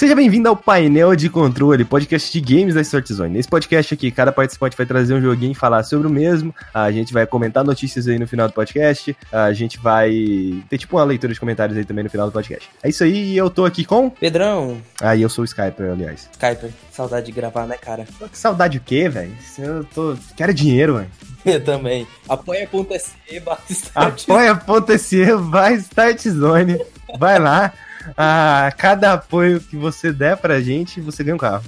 Seja bem-vindo ao Painel de Controle, podcast de games da Startzone. Nesse podcast aqui, cada participante vai trazer um joguinho e falar sobre o mesmo. A gente vai comentar notícias aí no final do podcast. A gente vai ter tipo uma leitura de comentários aí também no final do podcast. É isso aí, eu tô aqui com... Pedrão. Ah, e eu sou o Skyper, aliás. Skyper, saudade de gravar, né, cara? Que saudade o quê, velho? Eu tô... Quero dinheiro, velho. Eu também. Apoia.se/Startzone. Vai lá. Ah, cada apoio que você der pra gente, você ganha um carro.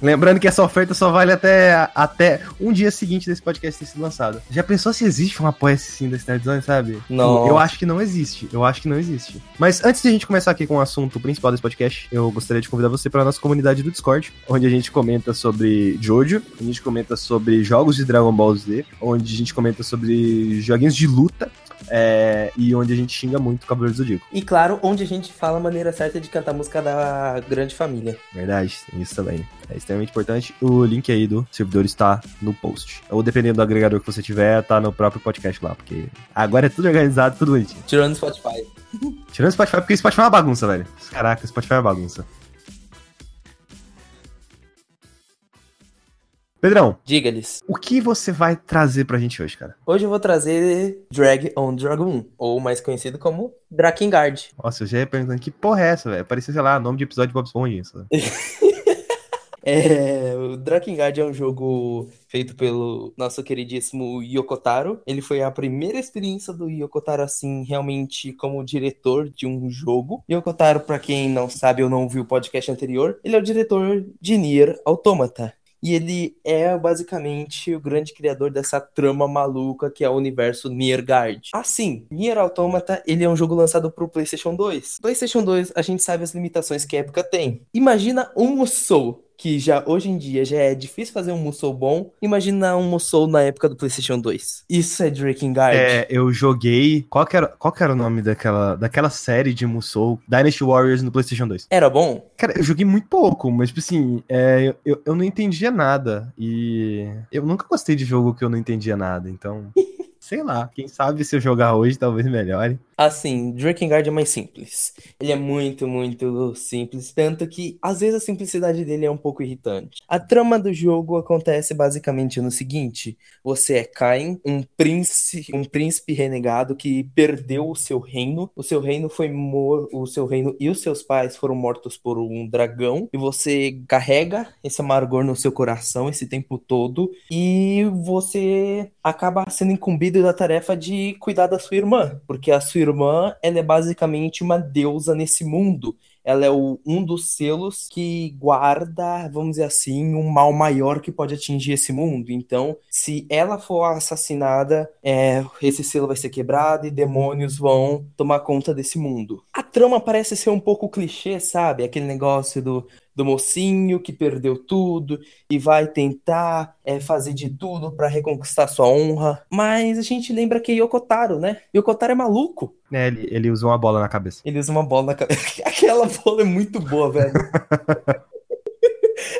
Lembrando que essa oferta só vale até um dia seguinte desse podcast ter sido lançado. Já pensou se existe um apoia-se sim da Startzone, sabe? Não. Eu acho que não existe. Mas antes de a gente começar aqui com o assunto principal desse podcast, eu gostaria de convidar você para a nossa comunidade do Discord, onde a gente comenta sobre Jojo, a gente comenta sobre jogos de Dragon Ball Z, onde a gente comenta sobre joguinhos de luta, e onde a gente xinga muito o Cavaleiro do Zodíaco. E claro, onde a gente fala a maneira certa de cantar a música da grande família. Verdade, tem isso também. É extremamente importante. O link aí do servidor está no post. Ou dependendo do agregador que você tiver, tá no próprio podcast lá, porque agora é tudo organizado, tudo bonitinho. Tirando o Spotify. Porque o Spotify é uma bagunça, velho. Caraca, o Spotify é uma bagunça. Pedrão, diga-lhes. O que você vai trazer pra gente hoje, cara? Hoje eu vou trazer Drag on Dragon, ou mais conhecido como Drakengard. Nossa, eu já ia perguntando que porra é essa, velho? Parecia, sei lá, nome de episódio de Bob Esponja, isso. O Drakengard é um jogo feito pelo nosso queridíssimo Yoko Taro. Ele foi a primeira experiência do Yoko Taro, assim, realmente como diretor de um jogo. Yoko Taro, pra quem não sabe ou não viu o podcast anterior, ele é o diretor de Nier Automata. E ele é basicamente o grande criador dessa trama maluca que é o universo Niergard. Assim, Nier Automata, ele é um jogo lançado pro PlayStation 2. PlayStation 2, a gente sabe as limitações que a época tem. Imagina um Musou, que já hoje em dia já é difícil fazer um Musou bom. Imagina um Musou na época do PlayStation 2. Isso é Drakengard. Eu joguei... Qual que era o nome daquela série de Musou? Dynasty Warriors no PlayStation 2. Era bom? Cara, eu joguei muito pouco, mas tipo assim, eu não entendia nada. E eu nunca gostei de jogo que eu não entendia nada, então... Sei lá, quem sabe se eu jogar hoje talvez melhore. Assim, Drakengard é mais simples. Ele é muito, muito simples, tanto que às vezes a simplicidade dele é um pouco irritante. A trama do jogo acontece basicamente no seguinte: você é Cain, um príncipe renegado que perdeu o seu reino. O seu reino e os seus pais foram mortos por um dragão, e você carrega esse amargor no seu coração esse tempo todo, e você acaba sendo incumbido da tarefa de cuidar da sua irmã, porque a sua irmã, ela é basicamente uma deusa nesse mundo. Ela é um dos selos que guarda, vamos dizer assim, um mal maior que pode atingir esse mundo. Então, se ela for assassinada, esse selo vai ser quebrado e demônios vão tomar conta desse mundo. A trama parece ser um pouco clichê, sabe? Aquele negócio do mocinho que perdeu tudo e vai tentar fazer de tudo pra reconquistar sua honra. Mas a gente lembra que é Yoko Taro, né? Yoko Taro é maluco. Ele usa uma bola na cabeça. Aquela bola é muito boa, velho.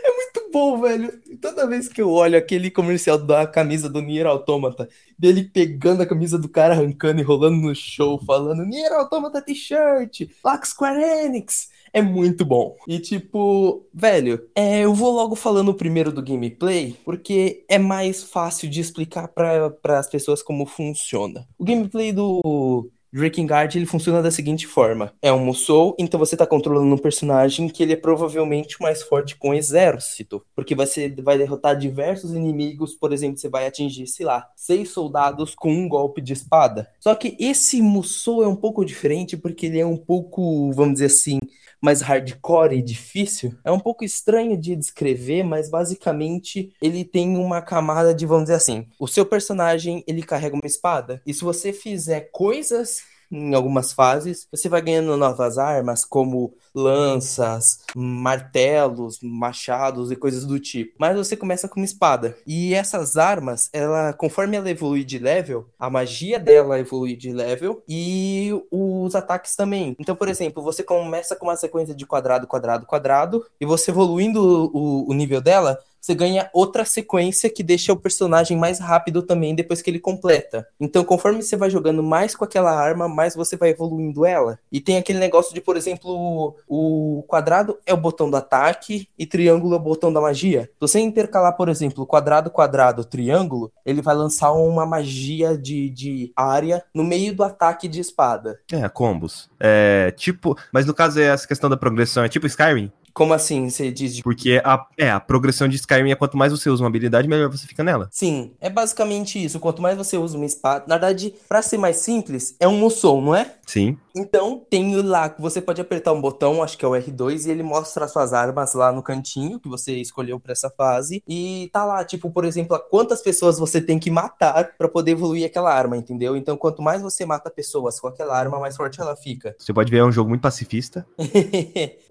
É muito bom, velho. Toda vez que eu olho aquele comercial da camisa do Nier Automata, dele pegando a camisa do cara, arrancando e rolando no show, falando Nier Automata T-shirt, Black Square Enix... É muito bom. E tipo, velho, eu vou logo falando primeiro do gameplay, porque é mais fácil de explicar para as pessoas como funciona. O gameplay do Drakengard, ele funciona da seguinte forma. É um Musou, então você tá controlando um personagem que ele é provavelmente o mais forte com exército, porque você vai derrotar diversos inimigos. Por exemplo, você vai atingir, sei lá, 6 soldados com um golpe de espada. Só que esse Musou é um pouco diferente, porque ele é um pouco, vamos dizer assim, mais hardcore e difícil. É um pouco estranho de descrever, mas basicamente ele tem uma camada de, vamos dizer assim, o seu personagem, ele carrega uma espada, e se você fizer coisas em algumas fases, você vai ganhando novas armas, como lanças, martelos, machados e coisas do tipo. Mas você começa com uma espada. E essas armas, conforme ela evolui de level, a magia dela evolui de level, e os ataques também. Então, por exemplo, você começa com uma sequência de quadrado, quadrado, quadrado, e você evoluindo o nível dela, você ganha outra sequência que deixa o personagem mais rápido também depois que ele completa. Então, conforme você vai jogando mais com aquela arma, mais você vai evoluindo ela. E tem aquele negócio de, por exemplo, o quadrado é o botão do ataque e triângulo é o botão da magia. Se você intercalar, por exemplo, quadrado, quadrado, triângulo, ele vai lançar uma magia de área no meio do ataque de espada. É, combos. É, tipo... Mas no caso, é essa questão da progressão é tipo Skyrim? Como assim você diz? Porque a progressão de Skyrim é quanto mais você usa uma habilidade, melhor você fica nela. Sim, é basicamente isso. Quanto mais você usa uma espada... Na verdade, pra ser mais simples, é um Musou, não é? Sim. Então, tem lá, você pode apertar um botão, acho que é o R2, e ele mostra as suas armas lá no cantinho, que você escolheu pra essa fase. E tá lá, tipo, por exemplo, quantas pessoas você tem que matar pra poder evoluir aquela arma, entendeu? Então, quanto mais você mata pessoas com aquela arma, mais forte ela fica. Você pode ver, é um jogo muito pacifista.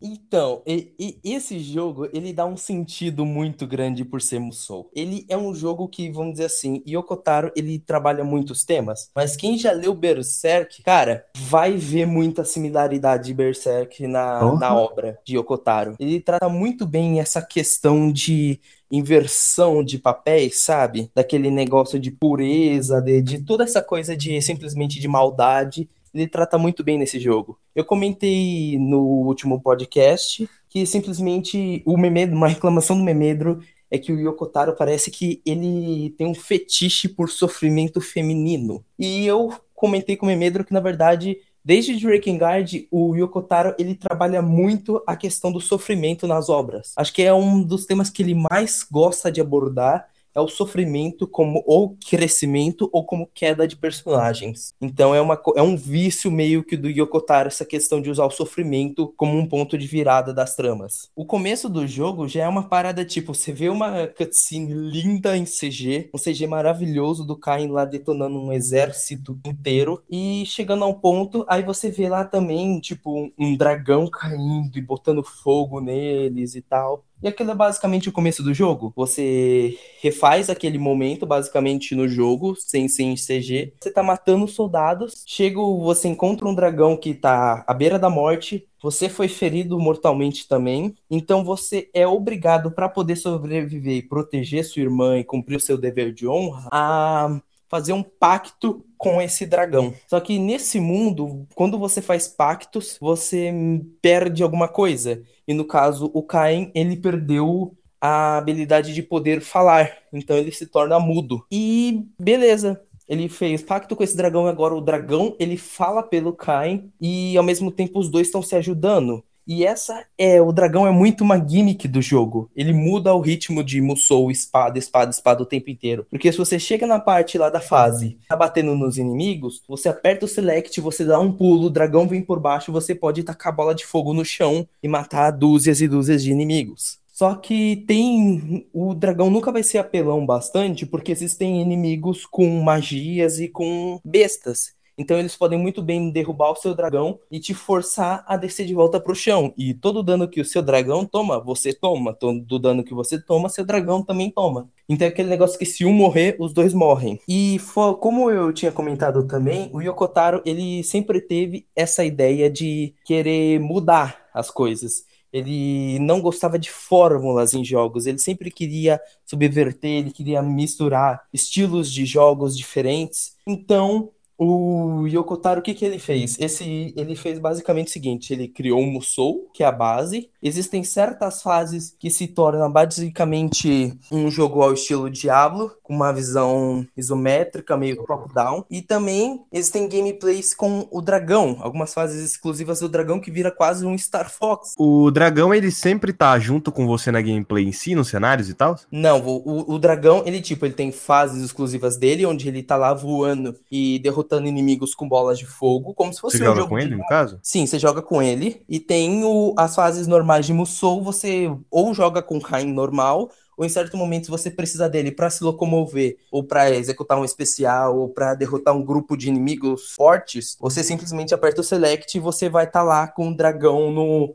Então, e esse jogo, ele dá um sentido muito grande por ser Musou. Ele é um jogo que, vamos dizer assim, Yoko Taro, ele trabalha muitos temas, mas quem já leu Berserk, cara, vai ver muita similaridade de Berserk na obra de Yoko Taro. Ele trata muito bem essa questão de inversão de papéis, sabe? Daquele negócio de pureza, de toda essa coisa de simplesmente de maldade. Ele trata muito bem nesse jogo. Eu comentei no último podcast que simplesmente o Memedro, uma reclamação do Memedro é que o Yoko Taro parece que ele tem um fetiche por sofrimento feminino. E eu comentei com o Memedro que, na verdade, desde Drakengard, o Yoko Taro, ele trabalha muito a questão do sofrimento nas obras. Acho que é um dos temas que ele mais gosta de abordar, é o sofrimento como ou crescimento ou como queda de personagens. Então é um vício meio que do Yoko Taro essa questão de usar o sofrimento como um ponto de virada das tramas. O começo do jogo já é uma parada tipo, você vê uma cutscene linda em CG, um CG maravilhoso do Kain lá detonando um exército inteiro e chegando a um ponto, aí você vê lá também tipo um dragão caindo e botando fogo neles e tal. E aquilo é basicamente o começo do jogo. Você refaz aquele momento, basicamente, no jogo, sem CG. Você tá matando soldados. Você encontra um dragão que tá à beira da morte. Você foi ferido mortalmente também. Então você é obrigado, para poder sobreviver e proteger sua irmã e cumprir o seu dever de honra, a fazer um pacto com esse dragão. Só que nesse mundo, quando você faz pactos, você perde alguma coisa. E no caso, o Caim, ele perdeu a habilidade de poder falar. Então ele se torna mudo. E beleza. Ele fez pacto com esse dragão e agora o dragão, ele fala pelo Caim. E ao mesmo tempo os dois estão se ajudando. E o dragão é muito uma gimmick do jogo. Ele muda o ritmo de Musou, espada, espada, espada o tempo inteiro. Porque se você chega na parte lá da fase, tá batendo nos inimigos, você aperta o select, você dá um pulo, o dragão vem por baixo, você pode tacar bola de fogo no chão e matar dúzias e dúzias de inimigos. Só que o dragão nunca vai ser apelão bastante, porque existem inimigos com magias e com bestas. Então eles podem muito bem derrubar o seu dragão e te forçar a descer de volta pro chão. E todo o dano que o seu dragão toma, você toma. Todo dano que você toma, seu dragão também toma. Então é aquele negócio que se um morrer, os dois morrem. E como eu tinha comentado também, o Yoko Taro, ele sempre teve essa ideia de querer mudar as coisas. Ele não gostava de fórmulas em jogos, ele sempre queria subverter, ele queria misturar estilos de jogos diferentes. Então o Yoko Taro, o que ele fez? Ele fez basicamente o seguinte, ele criou o Musou, que é a base. Existem certas fases que se tornam basicamente um jogo ao estilo Diablo, com uma visão isométrica, meio top-down. E também existem gameplays com o dragão, algumas fases exclusivas do dragão que vira quase um Star Fox. O dragão, ele sempre tá junto com você na gameplay em si, nos cenários e tal? Não, o dragão, ele tem fases exclusivas dele, onde ele tá lá voando e derrotando inimigos com bolas de fogo, como se fosse um jogo. Você joga com ele, no caso? Sim, você joga com ele. E tem as fases normais de Musou, você ou joga com o Kain normal, ou em certo momento você precisa dele para se locomover, ou para executar um especial, ou para derrotar um grupo de inimigos fortes. Você simplesmente aperta o select e você vai estar lá com o dragão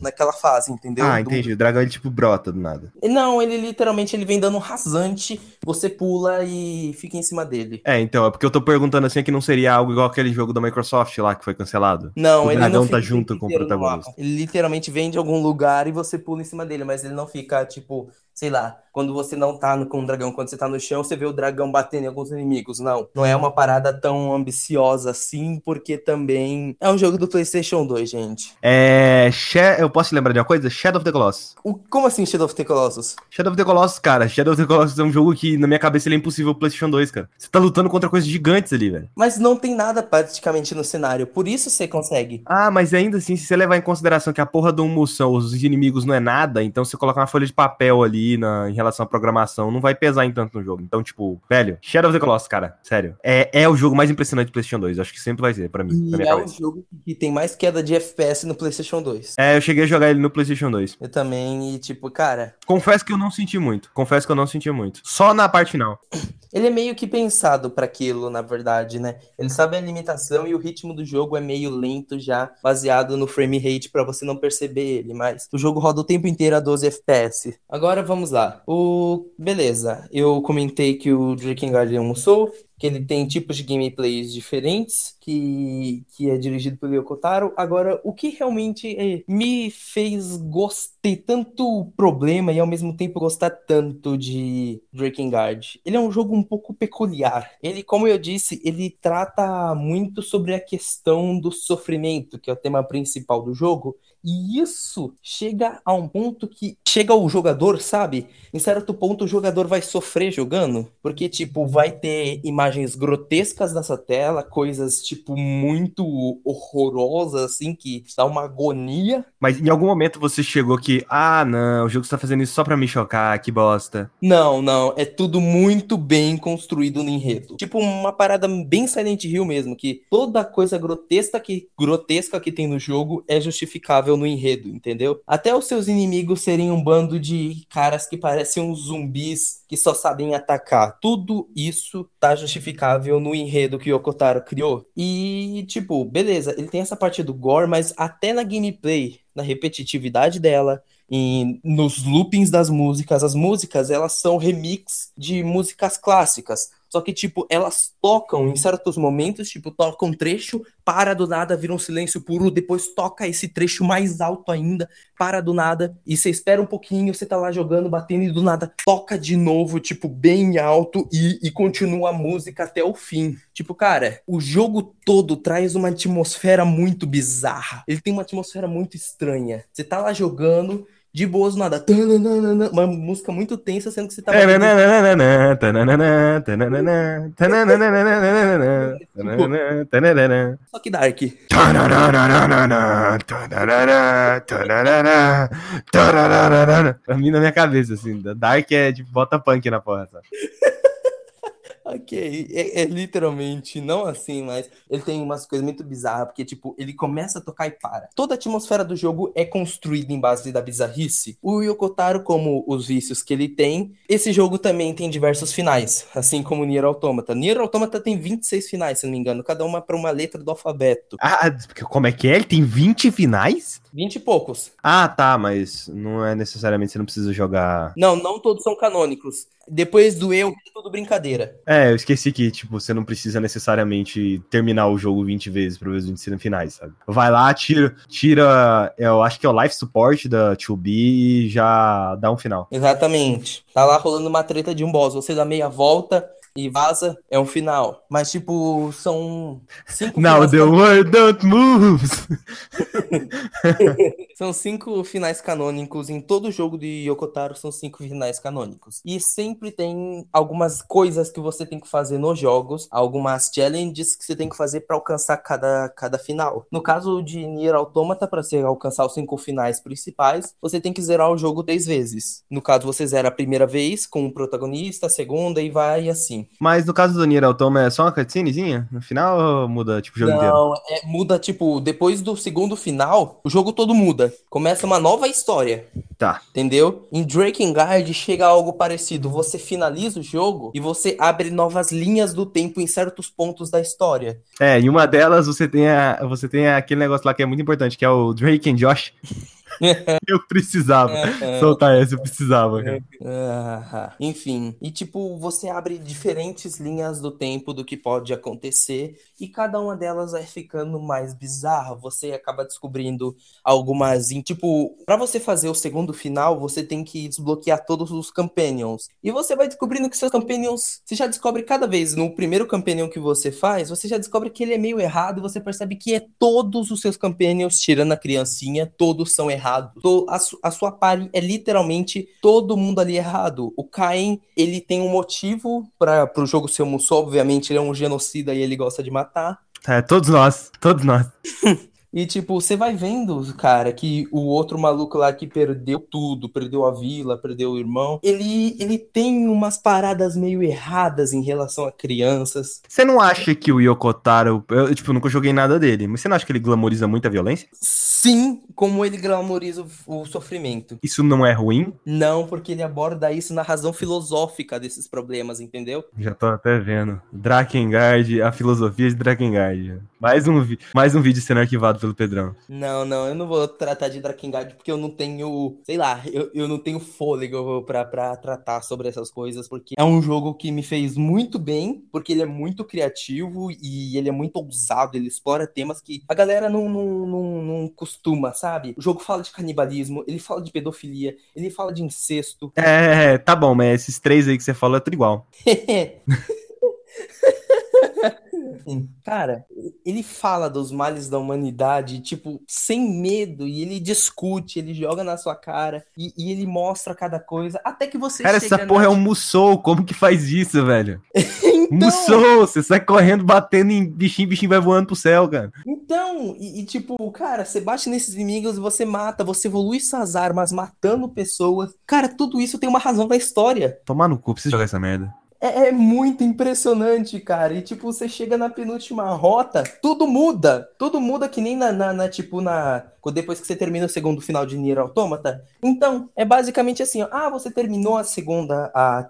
naquela fase, entendeu? Ah, entendi. O dragão, ele tipo brota do nada. Não, ele literalmente vem dando um rasante, você pula e fica em cima dele. É, então, é porque eu tô perguntando assim, é que não seria algo igual aquele jogo da Microsoft lá que foi cancelado? Não, ele não fica. O dragão tá junto com o protagonista. Ele literalmente vem de algum lugar e você pula em cima dele, mas ele não fica tipo, sei lá, quando você não tá com o dragão, quando você tá no chão, você vê o dragão batendo em alguns inimigos. Não, não é uma parada tão ambiciosa assim, porque também é um jogo do PlayStation 2, gente. É... Eu posso te lembrar de uma coisa? Shadow of the Colossus. Como assim Shadow of the Colossus? Shadow of the Colossus, cara. Shadow of the Colossus é um jogo que, na minha cabeça, ele é impossível pro PlayStation 2, cara. Você tá lutando contra coisas gigantes ali, velho. Mas não tem nada praticamente no cenário, por isso você consegue. Ah, mas ainda assim, se você levar em consideração que a porra do moção, os inimigos não é nada, então você coloca uma folha de papel ali, em relação à programação, não vai pesar em tanto no jogo. Então, tipo, velho, Shadow of the Colossus, cara, sério, é o jogo mais impressionante do PlayStation 2, acho que sempre vai ser, pra mim, na minha cabeça. É o jogo que tem mais queda de FPS no PlayStation 2. É, eu cheguei a jogar ele no PlayStation 2. Eu também, e tipo, cara... Confesso que eu não senti muito. Só na parte final. Ele é meio que pensado pra aquilo, na verdade, né? Ele sabe a limitação e o ritmo do jogo é meio lento já, baseado no frame rate pra você não perceber ele, mas o jogo roda o tempo inteiro a 12 FPS. Agora vamos lá. Beleza, eu comentei que o Drakengard almoçou, que ele tem tipos de gameplays diferentes, que é dirigido pelo Yoko Taro. Agora, o que realmente me fez gostar tanto problema e ao mesmo tempo gostar tanto de Drakengard? Ele é um jogo um pouco peculiar. Ele, como eu disse, ele trata muito sobre a questão do sofrimento, que é o tema principal do jogo. E isso chega a um ponto que chega o jogador, sabe? Em certo ponto o jogador vai sofrer jogando, porque, tipo, vai ter imagens grotescas nessa tela, coisas, tipo, muito horrorosas, assim, que dá uma agonia. Mas em algum momento você chegou que, ah, não, o jogo está fazendo isso só pra me chocar, que bosta. Não, é tudo muito bem construído no enredo. Tipo, uma parada bem Silent Hill mesmo, que toda coisa grotesca que tem no jogo é justificável no enredo, entendeu? Até os seus inimigos serem um bando de caras que parecem uns zumbis que só sabem atacar. Tudo isso tá justificável no enredo que o Yoko Taro criou. E, tipo, beleza, ele tem essa parte do gore, mas até na gameplay, na repetitividade dela, e nos loopings das músicas, as músicas, elas são remix de músicas clássicas. Só que, tipo, elas tocam em certos momentos, tipo, toca um trecho, para do nada, vira um silêncio puro, depois toca esse trecho mais alto ainda, para do nada, e você espera um pouquinho, você tá lá jogando, batendo, e do nada toca de novo, tipo, bem alto, e continua a música até o fim. Tipo, cara, o jogo todo traz uma atmosfera muito bizarra. Ele tem uma atmosfera muito estranha. Você tá lá jogando... de boas, nada. Uma música muito tensa, sendo que você tá... Só que dark. Pra mim, na minha cabeça, assim, dark é tipo bota punk na porra, sabe? Ok, é literalmente, não assim, mas ele tem umas coisas muito bizarras, porque, tipo, ele começa a tocar e para. Toda a atmosfera do jogo é construída em base da bizarrice. O Yoko Taro, como os vícios que ele tem, esse jogo também tem diversos finais, assim como Nier Automata. Nier Automata tem 26 finais, se não me engano, cada uma pra uma letra do alfabeto. Ah, como é que é? Ele tem 20 finais? 20 e poucos. Ah, tá, mas não é necessariamente, você não precisa jogar... Não todos são canônicos. Depois do eu, é tudo brincadeira. Eu esqueci que, tipo, você não precisa necessariamente terminar o jogo 20 vezes pra ver os 20 finais, sabe? Vai lá, tira, eu acho que é o life support da 2B e já dá um final. Exatamente. Tá lá rolando uma treta de um boss, você dá meia volta... e vaza, é um final. Mas, tipo, são 5 Now finais... the world don't move! São 5 finais canônicos. Em todo jogo de Yoko Taro, são 5 finais canônicos. E sempre tem algumas coisas que você tem que fazer nos jogos, algumas challenges que você tem que fazer pra alcançar cada final. No caso de Nier Automata, pra você alcançar os 5 finais principais, você tem que zerar o jogo 3 vezes. No caso, você zera a primeira vez com o protagonista, a segunda, e vai assim. Mas no caso do Nier Automata é só uma cutscenezinha? No final ou muda, tipo, o jogo inteiro? Não, muda, tipo, depois do segundo final, o jogo todo muda. Começa uma nova história. Tá. Entendeu? Em Drakengard chega algo parecido. Você finaliza o jogo e você abre novas linhas do tempo em certos pontos da história. Em uma delas você tem aquele negócio lá que é muito importante, que é o Drake and Josh. Eu precisava soltar essa, eu precisava, cara. Enfim, e tipo, você abre diferentes linhas do tempo do que pode acontecer e cada uma delas vai ficando mais bizarra. Você acaba descobrindo algumas, tipo, pra você fazer o segundo final, você tem que desbloquear todos os companions. E você vai descobrindo que seus companions, você já descobre cada vez, no primeiro companion que você faz, você já descobre que ele é meio errado, você percebe que é todos os seus companions, tirando a criancinha, todos são errados. A sua party é literalmente todo mundo ali errado. O Caim, ele tem um motivo para o jogo ser um só, obviamente, ele é um genocida e ele gosta de matar. É, todos nós. E, tipo, você vai vendo, cara, que o outro maluco lá que perdeu tudo, perdeu a vila, perdeu o irmão, ele tem umas paradas meio erradas em relação a crianças. Você não acha que o Yoko Taro, eu nunca joguei nada dele, mas você não acha que ele glamoriza muito a violência? Sim, como ele glamoriza o sofrimento. Isso não é ruim? Não, porque ele aborda isso na razão filosófica desses problemas, entendeu? Já tô até vendo. Drakengard, a filosofia de Drakengard. Mais um vídeo sendo arquivado pelo Pedrão. Não, eu não vou tratar de Drakengard porque eu não tenho, eu não tenho fôlego pra tratar sobre essas coisas, porque é um jogo que me fez muito bem, porque ele é muito criativo e ele é muito ousado, ele explora temas que a galera não costuma, sabe? O jogo fala de canibalismo, ele fala de pedofilia, ele fala de incesto. É, tá bom, mas esses três aí que você fala é tudo igual. Cara, ele fala dos males da humanidade, tipo, sem medo, e ele discute, ele joga na sua cara, e ele mostra cada coisa, até que você cara, chega... Cara, essa porra é um Musou, como que faz isso, velho? Então... Musou, você sai correndo, batendo em bichinho vai voando pro céu, cara. Então, tipo, cara, você bate nesses inimigos, você mata, você evolui suas armas, matando pessoas. Cara, tudo isso tem uma razão da história. Tomar no cu, precisa jogar essa merda. É muito impressionante, cara. E, tipo, você chega na penúltima rota, tudo muda. Tudo muda que nem depois que você termina o segundo final de Nier Automata. Então, é basicamente assim, ó. Ah, você terminou a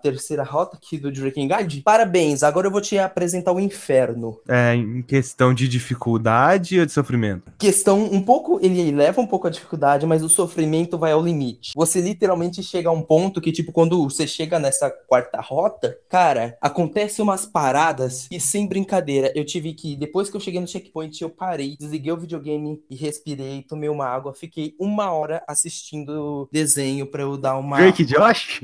terceira rota aqui do Drakengard? Parabéns, agora eu vou te apresentar o inferno. É, em questão de dificuldade ou de sofrimento? Questão um pouco, ele leva um pouco a dificuldade, mas o sofrimento vai ao limite. Você literalmente chega a um ponto que, tipo, quando você chega nessa quarta rota... Cara, acontece umas paradas e sem brincadeira, eu tive que, depois que eu cheguei no checkpoint, eu parei, desliguei o videogame e respirei, tomei uma água, fiquei 1 hora assistindo desenho pra eu dar uma... Drake Josh?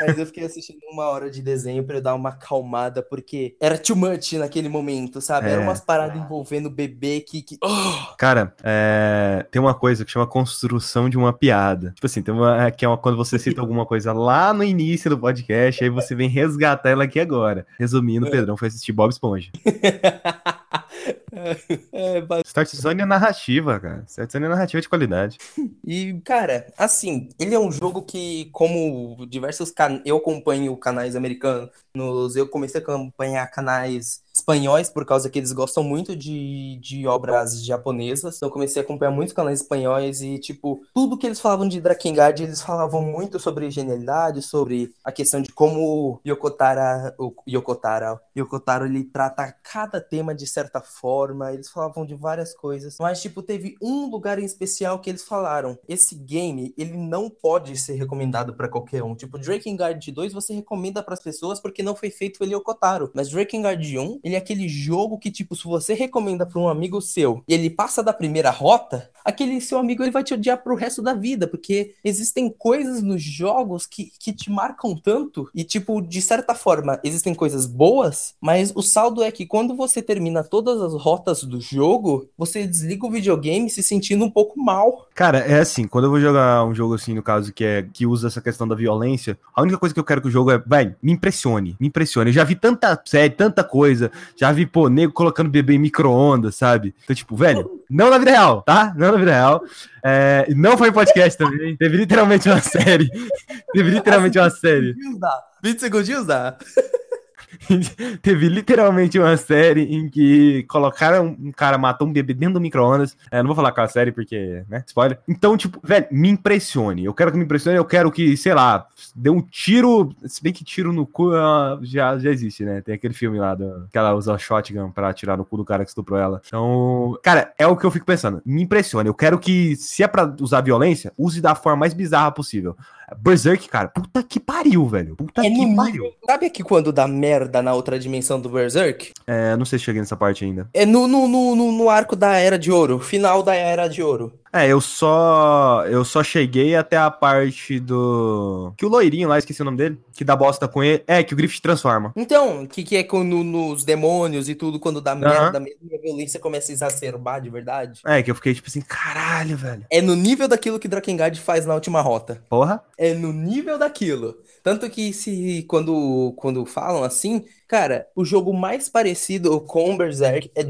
Mas eu fiquei assistindo 1 hora de desenho pra eu dar uma acalmada, porque era too much naquele momento, sabe? É. Eram umas paradas envolvendo bebê que... Oh! Cara, tem uma coisa que chama construção de uma piada. Tipo assim, tem uma que é quando você cita alguma coisa lá no início do podcast, aí você vem resgatar ela aqui agora. Resumindo, o Pedrão foi assistir Bob Esponja. Startzone é narrativa, cara. Startzone é narrativa de qualidade. E, cara, assim, ele é um jogo que, como diversos... Eu acompanho canais americanos, eu comecei a acompanhar canais espanhóis, por causa que eles gostam muito de obras japonesas. Então eu comecei a acompanhar muitos canais espanhóis e, tipo, tudo que eles falavam de Drakengard, eles falavam muito sobre genialidade, sobre a questão de como Yoko Taro, ele trata cada tema de certa forma. Eles falavam de várias coisas, mas, tipo, teve um lugar em especial que eles falaram: esse game, ele não pode ser recomendado pra qualquer um. Tipo, Drakengard 2 você recomenda pras pessoas porque não foi feito pelo Yoko Taro, mas Drakengard 1, ele é aquele jogo que, tipo, se você recomenda pra um amigo seu e ele passa da primeira rota, aquele seu amigo, ele vai te odiar pro resto da vida, porque existem coisas nos jogos que te marcam tanto e, tipo, de certa forma, existem coisas boas, mas o saldo é que quando você termina todas as rotas do jogo, você desliga o videogame se sentindo um pouco mal. Cara, é assim, quando eu vou jogar um jogo assim, no caso, que usa essa questão da violência, a única coisa que eu quero que o jogo me impressione. Eu já vi tanta série, tanta coisa, já vi, nego colocando bebê em micro-ondas, sabe? Então, tipo, velho, não na vida real, tá? Não na vida real. É, não foi podcast também. Teve literalmente uma série. 20 segundinhos dá. Teve literalmente uma série em que colocaram um cara, matou um bebê dentro do micro-ondas. Não vou falar aquela série porque, né, spoiler. Então, tipo, velho, me impressione. Eu quero que me impressione, eu quero que, sei lá, dê um tiro, se bem que tiro no cu já existe, né? Tem aquele filme lá, que ela usa shotgun pra tirar no cu do cara que estuprou ela. Então, cara, é o que eu fico pensando. Me impressione. Eu quero que, se é pra usar violência, use da forma mais bizarra possível. Berserk, cara, puta que pariu, velho. Puta que pariu. Sabe aqui quando dá merda na outra dimensão do Berserk? Não sei se cheguei nessa parte ainda. É no arco da Era de Ouro, final da Era de Ouro. Eu só cheguei até a parte do... Que o loirinho lá, esqueci o nome dele, que dá bosta com ele. Que o Griffith transforma. Então, que é quando nos demônios e tudo, quando dá merda mesmo, a violência começa a exacerbar de verdade. Que eu fiquei tipo assim, caralho, velho. É no nível daquilo que Drakengard faz na última rota. Porra. É no nível daquilo. Tanto que quando falam assim... Cara, o jogo mais parecido com Berserk é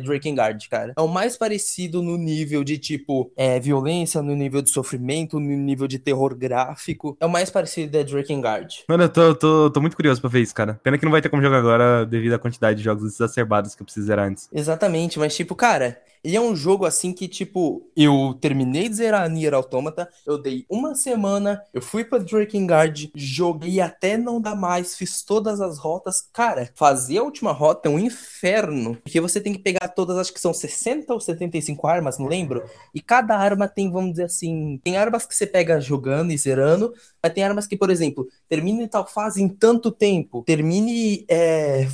Drakengard, cara. É o mais parecido no nível de, tipo, violência, no nível de sofrimento, no nível de terror gráfico. É o mais parecido é Drakengard. Mano, eu tô muito curioso pra ver isso, cara. Pena que não vai ter como jogar agora devido à quantidade de jogos exacerbados que eu preciso zerar antes. Exatamente, mas, tipo, cara... Ele é um jogo assim que, tipo, eu terminei de zerar a Nier Automata, eu dei uma semana, eu fui pra Drakengard, joguei até não dar mais, fiz todas as rotas. Cara, fazer a última rota é um inferno, porque você tem que pegar todas, acho que são 60 ou 75 armas, não lembro, e cada arma tem, vamos dizer assim, tem armas que você pega jogando e zerando, mas tem armas que, por exemplo, termine tal fase em tanto tempo, termine,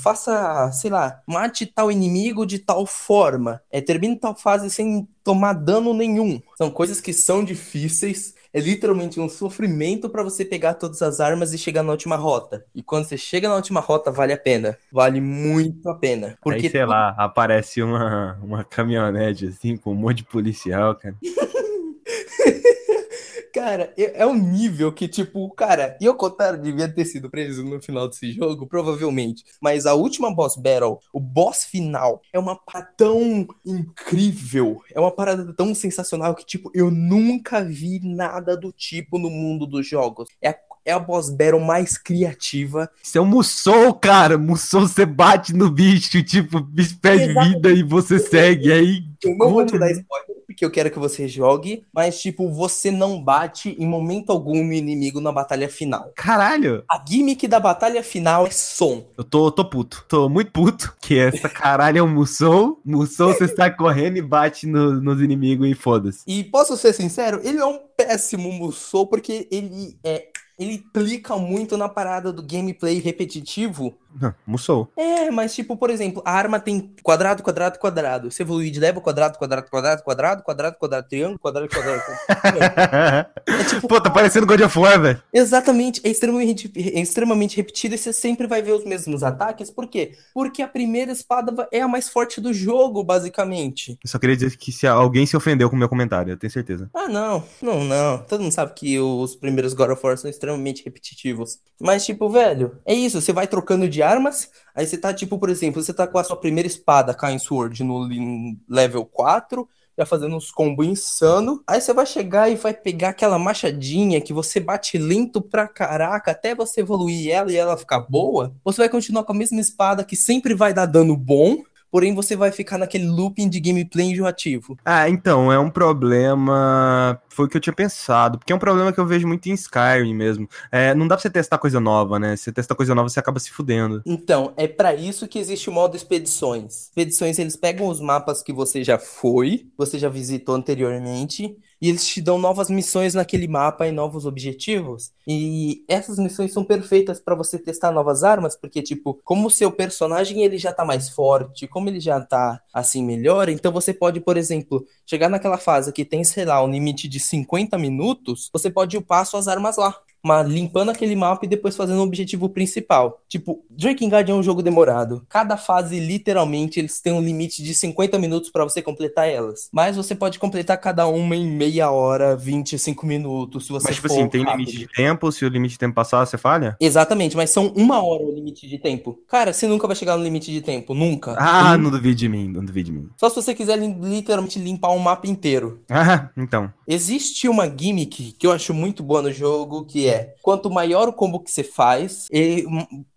faça, sei lá, mate tal inimigo de tal forma, termine tal fase sem tomar dano nenhum. São coisas que são difíceis. É literalmente um sofrimento pra você pegar todas as armas e chegar na última rota. E quando você chega na última rota, vale a pena. Vale muito a pena. Porque aí, sei lá, aparece uma caminhonete assim, com um monte de policial, cara. Cara, é um nível que, tipo, cara, Yoko Taro devia ter sido preso no final desse jogo, provavelmente. Mas a última boss battle, o boss final, é uma parada tão incrível, é uma parada tão sensacional que, tipo, eu nunca vi nada do tipo no mundo dos jogos. É a boss battle mais criativa. Isso é um Musou, cara. Musou, você bate no bicho, tipo, o bicho perde vida e você segue. Aí, eu não vou te dar spoiler, que eu quero que você jogue, mas, tipo, você não bate em momento algum no inimigo na batalha final. Caralho! A gimmick da batalha final é som. Eu tô puto. Tô muito puto, que essa caralho é um Musou. Musou, você está correndo e bate nos inimigos e foda-se. E posso ser sincero, ele é um péssimo Musou, porque ele implica muito na parada do gameplay repetitivo. Não, Musou. Mas tipo, por exemplo, a arma tem quadrado, quadrado, quadrado. Você evolui de level, quadrado, quadrado, quadrado, quadrado, quadrado, quadrado, triângulo, quadrado, quadrado, quadrado. Tipo, pô, tá parecendo God of War, velho. Exatamente, é extremamente repetido e você sempre vai ver os mesmos ataques. Por quê? Porque a primeira espada é a mais forte do jogo, basicamente. Eu só queria dizer que se alguém se ofendeu com o meu comentário, eu tenho certeza. Ah, não. Todo mundo sabe que os primeiros God of War são extremamente repetitivos. Mas tipo, velho, é isso, você vai trocando de armas, aí você tá tipo, por exemplo, você tá com a sua primeira espada, Kain Sword, no level 4, já fazendo uns combos insano, aí você vai chegar e vai pegar aquela machadinha que você bate lento pra caraca, até você evoluir ela e ela ficar boa, você vai continuar com a mesma espada que sempre vai dar dano bom, porém você vai ficar naquele looping de gameplay enjoativo. Então, é um problema... Foi o que eu tinha pensado, porque é um problema que eu vejo muito em Skyrim mesmo. Não dá pra você testar coisa nova, né? Se você testar coisa nova, você acaba se fudendo. Então, é pra isso que existe o modo expedições. Expedições, eles pegam os mapas que você já foi, você já visitou anteriormente, e eles te dão novas missões naquele mapa e novos objetivos. E essas missões são perfeitas pra você testar novas armas, porque, tipo, como o seu personagem, ele já tá mais forte, como ele já tá, assim, melhor, então você pode, por exemplo, chegar naquela fase que tem, sei lá, um limite de 50 minutos, você pode upar suas armas lá, mas limpando aquele mapa e depois fazendo o objetivo principal. Tipo, Drakengard é um jogo demorado. Cada fase, literalmente, eles têm um limite de 50 minutos pra você completar elas. Mas você pode completar cada uma em meia hora, 25 minutos, se você for. Mas, tipo assim, tem limite de tempo? Se o limite de tempo passar, você falha? Exatamente, mas são 1 hora o limite de tempo. Cara, você nunca vai chegar no limite de tempo, nunca. Não duvide de mim, não duvide de mim. Só se você quiser literalmente limpar um mapa inteiro. Então. Existe uma gimmick que eu acho muito boa no jogo, que que é, quanto maior o combo que você faz,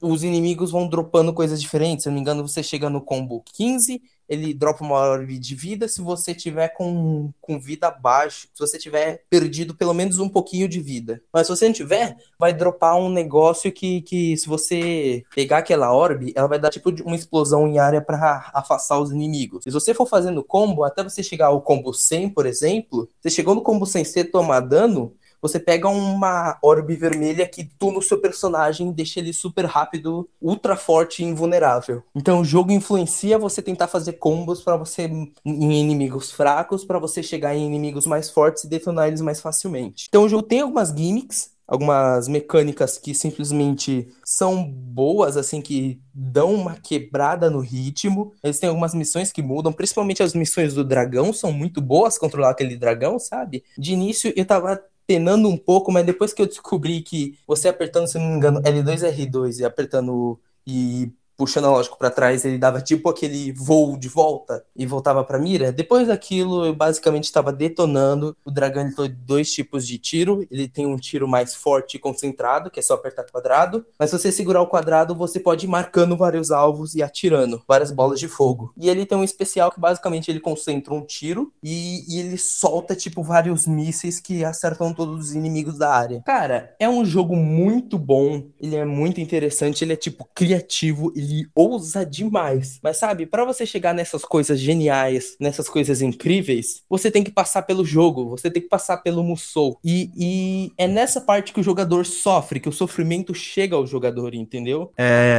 os inimigos vão dropando coisas diferentes. Se eu não me engano, você chega no combo 15, ele dropa uma orbe de vida. Se você tiver com vida abaixo, se você tiver perdido pelo menos um pouquinho de vida. Mas se você não tiver, vai dropar um negócio que se você pegar aquela orbe, ela vai dar tipo uma explosão em área pra afastar os inimigos. Se você for fazendo combo, até você chegar ao combo 100, por exemplo, você chegou no combo 100, você tomar dano, você pega uma orbe vermelha que tu no seu personagem deixa ele super rápido, ultra forte e invulnerável. Então o jogo influencia você tentar fazer combos pra você em inimigos fracos, pra você chegar em inimigos mais fortes e detonar eles mais facilmente. Então o jogo tem algumas gimmicks, algumas mecânicas que simplesmente são boas, assim, que dão uma quebrada no ritmo. Eles têm algumas missões que mudam, principalmente as missões do dragão, são muito boas controlar aquele dragão, sabe? De início eu tava penando um pouco, mas depois que eu descobri que você apertando, se não me engano, L2 e R2 e apertando e puxando o lógico pra trás, ele dava tipo aquele voo de volta e voltava pra mira. Depois daquilo, eu basicamente estava detonando. O dragão, ele tem dois tipos de tiro. Ele tem um tiro mais forte e concentrado, que é só apertar quadrado. Mas se você segurar o quadrado, você pode ir marcando vários alvos e atirando várias bolas de fogo. E ele tem um especial que basicamente ele concentra um tiro e ele solta tipo vários mísseis que acertam todos os inimigos da área. Cara, é um jogo muito bom. Ele é muito interessante. Ele é tipo criativo, ele ousa demais. Mas sabe, pra você chegar nessas coisas geniais, nessas coisas incríveis, você tem que passar pelo jogo, você tem que passar pelo Musou. E é nessa parte que o jogador sofre, que o sofrimento chega ao jogador, entendeu?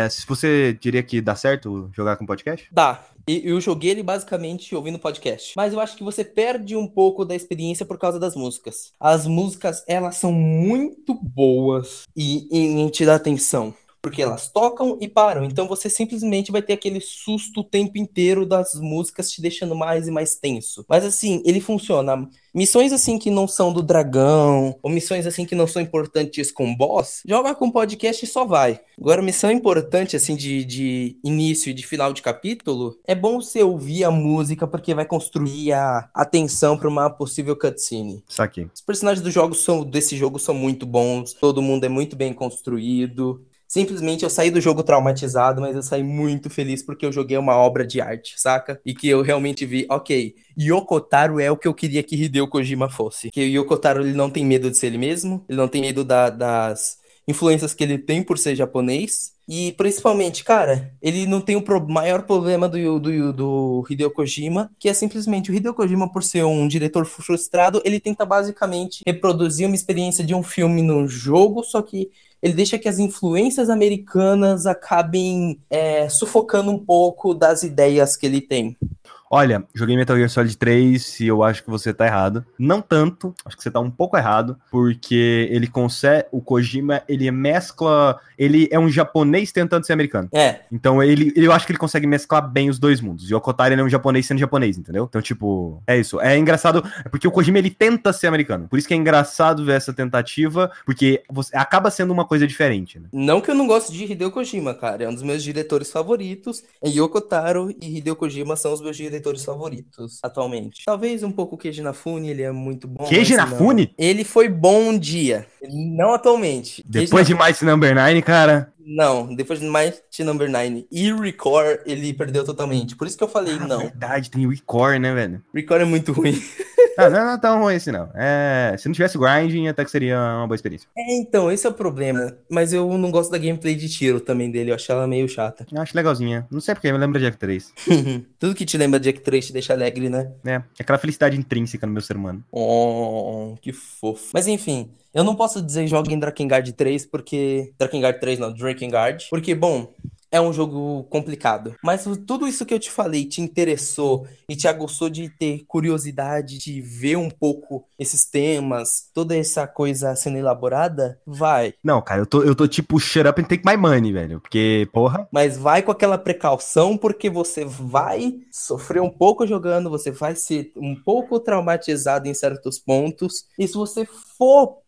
Se você diria que dá certo jogar com podcast? Dá. Eu joguei ele basicamente ouvindo podcast. Mas eu acho que você perde um pouco da experiência por causa das músicas. As músicas, elas são muito boas e te dá atenção, porque elas tocam e param. Então você simplesmente vai ter aquele susto o tempo inteiro das músicas te deixando mais e mais tenso. Mas assim, ele funciona. Missões assim que não são do dragão, ou missões assim que não são importantes com boss, joga com podcast e só vai. Agora, missão importante assim de início e de final de capítulo, é bom você ouvir a música porque vai construir a atenção para uma possível cutscene. Isso aqui. Os personagens do jogo desse jogo são muito bons, todo mundo é muito bem construído. Simplesmente eu saí do jogo traumatizado, mas eu saí muito feliz porque eu joguei uma obra de arte, saca? E que eu realmente vi, ok, Yoko Taro é o que eu queria que Hideo Kojima fosse. Que Yoko Taro, ele não tem medo de ser ele mesmo, ele não tem medo das influências que ele tem por ser japonês. E principalmente, cara, ele não tem o maior problema do Hideo Kojima, que é simplesmente o Hideo Kojima, por ser um diretor frustrado, ele tenta basicamente reproduzir uma experiência de um filme no jogo, só que ele deixa que as influências americanas acabem sufocando um pouco das ideias que ele tem. Olha, joguei Metal Gear Solid 3 e eu acho que você tá errado. Não tanto, acho que você tá um pouco errado, porque ele consegue, o Kojima, ele mescla, ele é um japonês tentando ser americano. Então eu acho que ele consegue mesclar bem os dois mundos. E o Yoko Taro, ele é um japonês sendo japonês, entendeu? Então, tipo, é isso. É engraçado, porque o Kojima, ele tenta ser americano. Por isso que é engraçado ver essa tentativa, porque você acaba sendo uma coisa diferente, né? Não que eu não gosto de Hideo Kojima, cara. É um dos meus diretores favoritos. É Yoko Taro e Hideo Kojima são os meus diretores favoritos atualmente. Talvez um pouco o Keiji Inafune, ele é muito bom. Keiji Inafune? Ele foi bom um dia. Não atualmente. Depois de Mighty Number 9, cara. Não, depois de Mighty Number 9 e ReCore, ele perdeu totalmente. Por isso que eu falei não. É verdade, tem ReCore, né, velho? ReCore é muito ruim. Não é tão ruim assim, não. Se não tivesse grinding, até que seria uma boa experiência. Então, esse é o problema. Mas eu não gosto da gameplay de tiro também dele. Eu acho ela meio chata. Eu acho legalzinha. Não sei porque, me lembra de Jack 3. Tudo que te lembra de Jack 3 te deixa alegre, né? É aquela felicidade intrínseca no meu ser humano. Oh, que fofo. Mas enfim, eu não posso dizer joguem Drakengard 3 porque... Drakengard 3 não, Drakengard. Porque, bom... é um jogo complicado. Mas tudo isso que eu te falei te interessou e te aguçou de ter curiosidade de ver um pouco esses temas, toda essa coisa sendo elaborada, vai. Não, cara, eu tô tipo, shut up and take my money, velho. Porque, porra... Mas vai com aquela precaução, porque você vai sofrer um pouco jogando, você vai ser um pouco traumatizado em certos pontos. E se você for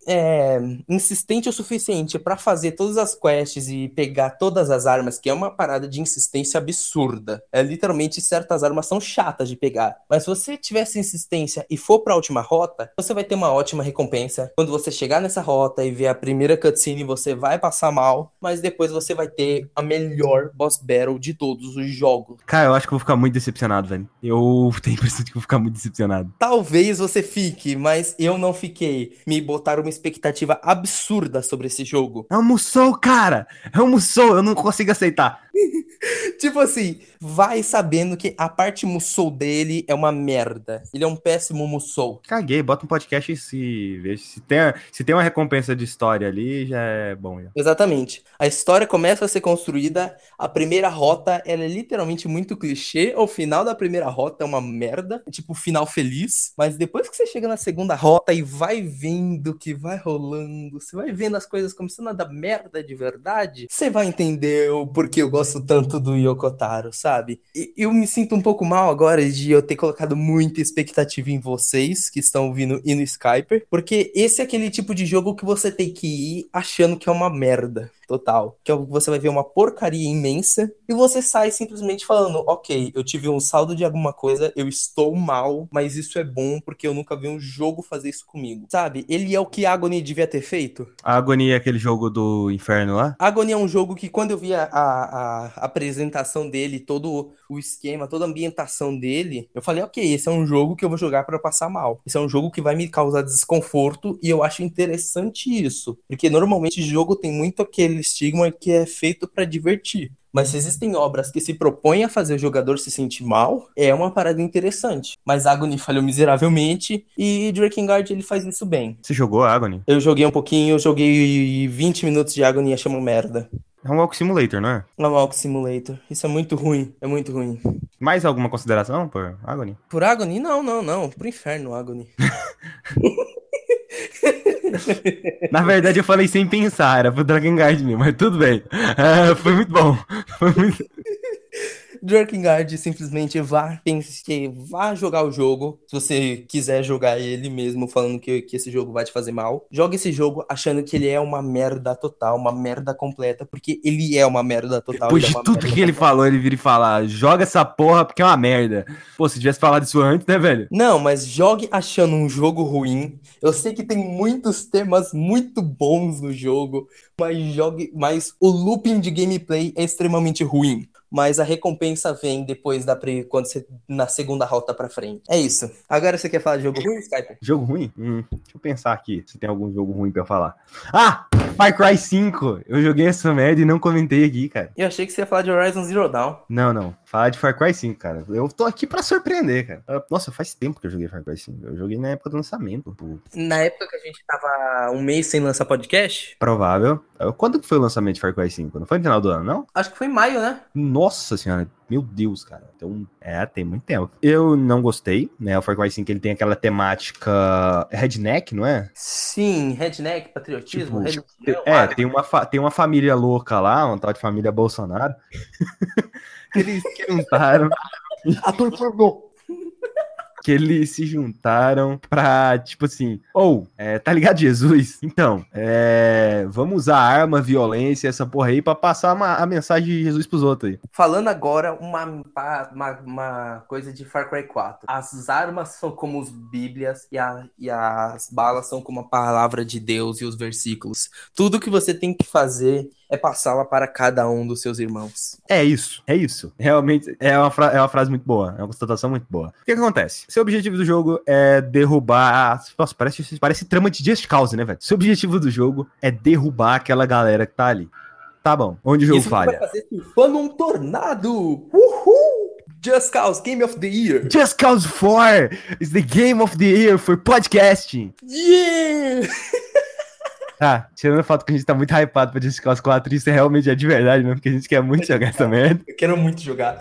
insistente o suficiente pra fazer todas as quests e pegar todas as armas, que é uma parada de insistência absurda. É literalmente certas armas são chatas de pegar. Mas se você tivesse insistência e for pra última rota, você vai ter uma ótima recompensa. Quando você chegar nessa rota e ver a primeira cutscene, você vai passar mal, mas depois você vai ter a melhor boss battle de todos os jogos. Cara, eu acho que eu vou ficar muito decepcionado, velho. Eu tenho a impressão de que eu vou ficar muito decepcionado. Talvez você fique, mas eu não fiquei. Me botaram uma expectativa absurda sobre esse jogo. É um Musou, cara! É um Musou, eu não consigo aceitar. Tipo assim, vai sabendo que a parte Musou dele é uma merda. Ele é um péssimo Musou. Caguei, bota um podcast e se veja. Se tem uma recompensa de história ali, já é bom. Já. Exatamente. A história começa a ser construída, a primeira rota, ela é literalmente muito clichê, o final da primeira rota é uma merda, é tipo final feliz, mas depois que você chega na segunda rota e vai vendo que vai rolando, você vai vendo as coisas começando a dar merda de verdade, você vai entender o porquê eu gosto tanto do Yoko Taro, sabe? E eu me sinto um pouco mal agora de eu ter colocado muita expectativa em vocês que estão ouvindo e no Skyper, porque esse é aquele tipo de jogo que você tem que ir achando que é uma merda total, que você vai ver uma porcaria imensa e você sai simplesmente falando, ok, eu tive um saldo de alguma coisa, eu estou mal, mas isso é bom porque eu nunca vi um jogo fazer isso comigo, sabe? Ele é o que Agony devia ter feito. Agony é aquele jogo do inferno lá? Agony é um jogo que quando eu vi a apresentação dele, todo o esquema, toda a ambientação dele, eu falei, ok, esse é um jogo que eu vou jogar pra passar mal, esse é um jogo que vai me causar desconforto e eu acho interessante isso, porque normalmente o jogo tem muito aquele estigma que é feito pra divertir. Mas se existem obras que se propõem a fazer o jogador se sentir mal, é uma parada interessante. Mas Agony falhou miseravelmente e Drakengard ele faz isso bem. Você jogou Agony? Eu joguei um pouquinho, eu joguei 20 minutos de Agony e achei uma merda. É um Walk Simulator, não é? É um Walk Simulator. Isso é muito ruim, é muito ruim. Mais alguma consideração por Agony? Por Agony? Não. Por inferno, Agony. Na verdade eu falei sem pensar, era pro Drakengard mesmo, mas tudo bem. Foi muito bom. Drakengard simplesmente vá jogar o jogo, se você quiser jogar ele mesmo falando que esse jogo vai te fazer mal. Joga esse jogo achando que ele é uma merda total, uma merda completa, porque ele é uma merda total. Depois de tudo que ele falou, ele vira e fala, joga essa porra porque é uma merda. Pô, se tivesse falado isso antes, né, velho? Não, mas jogue achando um jogo ruim. Eu sei que tem muitos temas muito bons no jogo, mas o looping de gameplay é extremamente ruim. Mas a recompensa vem depois quando você na segunda rota pra frente. É isso. Agora você quer falar de jogo ruim, Skype? Jogo ruim? Deixa eu pensar aqui se tem algum jogo ruim pra eu falar. Ah! Far Cry 5! Eu joguei essa merda e não comentei aqui, cara. Eu achei que você ia falar de Horizon Zero Dawn. Não. Falar de Far Cry 5, cara. Eu tô aqui pra surpreender, cara. Nossa, faz tempo que eu joguei Far Cry 5. Eu joguei na época do lançamento. Pô. Na época que a gente tava um mês sem lançar podcast? Provável. Quando foi o lançamento de Far Cry 5? Não foi no final do ano, não? Acho que foi em maio, né? Nossa senhora, meu Deus, cara. Então, tem muito tempo. Eu não gostei, né? O Far Cry 5, ele tem aquela temática redneck, não é? Sim, redneck, patriotismo, redneck. Tem uma família louca lá, uma tal de família Bolsonaro. Que eles se juntaram pra, tipo assim, tá ligado, Jesus? Então, vamos usar arma, violência, essa porra aí, pra passar a mensagem de Jesus pros outros aí. Falando agora uma coisa de Far Cry 4. As armas são como os bíblias e as balas são como a palavra de Deus e os versículos. Tudo que você tem que fazer é passá-la para cada um dos seus irmãos. É isso. Realmente, é uma frase muito boa, é uma constatação muito boa. O que acontece? Seu objetivo do jogo é derrubar... Nossa, parece trama de Just Cause, né, velho? Seu objetivo do jogo é derrubar aquela galera que tá ali. Tá bom, onde o jogo falha? Isso vai fazer surfando um tornado! Uhul! Just Cause, Game of the Year! Just Cause 4 is the Game of the Year for podcasting! Yeah! Ah, tirando a foto que a gente tá muito hypado pra Just Cause 4, isso realmente é de verdade mesmo, porque a gente quer muito jogar essa merda. Eu quero muito jogar.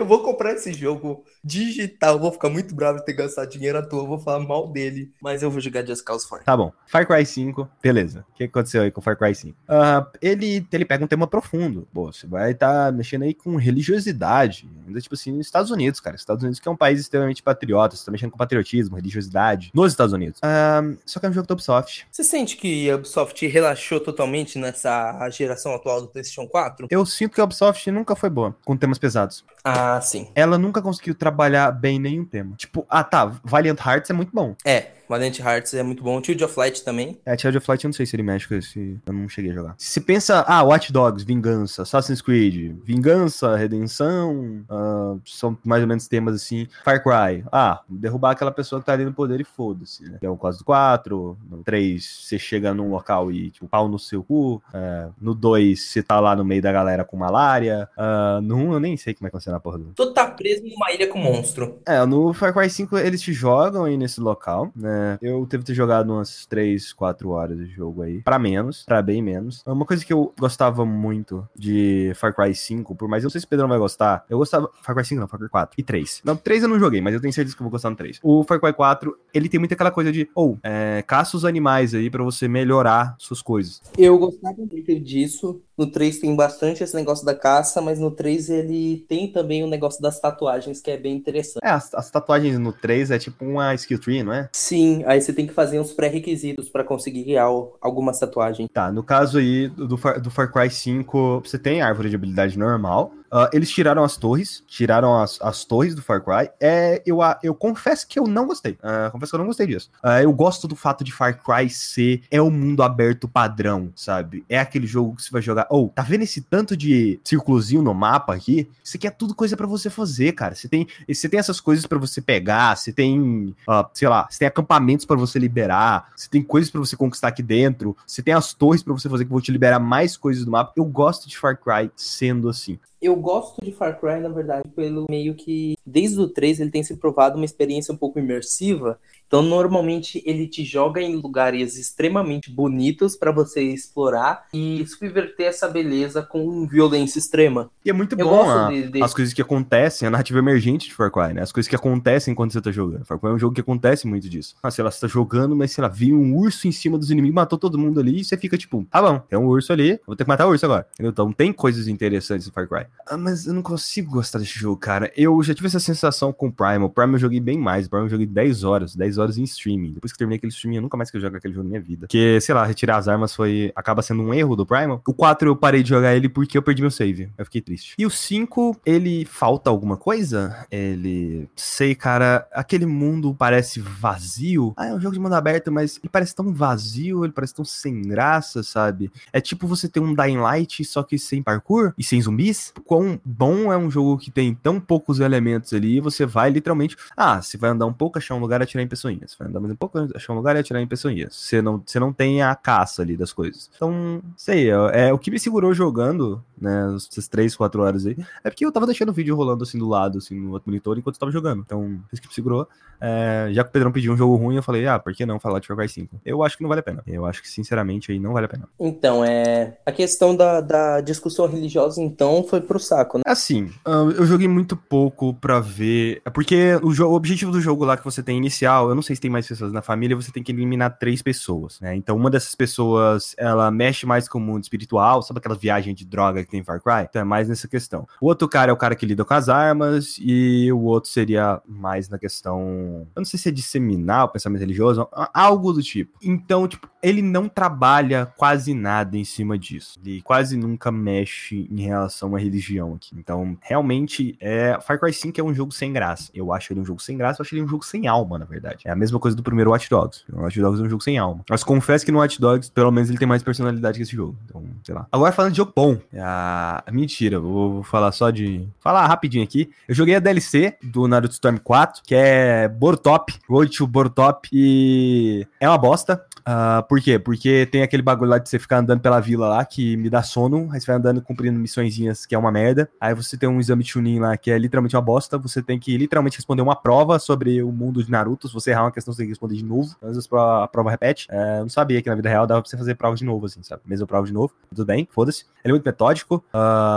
eu vou comprar esse jogo digital, vou ficar muito bravo de ter gastado dinheiro à toa, vou falar mal dele, mas eu vou jogar Just Cause 4. Tá bom. Far Cry 5, beleza. O que aconteceu aí com o Far Cry 5? Ele pega um tema profundo. Pô, você vai estar mexendo aí com religiosidade, ainda tipo assim, nos Estados Unidos, cara. Estados Unidos que é um país extremamente patriota, você tá mexendo com patriotismo, religiosidade, nos Estados Unidos. Só que é um jogo da Ubisoft. Você sente que a Ubisoft relaxou totalmente nessa geração atual do PlayStation 4? Eu sinto que a Ubisoft nunca foi boa com temas pesados. Ah, sim. Ela nunca conseguiu trabalhar bem nenhum tema. Tipo, Valiant Hearts é muito bom. É, Valiant Hearts é muito bom. Child of Light também. É, Child of Light eu não sei se ele mexe com esse... Eu não cheguei a jogar. Se pensa, Watch Dogs, Vingança, Assassin's Creed, Vingança, Redenção, são mais ou menos temas assim. Far Cry, derrubar aquela pessoa que tá ali no poder e foda-se, né? Que é o caso do 4, no 3, você chega num local e, tipo, pau no seu cu. No 2, você tá lá no meio da galera com malária. No 1, eu nem sei como é que funciona a porra do... Tu tá preso numa ilha com monstro. É, no Far Cry 5, eles te jogam aí nesse local, né? Eu devo ter jogado umas 3, 4 horas de jogo aí. Pra bem menos. Uma coisa que eu gostava muito de Far Cry 5, por mais eu não sei se o Pedrão vai gostar. Eu gostava... Far Cry 5 não, Far Cry 4 e 3. Não, 3 eu não joguei, mas eu tenho certeza que eu vou gostar no 3. O Far Cry 4, ele tem muito aquela coisa de, caça os animais aí pra você melhorar suas coisas. Eu gostava muito disso. No 3 tem bastante esse negócio da caça, mas no 3 ele tem também o negócio das tatuagens, que é bem interessante. É, as tatuagens no 3 é tipo uma skill tree, não é? Sim, aí você tem que fazer uns pré-requisitos pra conseguir alguma tatuagem. Tá, no caso aí do Far Cry 5, você tem a árvore de habilidade normal. Eles tiraram as torres, as torres do Far Cry. Eu confesso que eu não gostei. Confesso que eu não gostei disso. Eu gosto do fato de Far Cry ser o mundo aberto padrão, sabe? É aquele jogo que você vai jogar. Tá vendo esse tanto de círculozinho no mapa aqui? Isso aqui é tudo coisa pra você fazer, cara. Você tem essas coisas pra você pegar, você tem, você tem acampamentos pra você liberar, você tem coisas pra você conquistar aqui dentro, você tem as torres pra você fazer que vão te liberar mais coisas do mapa. Eu gosto de Far Cry sendo assim. Eu gosto de Far Cry, na verdade, pelo meio que... Desde o 3 ele tem se provado uma experiência um pouco imersiva. Então, normalmente, ele te joga em lugares extremamente bonitos pra você explorar e subverter essa beleza com violência extrema. E é muito bom as coisas que acontecem, a narrativa emergente de Far Cry, né? As coisas que acontecem quando você tá jogando. Far Cry é um jogo que acontece muito disso. Você tá jogando, mas, viu um urso em cima dos inimigos, matou todo mundo ali, e você fica tipo, tá bom, tem um urso ali, vou ter que matar o urso agora. Então, tem coisas interessantes em Far Cry. Mas eu não consigo gostar desse jogo, cara. Eu já tive essa sensação com o Primal. O Primal eu joguei bem mais. O Primal eu joguei 10 horas em streaming. Depois que terminei aquele streaming, eu nunca mais que eu jogo aquele jogo na minha vida. Porque, retirar as armas acaba sendo um erro do Primal. O 4 eu parei de jogar ele porque eu perdi meu save. Eu fiquei triste. E o 5, ele falta alguma coisa? Sei, cara, aquele mundo parece vazio. É um jogo de mundo aberto, mas ele parece tão vazio, ele parece tão sem graça, sabe? É tipo você ter um Dying Light, só que sem parkour e sem zumbis. Quão bom é um jogo que tem tão poucos elementos ali, você vai literalmente, você vai andar um pouco, achar um lugar e atirar em pessoinhas. Vai andar mais um pouco, achar um lugar e atirar em pessoinhas. Você não tem a caça ali das coisas. Então, sei, o que me segurou jogando, né, essas 3, 4 horas aí, é porque eu tava deixando o vídeo rolando assim do lado, assim, no outro monitor, enquanto eu tava jogando. Então, isso que me segurou. Já que o Pedrão pediu um jogo ruim, eu falei, por que não falar de Far Cry 5? Eu acho que não vale a pena. Eu acho que, sinceramente, aí não vale a pena. Então, a questão da discussão religiosa, então, foi pro saco, né? Assim, eu joguei muito pouco pra ver... Porque o objetivo do jogo lá que você tem inicial, eu não sei se tem mais pessoas na família, você tem que eliminar 3 pessoas, né? Então uma dessas pessoas, ela mexe mais com o mundo espiritual, sabe aquela viagem de droga que tem em Far Cry? Então é mais nessa questão. O outro cara é o cara que lida com as armas e o outro seria mais na questão... Eu não sei se é disseminar o pensamento religioso, algo do tipo. Então, ele não trabalha quase nada em cima disso. Ele quase nunca mexe em relação à religião. Aqui. Então, realmente, Far Cry 5 é um jogo sem graça. Eu acho ele um jogo sem graça, eu acho ele um jogo sem alma, na verdade. É a mesma coisa do primeiro Watch Dogs. O Watch Dogs é um jogo sem alma. Mas confesso que no Watch Dogs, pelo menos, ele tem mais personalidade que esse jogo. Então, sei lá. Agora, falando de jogo bom. Mentira, vou falar só de... Falar rapidinho aqui. Eu joguei a DLC do Naruto Storm 4, que é Borutop, Road to Borutop, e é uma bosta. Por quê? Porque tem aquele bagulho lá de você ficar andando pela vila lá, que me dá sono, aí você vai andando cumprindo missõezinhas, que é uma merda, aí você tem um exame Chunin lá, que é literalmente uma bosta, você tem que literalmente responder uma prova sobre o mundo de Naruto, se você errar uma questão você tem que responder de novo, às vezes a prova repete, eu não sabia que na vida real dava pra você fazer prova de novo, assim, sabe, mesmo prova de novo, tudo bem, foda-se, ele é muito metódico,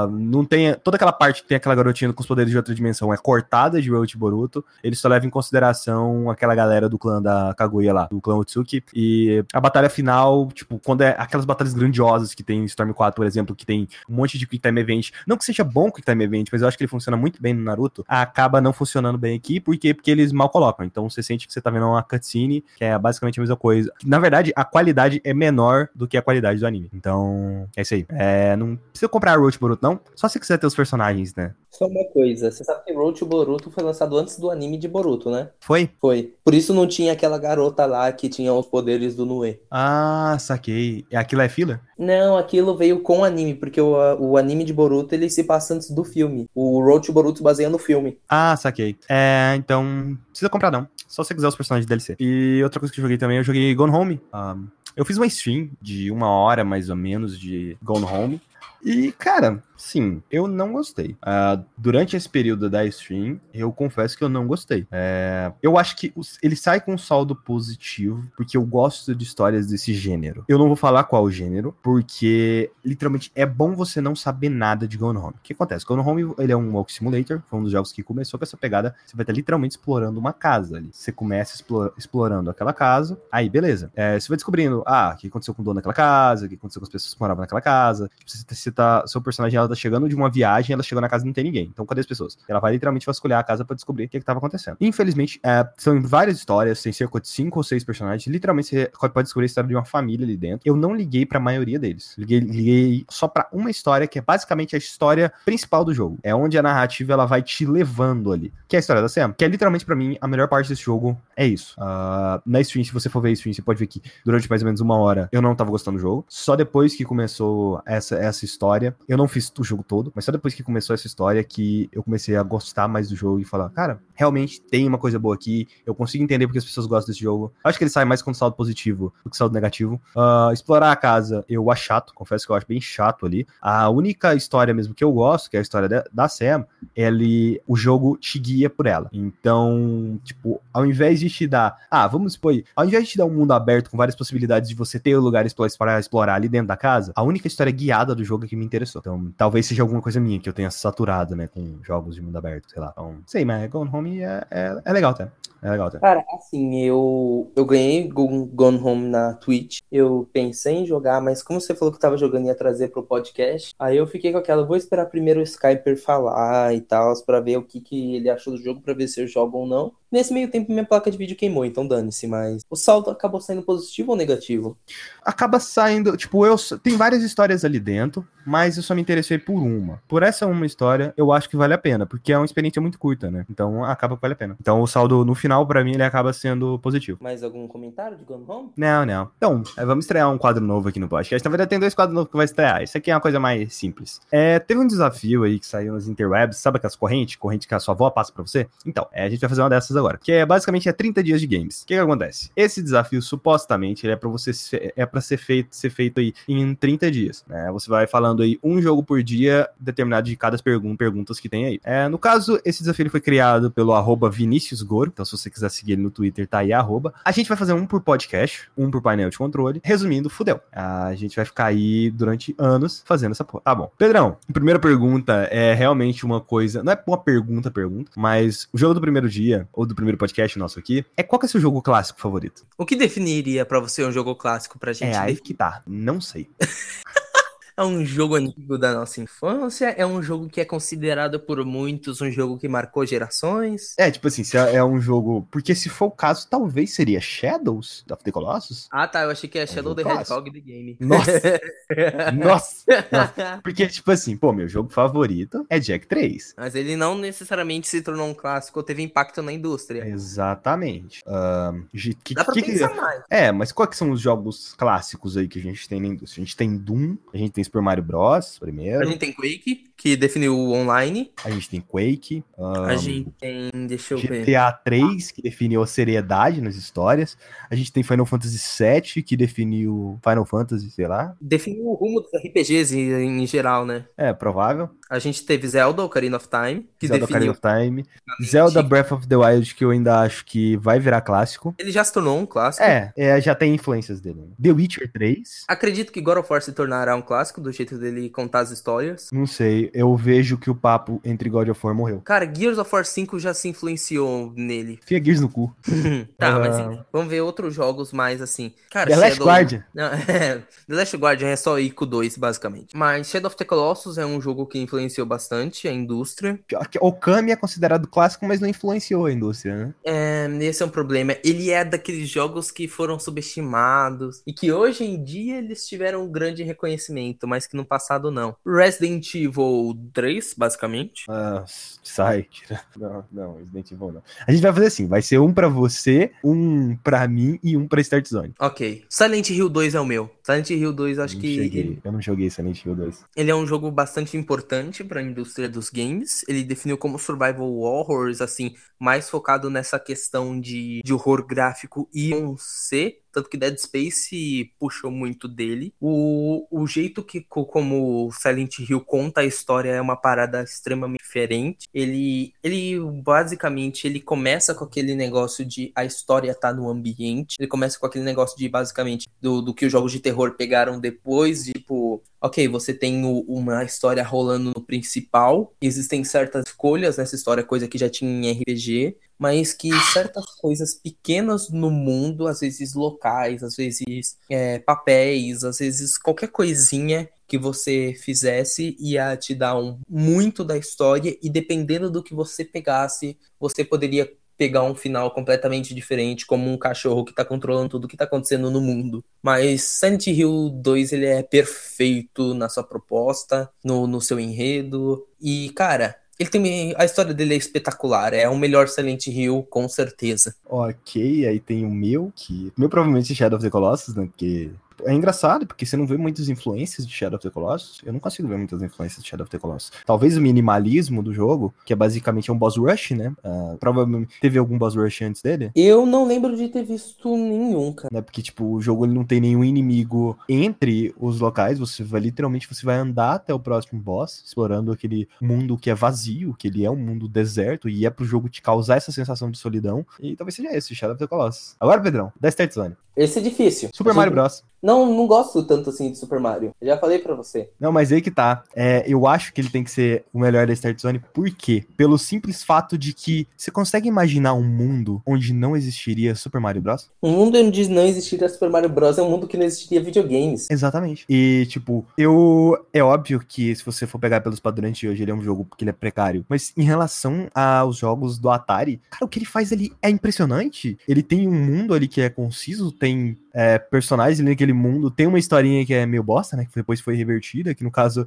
não tem, toda aquela parte que tem aquela garotinha com os poderes de outra dimensão é cortada de Road to Boruto, ele só leva em consideração aquela galera do clã da Kaguya lá, do clã Otsuki, e a batalha final, tipo, quando é aquelas batalhas grandiosas que tem em Storm 4, por exemplo, que tem um monte de Quick Time Event, não que seja bom Quick Time Event, mas eu acho que ele funciona muito bem no Naruto, acaba não funcionando bem aqui, por quê? Porque eles mal colocam, então você sente que você tá vendo uma cutscene, que é basicamente a mesma coisa. Na verdade, a qualidade é menor do que a qualidade do anime, então é isso aí. Não precisa comprar Road to Boruto, não, só se quiser ter os personagens, né? Só uma coisa, você sabe que Road to Boruto foi lançado antes do anime de Boruto, né? Foi? Foi. Por isso não tinha aquela garota lá que tinha os poderes do Noé. Ah, saquei. Aquilo é filler? Não, aquilo veio com anime, porque o anime de Boruto, ele se passa antes do filme. O Road to Boruto baseia no filme. Ah, saquei. Então, não precisa comprar não. Só se você quiser os personagens de DLC. E outra coisa que eu joguei também, eu joguei Gone Home. Eu fiz uma stream de 1 hora, mais ou menos, de Gone Home. E, cara, sim, eu não gostei. Durante esse período da stream, eu confesso que eu não gostei. Eu acho que ele sai com um saldo positivo, porque eu gosto de histórias desse gênero. Eu não vou falar qual gênero, porque, literalmente, é bom você não saber nada de Gone Home. O que acontece? Gone Home, ele é um walk simulator, foi um dos jogos que começou com essa pegada. Você vai estar, literalmente, explorando uma casa ali. Você começa explorando aquela casa, aí, beleza. Você vai descobrindo, o que aconteceu com o dono daquela casa, o que aconteceu com as pessoas que moravam naquela casa, seu personagem, ela tá chegando de uma viagem, ela chegou na casa e não tem ninguém, então cadê as pessoas? Ela vai literalmente vasculhar a casa pra descobrir o que tava acontecendo. Infelizmente, são várias histórias, tem cerca de 5 ou 6 personagens, literalmente você pode descobrir a história de uma família ali dentro. Eu não liguei pra maioria deles, liguei só pra uma história, que é basicamente a história principal do jogo, é onde a narrativa ela vai te levando ali, que é a história da Sam, que é literalmente pra mim, a melhor parte desse jogo é isso. Na stream, se você for ver a stream, você pode ver que durante mais ou menos 1 hora eu não tava gostando do jogo, só depois que começou essa história, eu não fiz o jogo todo, mas só depois que começou essa história que eu comecei a gostar mais do jogo e falar, cara, realmente tem uma coisa boa aqui, eu consigo entender porque as pessoas gostam desse jogo. Acho que ele sai mais com saldo positivo do que saldo negativo. Explorar a casa, eu acho chato, confesso que eu acho bem chato ali. A única história mesmo que eu gosto, que é a história da Sam, o jogo te guia por ela. Então, tipo, ao invés de te dar, ao invés de te dar um mundo aberto com várias possibilidades de você ter lugares para explorar ali dentro da casa, a única história guiada do jogo que me interessou. Então, talvez seja alguma coisa minha que eu tenha saturado, né, com jogos de mundo aberto, sei lá. Então, sei, mas Gone Home é legal, tá? É legal, tá? Cara, assim, eu ganhei Gone Home na Twitch, eu pensei em jogar, mas como você falou que tava jogando e ia trazer pro podcast, aí eu fiquei com aquela, vou esperar primeiro o Skyper falar e tal, pra ver o que ele achou do jogo, pra ver se eu jogo ou não. Nesse meio tempo, minha placa de vídeo queimou, então dane-se, mas o saldo acabou saindo positivo ou negativo? Acaba saindo, tipo, tem várias histórias ali dentro, mas eu só me interessei por uma. Por essa uma história, eu acho que vale a pena, porque é uma experiência muito curta, né? Então, acaba que vale a pena. Então, o saldo, no final, pra mim, ele acaba sendo positivo. Mais algum comentário de Gone Home? Não. Então, vamos estrear um quadro novo aqui no podcast. Na verdade, tem 2 quadros novos que vai estrear. Isso aqui é uma coisa mais simples. Teve um desafio aí que saiu nas interwebs, sabe aquelas correntes? Corrente que a sua avó passa pra você? Então, a gente vai fazer uma dessas agora, que é basicamente 30 dias de games. O que acontece? Esse desafio, supostamente, ele é pra você ser feito aí em 30 dias, né? Você vai falando aí um jogo por dia, determinado de cada perguntas que tem aí. No caso, esse desafio ele foi criado pelo @ViniciusGoro, então se você quiser seguir ele no Twitter, tá aí, @. A gente vai fazer um por podcast, um por painel de controle. Resumindo, fudeu. A gente vai ficar aí durante anos fazendo essa porra. Tá bom. Pedrão, a primeira pergunta é realmente uma coisa, não é uma pergunta, mas o jogo do primeiro dia, ou do primeiro podcast nosso aqui, qual que é o seu jogo clássico favorito? O que definiria pra você um jogo clássico pra gente? Aí que tá, não sei. É um jogo antigo da nossa infância, é um jogo que é considerado por muitos um jogo que marcou gerações. Tipo assim, se é um jogo... Porque se for o caso, talvez seria Shadows of the Colossus. Tá, eu achei que é Shadow the Hedgehog the Game. Nossa! Porque, tipo assim, meu jogo favorito é Jack 3. Mas ele não necessariamente se tornou um clássico ou teve impacto na indústria. Exatamente. Dá pra pensar mais. Mas quais que são os jogos clássicos aí que a gente tem na indústria? A gente tem Doom, a gente tem tem Super Mario Bros. Primeiro. A gente tem Quake, que definiu o online. A gente tem Quake. A gente tem, deixa eu ver. GTA 3, que definiu a seriedade nas histórias. A gente tem Final Fantasy 7, que definiu Final Fantasy, sei lá. Definiu o rumo dos RPGs em geral, né? É, provável. A gente teve Zelda Ocarina of Time, que Zelda definiu... Ocarina of Time. Zelda Breath of the Wild, que eu ainda acho que vai virar clássico. Ele já se tornou um clássico. É, já tem influências dele. The Witcher 3. Acredito que God of War se tornará um clássico, do jeito dele contar as histórias. Não sei, eu vejo que o papo entre God of War morreu. Cara, Gears of War 5 já se influenciou nele. Fia Gears no cu. Tá, mas enfim, vamos ver outros jogos mais assim. Cara, The Last Guardian. The Last Guardian é só Ico 2, basicamente. Mas Shadow of the Colossus é um jogo que influenciou bastante a indústria. Okami é considerado clássico, mas não influenciou a indústria, né? É, esse é um problema. Ele é daqueles jogos que foram subestimados e que hoje em dia eles tiveram um grande reconhecimento, mas que no passado não. Resident Evil 3, basicamente. Ah, sai. Não, Resident Evil não. A gente vai fazer assim, vai ser um pra você, um pra mim e um pra Startzone. Ok. Silent Hill 2 é o meu. Silent Hill 2, acho que... Eu não joguei Silent Hill 2. Ele é um jogo bastante importante pra indústria dos games. Ele definiu como survival horrors, assim, mais focado nessa questão de horror gráfico e um C. Tanto que Dead Space puxou muito dele. O jeito que como Silent Hill conta a história é uma parada extremamente diferente. Ele basicamente, ele começa com aquele negócio de a história tá no ambiente. Ele começa com aquele negócio de, basicamente, do que os jogos de terror pegaram depois. Tipo, ok, você tem uma história rolando no principal. Existem certas escolhas nessa história, coisa que já tinha em RPG. Mas que certas coisas pequenas no mundo, às vezes locais, às vezes papéis, às vezes qualquer coisinha que você fizesse ia te dar muito da história, e dependendo do que você pegasse, você poderia pegar um final completamente diferente, como um cachorro que tá controlando tudo que tá acontecendo no mundo. Mas Silent Hill 2, ele é perfeito na sua proposta, no seu enredo, e, cara... A história dele é espetacular, é o melhor Silent Hill, com certeza. Ok, aí tem o meu, que... O meu provavelmente é Shadow of the Colossus, né, porque... É engraçado, porque você não vê muitas influências de Shadow of the Colossus. Eu não consigo ver muitas influências de Shadow of the Colossus. Talvez o minimalismo do jogo, que é basicamente um boss rush, né? Provavelmente teve algum boss rush antes dele. Eu não lembro de ter visto nenhum, cara. É porque, tipo, o jogo ele não tem nenhum inimigo entre os locais. Você vai andar até o próximo boss, explorando aquele mundo que é vazio, que ele é um mundo deserto, e é pro jogo te causar essa sensação de solidão. E talvez seja esse, Shadow of the Colossus. Agora, Pedrão, da Startzone. Esse é difícil. Super Mario Bros. Não gosto tanto assim de Super Mario. Eu já falei pra você. Não, mas aí que tá. Eu acho que ele tem que ser o melhor da Startzone. Por quê? Pelo simples fato de que você consegue imaginar um mundo onde não existiria Super Mario Bros? Um mundo onde não existiria Super Mario Bros é um mundo que não existiria videogames. Exatamente. E, tipo, é óbvio que se você for pegar pelos padrões de hoje, ele é um jogo porque ele é precário. Mas em relação aos jogos do Atari, cara, o que ele faz ali é impressionante. Ele tem um mundo ali que é conciso, tem... personagens naquele mundo, tem uma historinha que é meio bosta, né, que depois foi revertida, que no caso,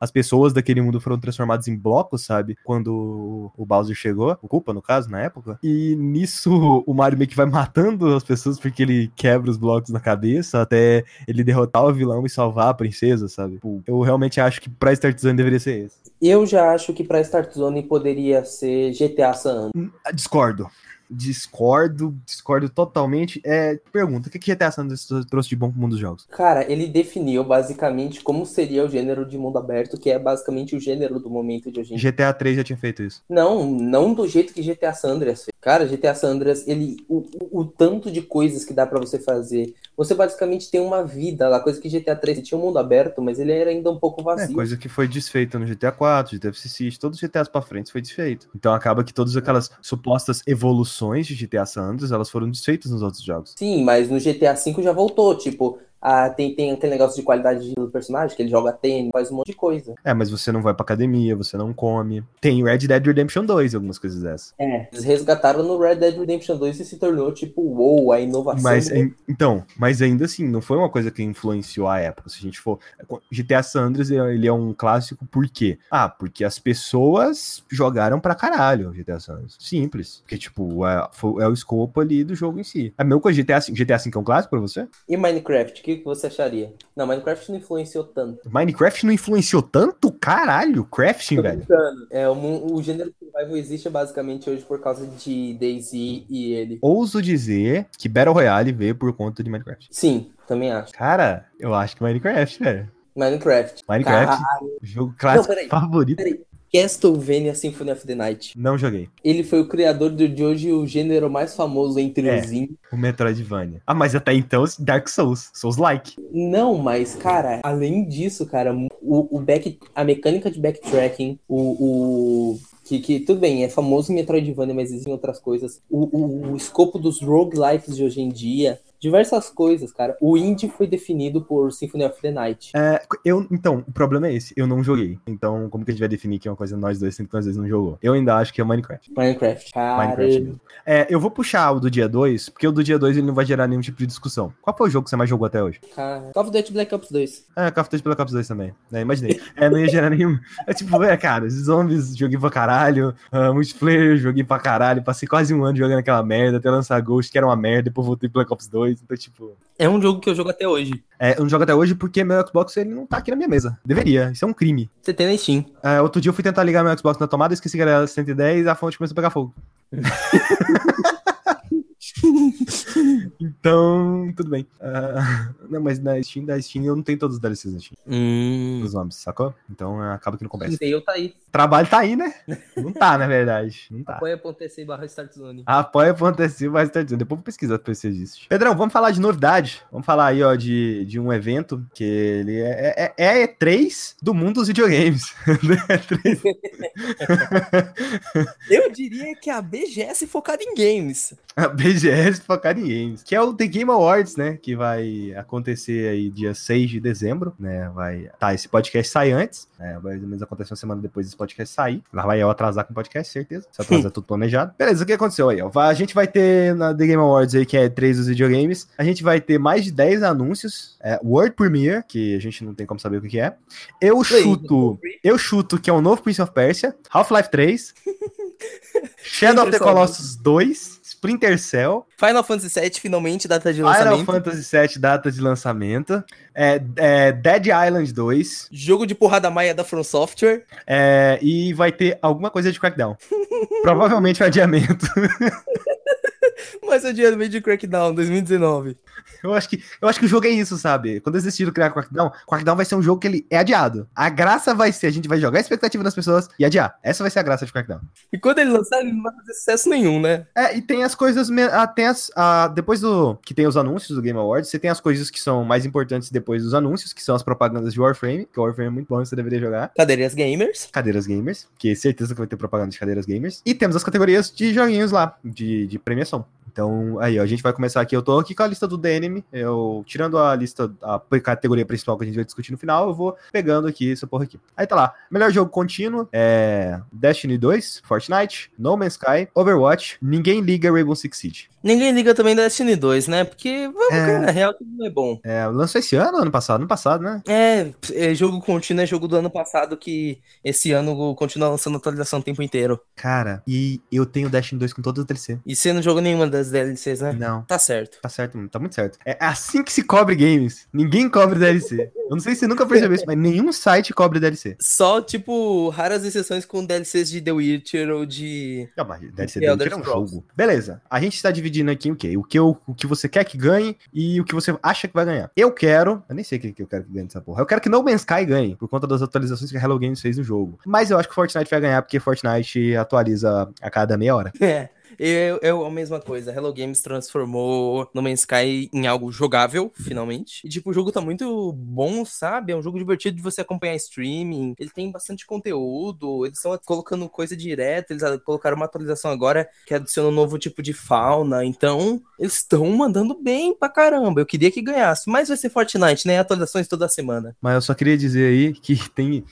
as pessoas daquele mundo foram transformadas em blocos, sabe, quando o Bowser chegou, o Koopa, no caso, na época, e nisso o Mario meio que vai matando as pessoas, porque ele quebra os blocos na cabeça, até ele derrotar o vilão e salvar a princesa, sabe. Eu realmente acho que pra Startzone deveria ser esse. Eu já acho que pra Startzone poderia ser GTA San Andreas. Discordo totalmente. Pergunta, o que GTA San Andreas trouxe de bom pro mundo dos jogos? Cara, ele definiu basicamente como seria o gênero de mundo aberto, que é basicamente o gênero do momento de hoje em dia. GTA 3 já tinha feito isso. Não do jeito que GTA San Andreas fez. Cara, GTA San Andreas, o tanto de coisas que dá pra você fazer. Você basicamente tem uma vida lá, coisa que GTA 3 tinha um mundo aberto, mas ele era ainda um pouco vazio. Coisa que foi desfeita no GTA 4, GTA Vice, todos os GTAs pra frente foi desfeito. Então acaba que todas aquelas supostas evoluções de GTA San Andreas, elas foram desfeitas nos outros jogos. Sim, mas no GTA V já voltou, tipo... tem aquele negócio de qualidade do personagem, que ele joga tênis, faz um monte de coisa. Mas você não vai pra academia, você não come. Tem Red Dead Redemption 2, algumas coisas dessas. Eles resgataram no Red Dead Redemption 2 e se tornou, tipo, a inovação. Mas ainda assim, não foi uma coisa que influenciou a época. Se a gente for... GTA San Andreas, ele é um clássico por quê? Porque as pessoas jogaram pra caralho GTA San Andreas. Simples. Porque, tipo, é o escopo ali do jogo em si. É mesmo com GTA V. GTA V é um clássico pra você? E Minecraft, que que você acharia? Não, Minecraft não influenciou tanto. Minecraft não influenciou tanto? Caralho, crafting, velho. É, o gênero survival existe basicamente hoje por causa de DayZ e ele. Ouso dizer que Battle Royale veio por conta de Minecraft. Sim, também acho. Cara, eu acho que Minecraft, velho. Minecraft, o jogo clássico favorito. Peraí. Castlevania Symphony of the Night. Não joguei. Ele foi o criador de hoje o gênero mais famoso entre os indies. O Metroidvania. Ah, mas até então Dark Souls. Souls-like. Não, mas, cara, além disso, cara, a mecânica de backtracking, que tudo bem, é famoso em Metroidvania, mas existem outras coisas. O escopo dos roguelikes de hoje em dia... Diversas coisas, cara. O indie foi definido por Symphony of the Night. Então, o problema é esse. Eu não joguei. Então, como que a gente vai definir que é uma coisa nós dois, sendo que nós dois não jogou? Eu ainda acho que é Minecraft. Cara... Minecraft mesmo. Eu vou puxar o do dia 2, porque o do dia 2 ele não vai gerar nenhum tipo de discussão. Qual foi o jogo que você mais jogou até hoje? Cara... Call of Duty Black Ops 2. Call of Duty Black Ops 2 também. Imaginei. Não ia gerar nenhum... cara, zombies, joguei pra caralho. Multiplayer, joguei pra caralho. Passei quase um ano jogando aquela merda, até lançar Ghost, que era uma merda, depois voltei pro Black Ops 2. Então, tipo... É um jogo que eu jogo até hoje. Eu não jogo até hoje porque meu Xbox ele não tá aqui na minha mesa. Deveria, isso é um crime. Você tem na Steam. Outro dia eu fui tentar ligar meu Xbox na tomada, esqueci que era 110 e a fonte começou a pegar fogo. Então, tudo bem. Não, mas na Steam eu não tenho todos os DLCs na Steam. Os nomes, sacou? Então acaba que não compensa. Eu tá aí. Trabalho tá aí, né? Não tá, na verdade. Não tá. Apoia.se/Startzone. Apoia.se/Startzone. Depois vou pesquisar pra vocês disso. Pedrão, vamos falar de novidade. Vamos falar aí, ó, de um evento que ele é E3 do mundo dos videogames. Eu diria que a BGS é focada em games. A BGS focada em games. Que é o The Game Awards, né? Que vai acontecer aí dia 6 de dezembro, né? Esse podcast sai antes. Mais ou menos acontece uma semana depois desse podcast sair. Lá vai eu atrasar com o podcast, certeza. Se atrasar tudo planejado. Beleza, o que aconteceu aí, ó? A gente vai ter na The Game Awards aí, que é E3 dos videogames. A gente vai ter mais de 10 anúncios. World Premiere, que a gente não tem como saber o que é. Eu chuto que é um novo Prince of Persia. Half-Life 3. Shadow of the Colossus 2. Splinter Cell. Final Fantasy VII, finalmente, data de lançamento. Final Fantasy VII, data de lançamento. Dead Island 2. Jogo de porrada maia da From Software. E vai ter alguma coisa de Crackdown. Provavelmente um adiamento. Mas adiamento de Crackdown, 2019. Eu acho que o jogo é isso, sabe? Quando eles decidiram criar Crackdown vai ser um jogo que ele é adiado. A graça vai ser, a gente vai jogar a expectativa nas pessoas e adiar. Essa vai ser a graça de Crackdown. E quando ele lançar, ele não vai fazer sucesso nenhum, né? E tem as coisas... depois do que tem os anúncios do Game Awards, você tem as coisas que são mais importantes depois dos anúncios, que são as propagandas de Warframe, que o Warframe é muito bom, você deveria jogar. Cadeiras Gamers, que certeza que vai ter propaganda de Cadeiras Gamers. E temos as categorias de joguinhos lá, de premiação. Então, aí, ó, a gente vai começar aqui. Eu tô aqui com a lista do DNM. Tirando a lista, a categoria principal que a gente vai discutir no final, eu vou pegando aqui essa porra aqui. Aí tá lá. Melhor jogo contínuo é Destiny 2, Fortnite, No Man's Sky, Overwatch. Ninguém liga Rainbow Six Siege. Ninguém liga também Destiny 2, né? Porque, vamos ver, na real, tudo não é bom. Lançou esse ano ou ano passado? Ano passado, né? Jogo contínuo é jogo do ano passado que esse ano continua lançando atualização o tempo inteiro. Cara, e eu tenho Destiny 2 com todas as DLC. E você não joga nenhuma das DLCs, né? Não. Tá certo, mano. Tá muito certo. É assim que se cobre games. Ninguém cobre DLC. Eu não sei se você nunca percebeu isso, mas nenhum site cobre DLC. Só, tipo, raras exceções com DLCs de The Witcher ou de... Não, mas DLC de The Witcher é um jogo. Beleza. A gente está dividindo aqui o que você quer que ganhe e o que você acha que vai ganhar. Eu nem sei o que eu quero que ganhe dessa porra. Eu quero que No Man's Sky ganhe, por conta das atualizações que a Hello Games fez no jogo. Mas eu acho que Fortnite vai ganhar, porque Fortnite atualiza a cada meia hora. É a mesma coisa. Hello Games transformou No Man's Sky em algo jogável, finalmente. E, tipo, o jogo tá muito bom, sabe? É um jogo divertido de você acompanhar streaming. Ele tem bastante conteúdo. Eles estão colocando coisa direta. Eles colocaram uma atualização agora que adiciona um novo tipo de fauna. Então, eles estão mandando bem pra caramba. Eu queria que ganhasse. Mas vai ser Fortnite, né? Atualizações toda semana. Mas eu só queria dizer aí que tem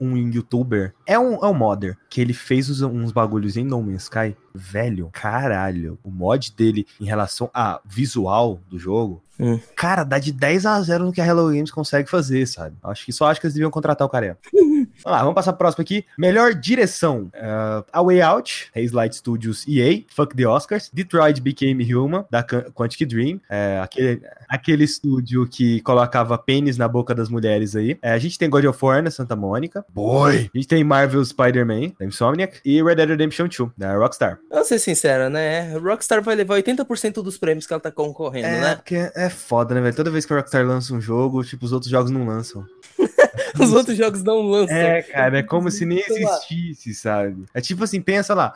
um YouTuber. É um modder que ele fez uns bagulhos em No Man's Sky, velho. velho, caralho, o mod dele em relação a visual do jogo, cara, dá de 10-0 no que a Hello Games consegue fazer, sabe? Acho que eles deviam contratar o careca. Vamos lá, vamos passar pro próximo aqui. Melhor direção: A Way Out, Hazelight Studios, EA, Fuck the Oscars, Detroit Became Human, da Quantic Dream, aquele estúdio que colocava pênis na boca das mulheres aí. A gente tem God of War na Santa Mônica. Boy! A gente tem Marvel Spider-Man, da Insomniac, e Red Dead Redemption 2, da Rockstar. Eu vou ser sincero, né? Rockstar vai levar 80% dos prêmios que ela tá concorrendo, né? Porque é foda, né, velho? Toda vez que a Rockstar lança um jogo, tipo, os outros jogos não lançam. Os outros jogos não lançam. Cara, é como se nem existisse, sabe? É tipo assim, pensa lá,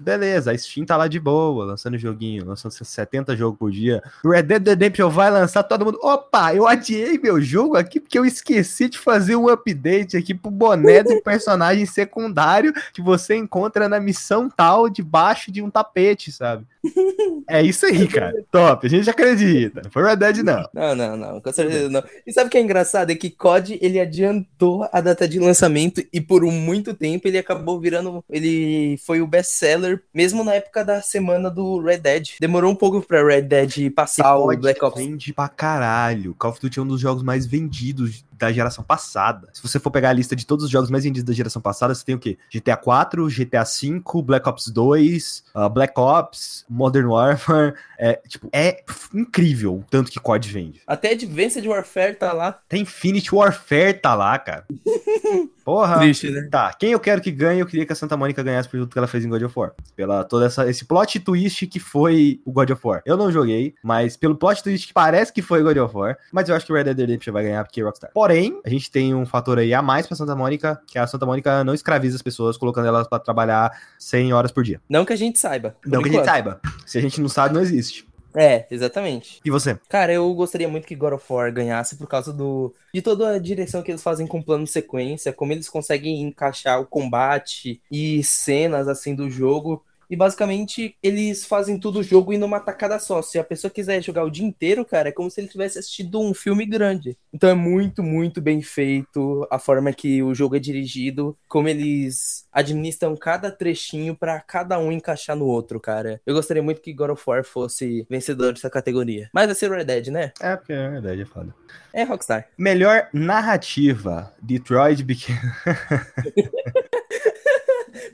beleza, a Steam tá lá de boa, lançando joguinho, lançando 70 jogos por dia. O Red Dead Redemption vai lançar, todo mundo, opa, eu adiei meu jogo aqui porque eu esqueci de fazer um update aqui pro boné do personagem secundário que você encontra na missão tal, debaixo de um tapete, sabe? É isso aí, cara. Top, a gente acredita. Não foi Red Dead, não. Não, com certeza não. E sabe o que é engraçado? É que COD, ele adiantou a data de lançamento e por muito tempo ele acabou virando... Ele foi o best-seller, mesmo na época da semana do Red Dead. Demorou um pouco pra Red Dead passar o Black Ops. Vende pra caralho. Call of Duty é um dos jogos mais vendidos da geração passada. Se você for pegar a lista de todos os jogos mais vendidos da geração passada, você tem o quê? GTA 4, GTA 5, Black Ops 2, Black Ops, Modern Warfare. É incrível o tanto que COD vende. Até Advanced Warfare tá lá. Até Infinity Warfare tá lá, cara. Porra. Triste, né? Tá, quem eu quero que ganhe, eu queria que a Santa Mônica ganhasse por tudo que ela fez em God of War. Pela toda esse plot twist que foi o God of War. Eu não joguei, mas pelo plot twist que parece que foi God of War, mas eu acho que o Red Dead Redemption vai ganhar porque é Rockstar. Porém, a gente tem um fator aí a mais pra Santa Mônica, que a Santa Mônica não escraviza as pessoas, colocando elas pra trabalhar 100 horas por dia. Não que a gente saiba. Não que a gente saiba. Se a gente não sabe, não existe. É, exatamente. E você? Cara, eu gostaria muito que God of War ganhasse por causa de toda a direção que eles fazem com plano sequência, como eles conseguem encaixar o combate e cenas, assim, do jogo. E basicamente eles fazem tudo o jogo em uma tacada só. Se a pessoa quiser jogar o dia inteiro, cara, é como se ele tivesse assistido um filme grande. Então é muito, muito bem feito a forma que o jogo é dirigido, como eles administram cada trechinho pra cada um encaixar no outro, cara. Eu gostaria muito que God of War fosse vencedor dessa categoria. Mas vai ser Red Dead, né? É, porque Red Dead é foda. É Rockstar. Melhor narrativa: Detroit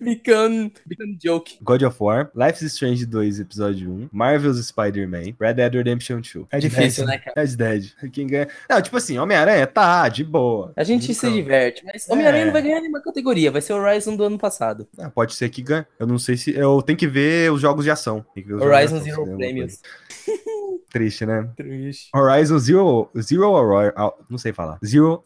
Become... Become Joke, God of War, Life is Strange 2, episódio 1, Marvel's Spider-Man, Red Dead Redemption 2. É difícil, né, cara? Red Dead. Quem ganha? Não, tipo assim, Homem-Aranha tá de boa. A gente se diverte, mas Homem-Aranha não vai ganhar nenhuma categoria, vai ser o Horizon do ano passado. Pode ser que ganhe. Eu não sei se... Eu tenho que ver os jogos de ação. Horizon de ação, Zero Premiers. Triste, né? Triste. Horizon Zero Award. Não sei falar. Zero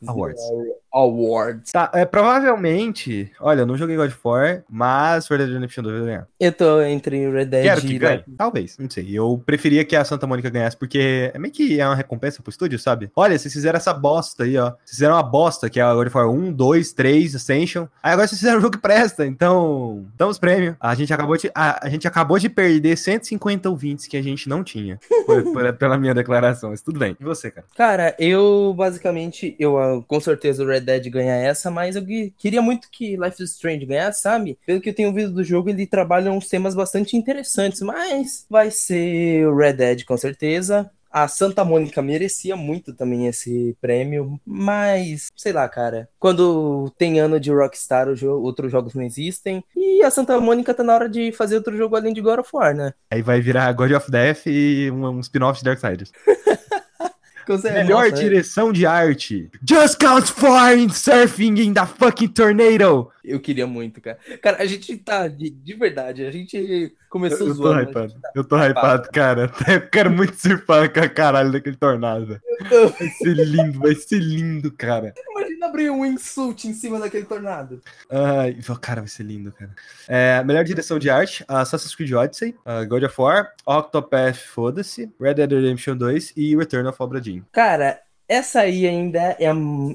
Awards. Tá, provavelmente... Olha, eu não joguei God of War, mas Red Dead Redemption 2 vai ganhar. Eu tô entre Red Dead... Quero que ganhe. Talvez, não sei. Eu preferia que a Santa Mônica ganhasse, porque é meio que é uma recompensa pro estúdio, sabe? Olha, vocês fizeram essa bosta aí, ó. Vocês fizeram uma bosta, que é a God of War 1, 2, 3, Ascension. Aí agora vocês fizeram um jogo que presta, então... Damos prêmio. A gente acabou de perder 150 ouvintes que a gente não tinha. Pela minha declaração, isso tudo bem. E você, cara? Cara, eu basicamente, com certeza o Red Dead ganha essa, mas eu queria muito que Life is Strange ganhasse, sabe? Pelo que eu tenho ouvido do jogo, ele trabalha uns temas bastante interessantes, mas vai ser o Red Dead com certeza. A Santa Mônica merecia muito também esse prêmio, mas, sei lá, cara. Quando tem ano de Rockstar, outros jogos não existem. E a Santa Mônica tá na hora de fazer outro jogo além de God of War, né? Aí vai virar God of Death e um spin-off de Darksiders. Melhor direção de arte: Just Cause 4 in Surfing in the fucking Tornado. Eu queria muito, cara. Cara, a gente tá de verdade. A gente começou zoando. Eu tô hypado, cara. Eu quero muito surfar com a caralho daquele tornado. Vai ser lindo, cara. Imagina abrir um insult em cima daquele tornado. Cara, vai ser lindo, cara. Melhor direção de arte: Assassin's Creed Odyssey, God of War, Octopath, foda-se, Red Dead Redemption 2 e Return of Obra Dinn. Cara, essa aí ainda é,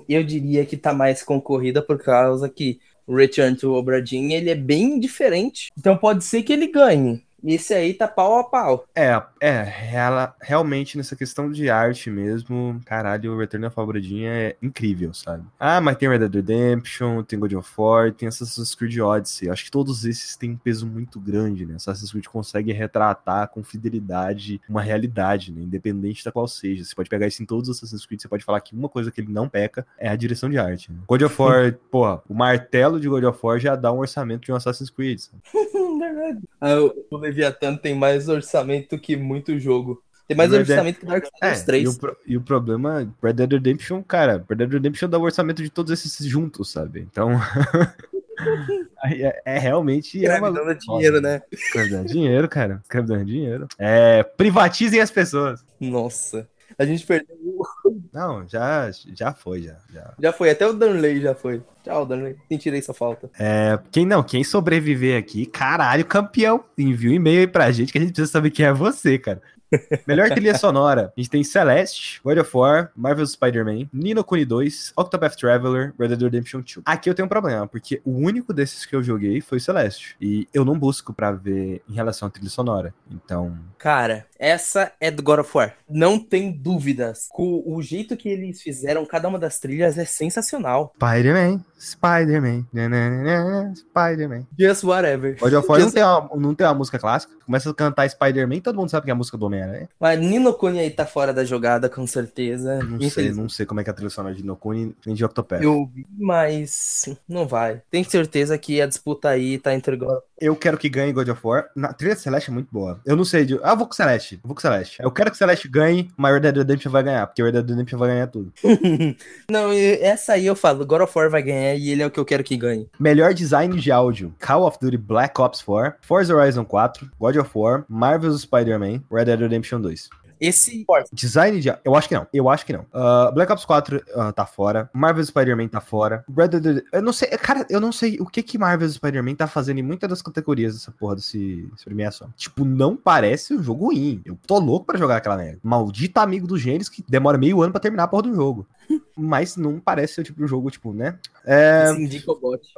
eu diria que tá mais concorrida por causa que o Return to Obra Dinn, ele é bem diferente. Então pode ser que ele ganhe. E esse aí tá pau a pau. Ela realmente nessa questão de arte mesmo, caralho, o Return of Albredinha é incrível, sabe? Ah, mas tem Red Dead Redemption, tem God of War, tem Assassin's Creed Odyssey. Acho que todos esses têm um peso muito grande, né? Assassin's Creed consegue retratar com fidelidade uma realidade, né? Independente da qual seja. Você pode pegar isso em todos os Assassin's Creed, você pode falar que uma coisa que ele não peca é a direção de arte, né? God of War, porra, o martelo de God of War já dá um orçamento de um Assassin's Creed, sabe? O Leviathan tem mais orçamento que muito jogo. Tem mais orçamento que Dark Souls 3. E o problema, Red Dead Redemption, cara, Red Dead Redemption dá o orçamento de todos esses juntos, sabe? Então... realmente... Escravidão dá dinheiro, né? Escravidão é dinheiro, cara. Escravidão é dinheiro. Privatizem as pessoas. Nossa. A gente perdeu... Não, já foi. Já foi, até o Danley já foi. Tchau, Danley. Sentirei sua falta. Quem sobreviver aqui, caralho, campeão. Envia um e-mail aí pra gente que a gente precisa saber quem é você, cara. Melhor trilha sonora. A gente tem Celeste, God of War, Marvel Spider-Man, Ni no Kuni 2, Octopath Traveler, Red Dead Redemption 2. Aqui eu tenho um problema, porque o único desses que eu joguei foi o Celeste. E eu não busco pra ver em relação à trilha sonora. Então... Cara, essa é do God of War. Não tem dúvidas. O jeito que eles fizeram cada uma das trilhas é sensacional. Spider-Man, nananana, Spider-Man. Just whatever. God of War não tem uma música clássica. Começa a cantar Spider-Man, todo mundo sabe que é a música do Homem-Aranha, né? Mas Nino Kuni aí tá fora da jogada, com certeza. Não sei como é que é a trilha sonora de Nino Kuni nem de Octopath. Eu vi, mas não vai. Tenho certeza que a disputa aí tá entre God of War. Eu quero que ganhe God of War. A trilha Celeste é muito boa. Eu não sei de... Ah, eu vou com Celeste. Eu quero que Celeste ganhe, mas Red Dead Redemption vai ganhar, porque Red Dead Redemption vai ganhar tudo. Não, essa aí eu falo, God of War vai ganhar e ele é o que eu quero que ganhe. Melhor design de áudio: Call of Duty Black Ops 4, Forza Horizon 4, God of War, Marvel Spider-Man, Red Dead Redemption 2. Esse design de... Eu acho que não. Black Ops 4 tá fora. Marvel Spider-Man tá fora. Eu não sei, cara, eu não sei o que Marvel Spider-Man tá fazendo em muitas das categorias dessa porra desse premiação. Tipo, não parece um jogo ruim. Eu tô louco pra jogar aquela merda. Maldito amigo dos gênios que demora meio ano pra terminar a porra do jogo. Mas não parece ser o tipo de jogo, tipo, né?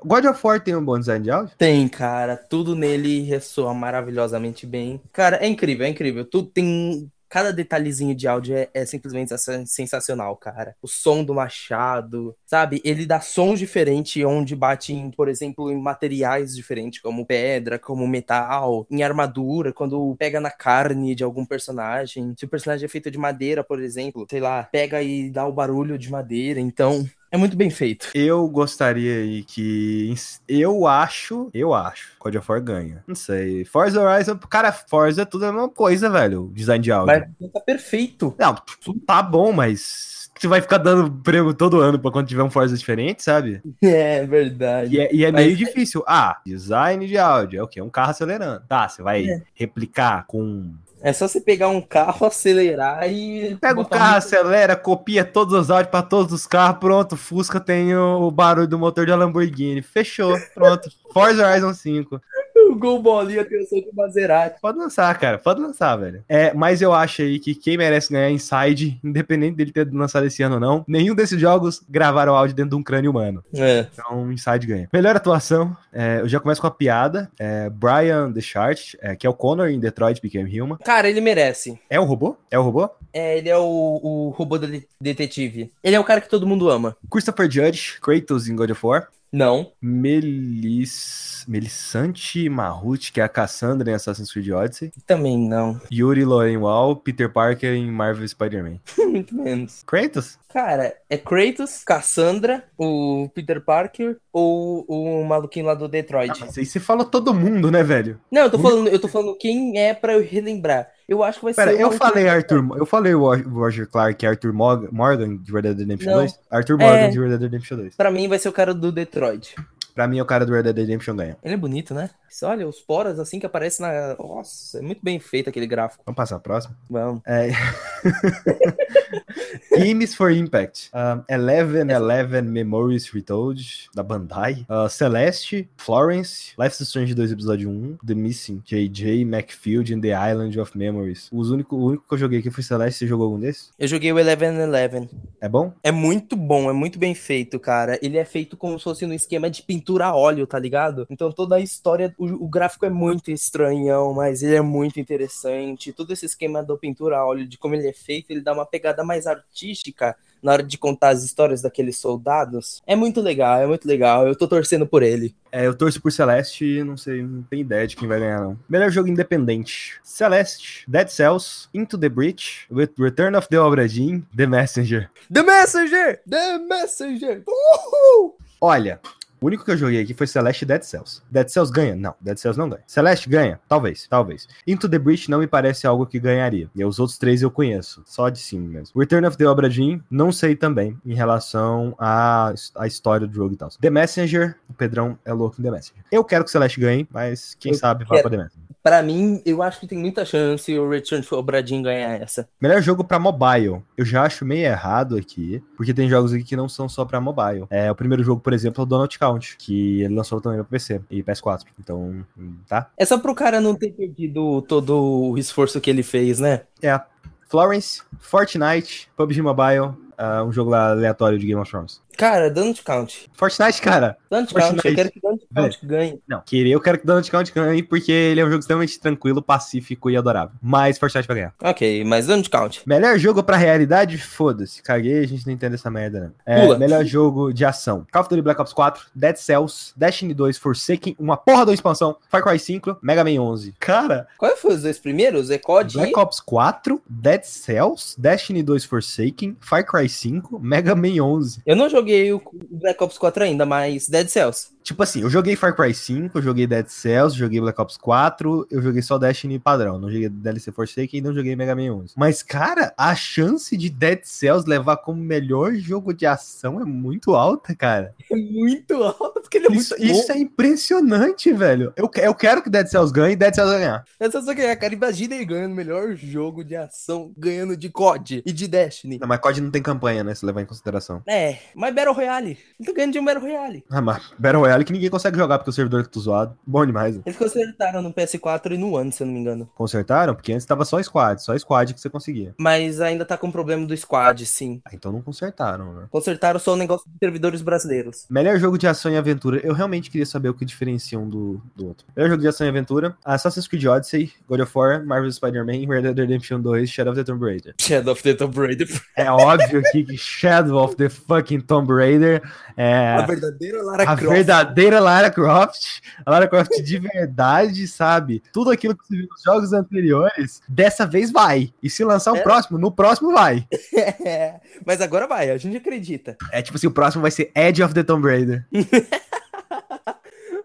God of War tem um bom design de áudio? Tem, cara. Tudo nele ressoa maravilhosamente bem. Cara, é incrível. Tudo tem... Cada detalhezinho de áudio é simplesmente sensacional, cara. O som do machado, sabe? Ele dá sons diferentes onde bate, por exemplo, em materiais diferentes, como pedra, como metal, em armadura, quando pega na carne de algum personagem. Se o personagem é feito de madeira, por exemplo, sei lá, pega e dá o barulho de madeira, então... É muito bem feito. Eu gostaria aí que... Eu acho. God of War ganha. Não sei. Forza Horizon... Cara, Forza é tudo a mesma coisa, velho. Design de áudio. Mas tá perfeito. Não, tá bom, mas... Você vai ficar dando prêmio todo ano pra quando tiver um Forza diferente, sabe? É verdade. E é meio difícil. Ah, design de áudio. É o quê? É um carro acelerando. Tá, você vai replicar com... É só você pegar um carro, acelerar e... Pega o carro, acelera, copia todos os áudios pra todos os carros, pronto. Fusca tem o barulho do motor de Lamborghini. Fechou, pronto. Forza Horizon 5. O Gol Bolinha tem o som de Maserati. Pode lançar, cara. Pode lançar, velho. Mas eu acho aí que quem merece ganhar Inside, independente dele ter lançado esse ano ou não, nenhum desses jogos gravaram áudio dentro de um crânio humano. Então, Inside ganha. Melhor atuação, eu já começo com a piada. Brian Deschart, que é o Connor em Detroit Become Human. Cara, ele merece. É o robô? Ele é o robô da detetive. Ele é o cara que todo mundo ama. Christopher Judge, Kratos em God of War. Não. Melisante Marruti, que é a Cassandra em Assassin's Creed Odyssey. Também não. Yuri Lorenwal, Peter Parker em Marvel Spider-Man. Muito menos. Kratos? Cara, é Kratos, Cassandra, o Peter Parker ou o maluquinho lá do Detroit. Ah, mas aí você fala todo mundo, né, velho? Não, eu tô falando quem é pra eu relembrar. Eu acho que vai ser... Eu falei o Roger Clark e Arthur Morgan de Red Dead Redemption 2? Arthur Morgan de Red Dead Redemption 2. Pra mim vai ser o cara do Detroit. Pra mim é o cara do Red Dead Redemption ganha. Ele é bonito, né? Olha, os poras assim que aparecem na... Nossa, é muito bem feito aquele gráfico. Vamos passar a próxima? Vamos. Games for Impact. 11 Memories Retold, da Bandai. Celeste, Florence, Life is Strange 2 Episódio 1, The Missing, J.J. Macfield and the Island of Memories. O único que eu joguei aqui foi Celeste. Você jogou algum desses? Eu joguei o 11. É bom? É muito bom, é muito bem feito, cara. Ele é feito como se fosse no esquema de pintura a óleo, tá ligado? Então toda a história... o gráfico é muito estranhão, mas ele é muito interessante. Todo esse esquema da pintura a óleo, de como ele é feito, ele dá uma pegada mais artística na hora de contar as histórias daqueles soldados. É muito legal, é muito legal. Eu tô torcendo por ele. É, eu torço por Celeste e não sei, não tenho ideia de quem vai ganhar, não. Melhor jogo independente. Celeste, Dead Cells, Into the Breach, with Return of the Obra Dinn, The Messenger. The Messenger! The Messenger! Uhul! Olha... O único que eu joguei aqui foi Celeste e Dead Cells. Dead Cells ganha? Não, Dead Cells não ganha. Celeste ganha? Talvez, talvez. Into the Breach não me parece algo que ganharia. E os outros três eu conheço, só de cima mesmo. Return of the Obra Dinn, não sei também, em relação à história do jogo e tal. The Messenger, o Pedrão é louco em The Messenger. Eu quero que Celeste ganhe, mas quem sabe vai pra The Messenger. Pra mim, eu acho que tem muita chance o Return of the Obra Dinn ganhar essa. Melhor jogo pra mobile. Eu já acho meio errado aqui, porque tem jogos aqui que não são só pra mobile. É, o primeiro jogo, por exemplo, é o Donut Count, que ele lançou também pra PC e PS4. Então, tá? É só pro cara não ter perdido todo o esforço que ele fez, né? É. Florence, Fortnite, PUBG Mobile... um jogo lá aleatório de Game of Thrones. Cara, Donut Count. Fortnite, cara. Donut Count, eu quero que Donut Count ganhe. Não, eu quero que Donut Count ganhe porque ele é um jogo extremamente tranquilo, pacífico e adorável. Mas Fortnite vai ganhar. Ok, mas Donut Count. Melhor jogo pra realidade? Foda-se, caguei, a gente não entende essa merda, né? Pula. Melhor jogo de ação. Call of Duty Black Ops 4, Dead Cells, Destiny 2, Forsaken, uma porra da expansão, Far Cry 5, Mega Man 11. Cara... Qual foi os dois primeiros? COD? Black Ops 4, Dead Cells, Destiny 2, Forsaken, Far Cry 5, Mega Man 11. Eu não joguei o Black Ops 4 ainda, mas Dead Cells. Tipo assim, eu joguei Far Cry 5, eu joguei Dead Cells, joguei Black Ops 4, eu joguei só Destiny padrão, não joguei DLC Forsaken e não joguei Mega Man 11. Mas, cara, a chance de Dead Cells levar como melhor jogo de ação é muito alta, cara. É muito alta, porque ele é muito bom. Isso é impressionante, velho. Eu quero que Dead Cells ganhe e Dead Cells vai ganhar. Dead Cells vai ganhar, cara. Imagina ele ganhando o melhor jogo de ação, ganhando de COD e de Destiny. Não, mas COD não tem campanha, né, se levar em consideração. É, mas Battle Royale. Ele tá ganhando de um Battle Royale. Ah, mas Battle Royale que ninguém consegue jogar porque o servidor tá zoado. Bom demais, né? Eles consertaram no PS4 e no One, se eu não me engano. Consertaram? Porque antes tava só squad que você conseguia. Mas ainda tá com problema do squad, sim. Ah, então não consertaram, né? Consertaram só o negócio dos servidores brasileiros. Melhor jogo de ação e aventura. Eu realmente queria saber o que diferencia um do outro. Melhor jogo de ação e aventura. Assassin's Creed Odyssey, God of War, Marvel Spider-Man, Red Dead Redemption 2, Shadow of the Tomb Raider. Shadow of the Tomb Raider. É óbvio aqui que Shadow of the fucking Tomb Raider é... A verdadeira Lara Croft. Verdadeira Lara Croft, a Lara Croft de verdade, sabe? Tudo aquilo que você viu nos jogos anteriores, dessa vez vai. E se lançar o próximo, no próximo vai. É. Mas agora vai, a gente acredita. É tipo assim, o próximo vai ser Edge of the Tomb Raider.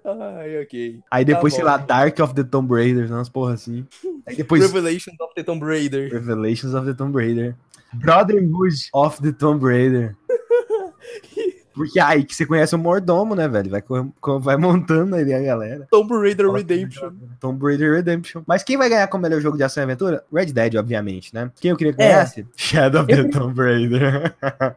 Ai, ok. Aí depois, tá, sei lá, Dark of the Tomb Raider, umas porra assim. Aí depois... Revelations of the Tomb Raider. Revelations of the Tomb Raider. Brotherhood of the Tomb Raider. Porque aí que você conhece o mordomo, né, velho? Vai montando aí a galera. Tomb Raider Redemption. Tomb Raider Redemption. Mas quem vai ganhar como melhor jogo de ação e aventura? Red Dead, obviamente, né? Quem eu queria que ganhasse? Shadow of the Tomb Raider.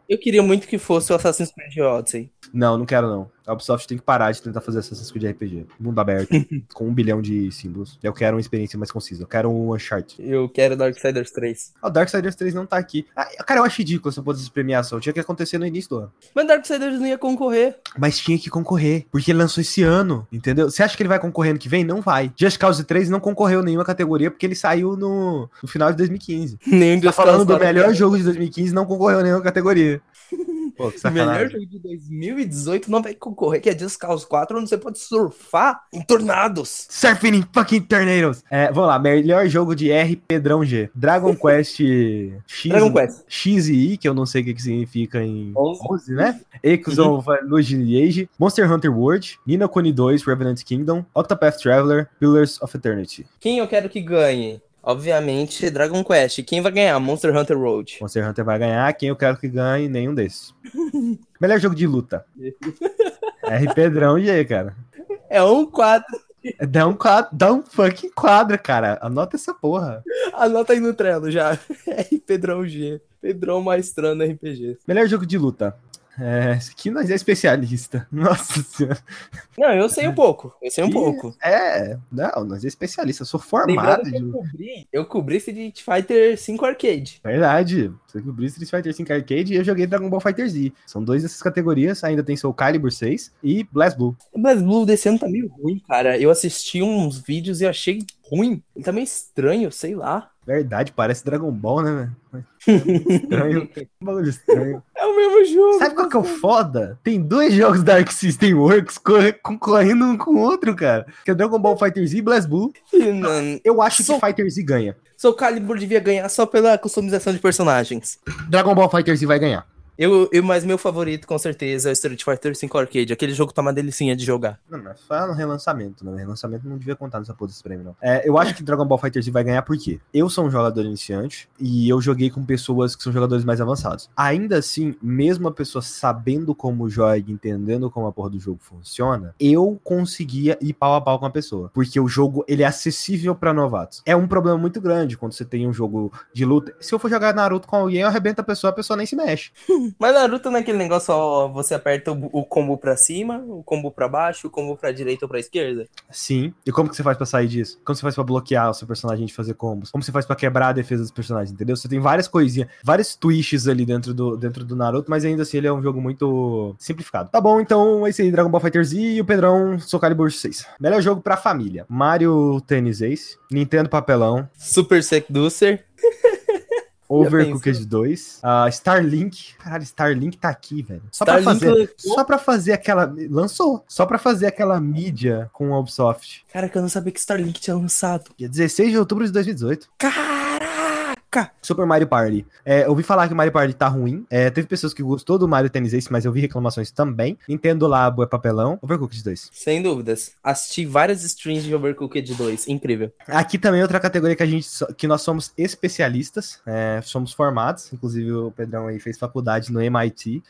Eu queria muito que fosse o Assassin's Creed Odyssey. Não, não quero não. A Ubisoft tem que parar de tentar fazer Assassin's Creed RPG. Mundo aberto, com 1 bilhão de símbolos. Eu quero uma experiência mais concisa. Eu quero um Uncharted. Eu quero Darksiders 3. Ah, o Darksiders 3 não tá aqui. Ah, cara, eu acho ridículo essa porra dessa premiação. Tinha que acontecer no início do ano. Mas Darksiders não ia concorrer. Mas tinha que concorrer. Porque ele lançou esse ano, entendeu? Você acha que ele vai concorrer ano que vem? Não vai. Just Cause 3 não concorreu nenhuma categoria porque ele saiu no final de 2015. Nem tá falando do melhor jogo de 2015, não concorreu nenhuma categoria. Pô, que sacanagem. O melhor jogo de 2018 não vai concorrer, que é Just Cause 4, onde você pode surfar em tornados. Surfing in fucking tornadoes. É, vamos lá, melhor jogo de R, Pedrão G. Dragon Quest X. Dragon Quest. X e I, que eu não sei o que significa em 11, né? Echoes of Lineage, Monster Hunter World, Ni no Kuni 2, Revenant Kingdom, Octopath Traveler, Pillars of Eternity. Quem eu quero que ganhe? Obviamente, Dragon Quest. Quem vai ganhar? Monster Hunter Road. Monster Hunter vai ganhar. Quem eu quero que ganhe? Nenhum desses. Melhor jogo de luta. R. Pedrão e aí, cara. É um quadro. Dá um fucking quadro, cara. Anota essa porra. Anota aí no Trello já. R. Pedrão G. Pedrão maestrando RPG. Melhor jogo de luta. É, isso aqui nós é especialista. Nossa senhora. Não, eu sei um pouco. É, não, nós é especialista. Eu sou formado. Eu cobri Street Fighter 5 Arcade. Verdade. Eu cobri Street Fighter 5 Arcade e eu joguei Dragon Ball FighterZ. São dois dessas categorias. Ainda tem Soul Calibur 6 e BlazBlue. O BlazBlue desse ano tá meio ruim, cara. Eu assisti uns vídeos e achei ruim. Ele tá meio estranho, sei lá. Verdade, parece Dragon Ball, né, velho? Estranho. Um bagulho estranho. É o mesmo jogo. Sabe qual que é o foda? Tem dois jogos da Arc System Works concorrendo um com o outro, cara. Que é Dragon Ball FighterZ e BlazBlue. Eu acho que FighterZ ganha. Soul Calibur devia ganhar só pela customização de personagens. Dragon Ball FighterZ vai ganhar. Mas meu favorito, com certeza, é o Street Fighter 5 Arcade. Aquele jogo tá uma delicinha de jogar. Não, só no relançamento, né? Relançamento não devia contar nessa porra desse prêmio, não. Eu acho que Dragon Ball FighterZ vai ganhar porque eu sou um jogador iniciante e eu joguei com pessoas que são jogadores mais avançados. Ainda assim, mesmo a pessoa sabendo como joga e entendendo como a porra do jogo funciona, eu conseguia ir pau a pau com a pessoa. Porque o jogo, ele é acessível pra novatos. É um problema muito grande quando você tem um jogo de luta. Se eu for jogar Naruto com alguém, eu arrebento a pessoa nem se mexe. Mas Naruto não é aquele negócio, ó, você aperta o combo pra cima, o combo pra baixo, o combo pra direita ou pra esquerda? Sim. E como que você faz pra sair disso? Como você faz pra bloquear o seu personagem de fazer combos? Como você faz pra quebrar a defesa dos personagens, entendeu? Você tem várias coisinhas, vários twists ali dentro do Naruto, mas ainda assim ele é um jogo muito simplificado. Tá bom, então é isso aí, Dragon Ball FighterZ e o Pedrão, Soul Calibur 6. Melhor jogo pra família. Mario Tennis Ace, Nintendo Papelão, Super Seducer... Overcooked 2, Starlink. Caralho, Starlink tá aqui, velho. Só pra fazer aquela... Lançou. Só pra fazer aquela mídia com a Ubisoft. Cara, que eu não sabia que Starlink tinha lançado. Dia 16 de outubro de 2018. Caraca! Super Mario Party. Eu ouvi falar que o Mario Party tá ruim. Teve pessoas que gostou do Mario Tennis Ace, mas eu vi reclamações também. Nintendo Labo é papelão. Overcooked 2. Sem dúvidas. Assisti várias streams de Overcooked 2. Incrível. Aqui também é outra categoria que nós somos especialistas. Somos formados. Inclusive o Pedrão aí fez faculdade no MIT.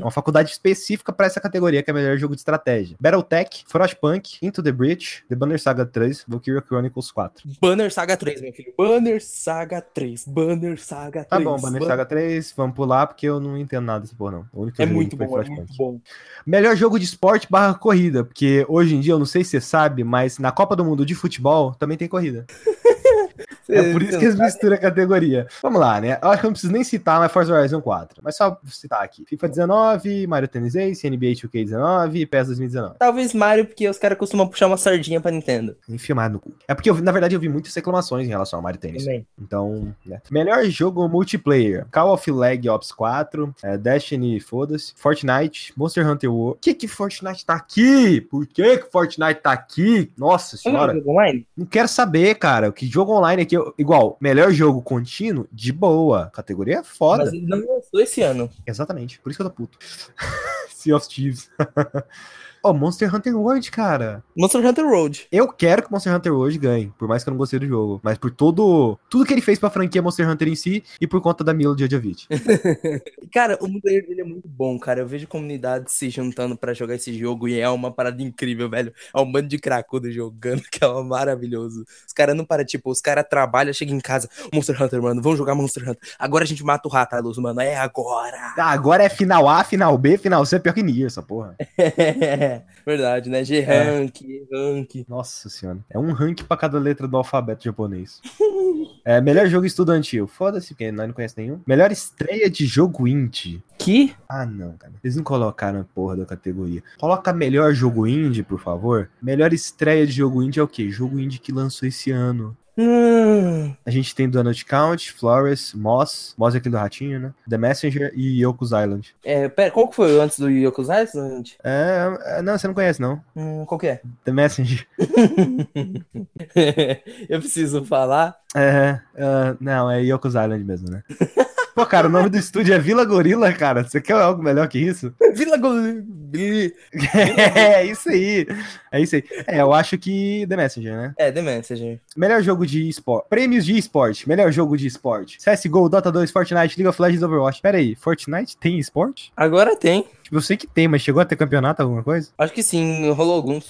Uma faculdade específica pra essa categoria, que é o melhor jogo de estratégia. Battletech, Frostpunk, Into the Breach, The Banner Saga 3, Valkyria Chronicles 4. Banner Saga 3, meu filho. Banner Saga 3. Tá bom, Banner Saga 3, vamos pular, porque eu não entendo nada dessa porra, não. É muito bom. Melhor jogo de esporte / corrida, porque hoje em dia, eu não sei se você sabe, mas na Copa do Mundo de futebol também tem corrida. É por isso que eles misturam a categoria. Vamos lá, né? Eu acho que eu não preciso nem citar, mas Forza Horizon 4. Mas só citar aqui. FIFA 19, Mario Tennis Ace, NBA 2K 19, PES 2019. Talvez Mario, porque os caras costumam puxar uma sardinha pra Nintendo. Enfimado no cu. É porque, eu vi muitas reclamações em relação ao Mario Tennis. Também. Então, né? Melhor jogo multiplayer. Call of Duty Ops 4, Destiny, foda-se, Fortnite, Monster Hunter World. Por que Fortnite tá aqui? Por que Fortnite tá aqui? Nossa senhora. Não quero saber, cara. Que jogo online aqui... Igual, melhor jogo contínuo, de boa. Categoria é foda. Mas ele não lançou esse ano. Exatamente, por isso que eu tô puto. Sea of Thieves. Monster Hunter World, cara. Monster Hunter World. Eu quero que Monster Hunter World ganhe, por mais que eu não gostei do jogo. Mas por tudo que ele fez pra franquia Monster Hunter em si e por conta da Mila Djokovic. Cara, o multiplayer dele é muito bom, cara. Eu vejo comunidade se juntando pra jogar esse jogo e é uma parada incrível, velho. É um bando de cracudo jogando, que é maravilhoso. Os caras não param, tipo, os caras trabalham, chegam em casa. Monster Hunter, mano, vamos jogar Monster Hunter. Agora a gente mata o Rathalos, mano. É agora. Agora é final A, final B, final C, pior que Nier, essa porra. Verdade, né? G-Rank. Nossa senhora. É um rank pra cada letra do alfabeto japonês. Melhor jogo estudantil. Foda-se, porque nós não conhecemos nenhum. Melhor estreia de jogo indie. Que? Ah, não, cara. Eles não colocaram a porra da categoria. Coloca melhor jogo indie, por favor. Melhor estreia de jogo indie é o quê? Jogo indie que lançou esse ano. A gente tem Donut Count, Flores, Moss é aquele do ratinho, né? The Messenger e Yoko's Island. Pera, qual que foi antes do Yoko's Island? Não, você não conhece, não. Qual que é? The Messenger. Eu preciso falar? Não, é Yoko's Island mesmo, né? Pô, cara, o nome do estúdio é Vila Gorila, cara. Você quer algo melhor que isso? Vila Gorila. É isso aí. Eu acho que The Messenger, né? The Messenger. Melhor jogo de esporte. Prêmios de esporte. Melhor jogo de esporte. CSGO, Dota 2, Fortnite, League of Legends, Overwatch. Pera aí, Fortnite tem esporte? Agora tem. Eu sei que tem, mas chegou a ter campeonato, alguma coisa? Acho que sim, rolou alguns.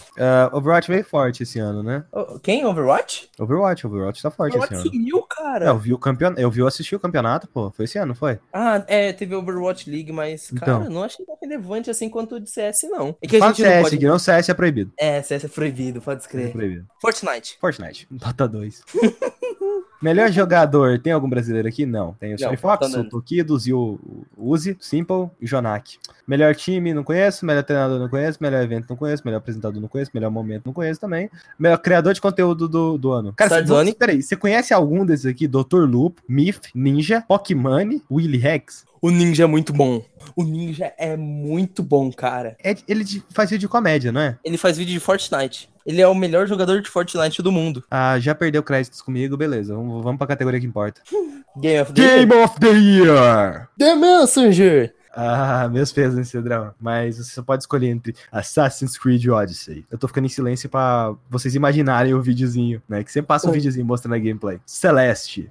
Overwatch veio forte esse ano, né? Quem? Overwatch? Overwatch tá forte Overwatch esse ano. Sumiu, cara. Não, eu assisti o campeonato, pô. Foi esse ano, não foi? Ah, é, teve Overwatch League, mas, cara, então, não achei tão relevante assim quanto o de CS, não. É que a gente CS, não pode... CS é proibido. É, CS é proibido, pode escrever. É proibido. Fortnite. Dota 2. Melhor jogador, tem algum brasileiro aqui? Não. Tem o Sony Fox, o Tokidos e o Uzi, Simple e o Jonak. Melhor time, não conheço. Melhor treinador, não conheço. Melhor evento, não conheço. Melhor apresentador, não conheço. Melhor momento, não conheço também. Melhor criador de conteúdo do ano. Cara, Startzone. Peraí, você conhece algum desses aqui? Dr. Lupo, Mif, Ninja, Pokémon, Willy Rex? O Ninja é muito bom. O Ninja é muito bom, cara. Ele faz vídeo de comédia, não é? Ele faz vídeo de Fortnite. Ele é o melhor jogador de Fortnite do mundo. Ah, já perdeu créditos comigo, beleza. Vamos pra categoria que importa. Game of the Year! The Messenger! Ah, meus pesos nesse drama. Mas você só pode escolher entre Assassin's Creed e Odyssey. Eu tô ficando em silêncio pra vocês imaginarem o videozinho, né? Que sempre passa um videozinho mostrando a gameplay. Celeste.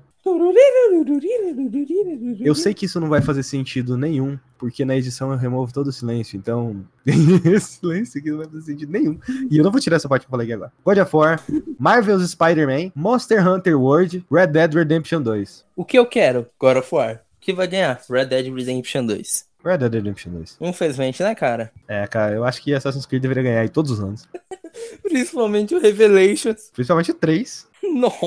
Eu sei que isso não vai fazer sentido nenhum, porque na edição eu removo todo o silêncio, então esse silêncio aqui não vai fazer sentido nenhum. E eu não vou tirar essa parte que eu falei aqui agora. God of War, Marvel Spider-Man, Monster Hunter World, Red Dead Redemption 2. O que eu quero? God of War. O que vai ganhar? Red Dead Redemption 2. Red Dead Redemption 2. Infelizmente, né, cara? É, cara, eu acho que Assassin's Creed deveria ganhar aí todos os anos. Principalmente o Revelations. Principalmente o 3. Nossa.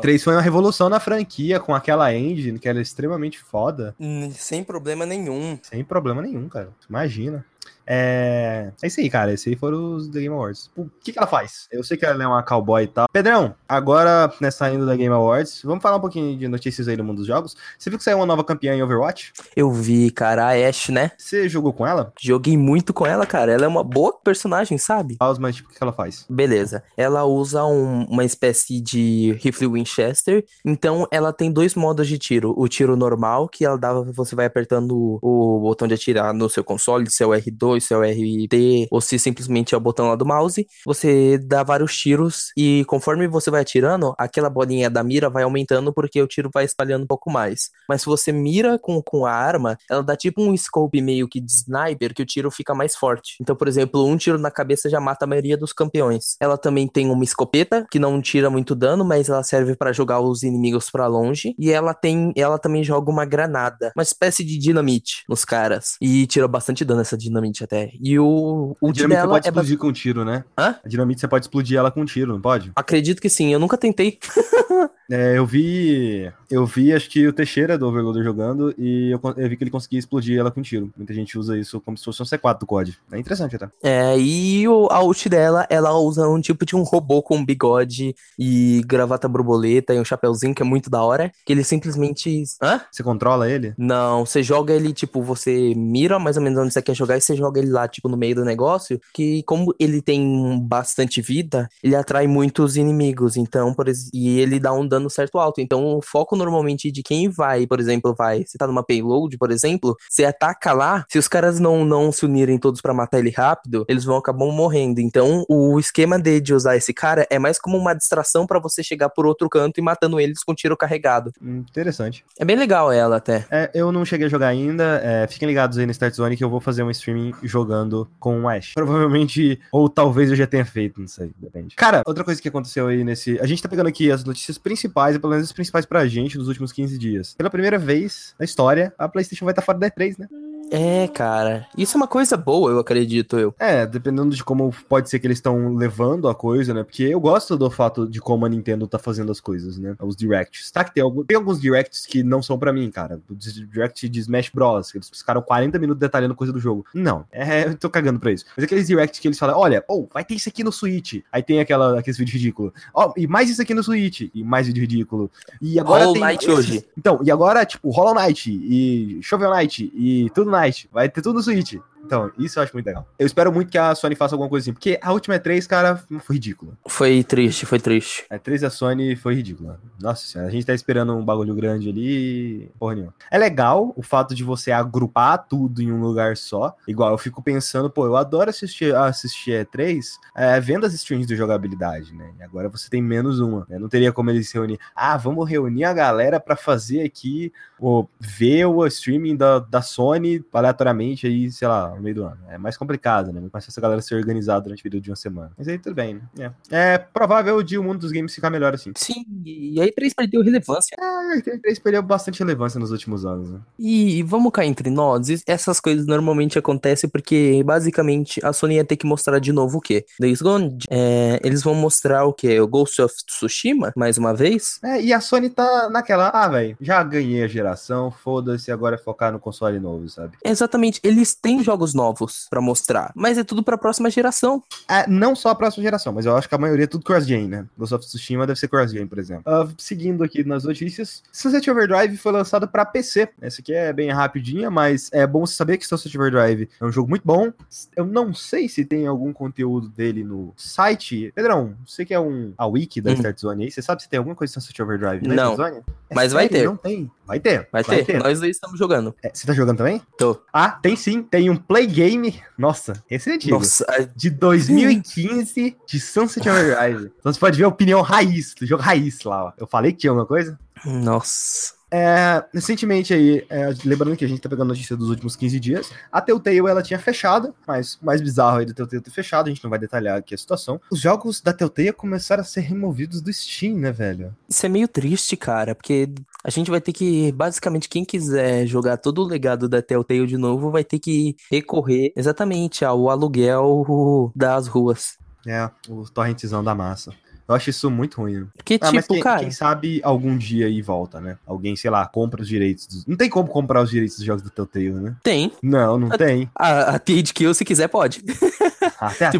3 foi uma revolução na franquia com aquela engine que era extremamente foda. Sem problema nenhum. Sem problema nenhum, cara. Imagina. É isso aí, cara. Esse aí foram os The Game Awards. O que ela faz? Eu sei que ela é uma cowboy e tal. Pedrão, agora, né, saindo da Game Awards, vamos falar um pouquinho de notícias aí do mundo dos jogos. Você viu que saiu uma nova campeã em Overwatch? Eu vi, cara. A Ashe, né? Você jogou com ela? Joguei muito com ela, cara. Ela é uma boa personagem, sabe? Mas tipo, o que ela faz? Beleza. Ela usa uma espécie de rifle Winchester. Então, ela tem dois modos de tiro. O tiro normal, que ela dava, você vai apertando o botão de atirar no seu console, seu R2, seu RT, ou se simplesmente é o botão lá do mouse, você dá vários tiros e conforme você vai atirando, aquela bolinha da mira vai aumentando porque o tiro vai espalhando um pouco mais. Mas se você mira com a arma, ela dá tipo um scope meio que de sniper, que o tiro fica mais forte. Então, por exemplo, um tiro na cabeça já mata a maioria dos campeões. Ela também tem uma escopeta, que não tira muito dano, mas ela serve pra jogar os inimigos pra longe, e ela também joga uma granada, uma espécie de dinamite nos caras, e tira bastante dano essa dinamite até. E o dinamite você pode explodir com um tiro, né? Hã? A dinamite você pode explodir ela com um tiro, não pode? Acredito que sim, eu nunca tentei. Eu vi, acho que o Teixeira do Overloader jogando e eu vi que ele conseguia explodir ela com um tiro. Muita gente usa isso como se fosse um C4 do COD. É interessante até. É, e a ult dela, ela usa um tipo de um robô com bigode e gravata borboleta e um chapéuzinho que é muito da hora, que ele simplesmente... Hã? Você controla ele? Não, você joga ele, tipo, você mira mais ou menos onde você quer jogar e você joga ele lá, tipo, no meio do negócio, que como ele tem bastante vida, ele atrai muitos inimigos, então, e ele dá um dano certo alto, então o foco normalmente de quem vai, por exemplo, você tá numa payload, por exemplo, você ataca lá, se os caras não se unirem todos pra matar ele rápido, eles vão acabar morrendo, então o esquema de usar esse cara é mais como uma distração pra você chegar por outro canto e matando eles com tiro carregado. Interessante. É bem legal ela até. Eu não cheguei a jogar ainda, fiquem ligados aí no Startzone que eu vou fazer um streaming jogando com o Ash. Provavelmente, ou talvez eu já tenha feito, não sei, depende. Cara, outra coisa que aconteceu aí a gente tá pegando aqui as notícias principais, pelo menos as principais pra gente nos últimos 15 dias. Pela primeira vez na história, a PlayStation vai estar fora da E3, né? É, cara. Isso é uma coisa boa, eu acredito, eu. É, dependendo de como pode ser que eles estão levando a coisa, né? Porque eu gosto do fato de como a Nintendo tá fazendo as coisas, né? Os directs. Tá que tem alguns directs que não são pra mim, cara. O direct de Smash Bros. Que eles ficaram 40 minutos detalhando coisa do jogo. Não. Eu tô cagando pra isso. Mas aqueles directs que eles falam, olha, vai ter isso aqui no Switch. Aí tem aqueles vídeos ridículos. E mais isso aqui no Switch. E mais vídeo ridículo. E agora Hollow Knight hoje. Então, e agora, tipo, Hollow Knight e Shovel Knight e tudo na vai ter tudo no Switch. Então, isso eu acho muito legal. Eu espero muito que a Sony faça alguma coisa assim, porque a última E3, cara, foi ridícula. Foi triste. A E3 da Sony foi ridícula. Nossa senhora, a gente tá esperando um bagulho grande ali, porra nenhuma. É legal o fato de você agrupar tudo em um lugar só. Igual, eu fico pensando, pô, eu adoro assistir E3 vendo as streams de jogabilidade, né? E agora você tem menos uma, né? Não teria como eles se reunir. Ah, vamos reunir a galera pra fazer aqui, ou ver o streaming da Sony aleatoriamente aí, sei lá, no meio do ano. É mais complicado, né? Não parece essa galera ser organizada durante o período de uma semana. Mas aí tudo bem, né? É provável de o mundo dos games ficar melhor assim. Sim, e aí E3 perdeu relevância. É, E3 perdeu bastante relevância nos últimos anos, né? E vamos cá entre nós, essas coisas normalmente acontecem porque, basicamente, a Sony ia ter que mostrar de novo o quê? Days Gone? Eles vão mostrar o quê? O Ghost of Tsushima, mais uma vez? É, e a Sony tá naquela, velho, já ganhei a geração, foda-se, agora é focar no console novo, sabe? Exatamente, eles têm jogos novos pra mostrar, mas é tudo pra próxima geração. É, não só a próxima geração, mas eu acho que a maioria é tudo cross-gen, né? Ghost of Tsushima deve ser cross-gen, por exemplo. Seguindo aqui nas notícias, Sunset Overdrive foi lançado pra PC. Essa aqui é bem rapidinha, mas é bom você saber que Sunset Overdrive é um jogo muito bom. Eu não sei se tem algum conteúdo dele no site. Pedrão, você que é a wiki da Startzone aí, você sabe se tem alguma coisa de Sunset Overdrive na Startzone? Mas vai ter. Não tem. Vai ter. Nós aí estamos jogando. Você tá jogando também? Tô. Ah, tem sim. Tem um play game. Nossa, esse é antigo. De 2015, de Sunset Overdrive. Então você pode ver a opinião raiz, do jogo raiz lá, ó. Eu falei que tinha alguma coisa? Nossa. Recentemente aí, lembrando que a gente tá pegando notícia dos últimos 15 dias, a Telltale ela tinha fechado, mas o mais bizarro aí da Telltale ter fechado, a gente não vai detalhar aqui a situação. Os jogos da Telltale começaram a ser removidos do Steam, né, velho? Isso é meio triste, cara, porque a gente vai ter que, basicamente, quem quiser jogar todo o legado da Telltale de novo, vai ter que recorrer exatamente ao aluguel das ruas. O torrentzão da massa. Eu acho isso muito ruim, né? Porque, mas quem sabe algum dia aí volta, né? Alguém, sei lá, compra os direitos dos... Não tem como comprar os direitos dos jogos do Telltale, né? Tem. Não tem. A THQ, se quiser, pode.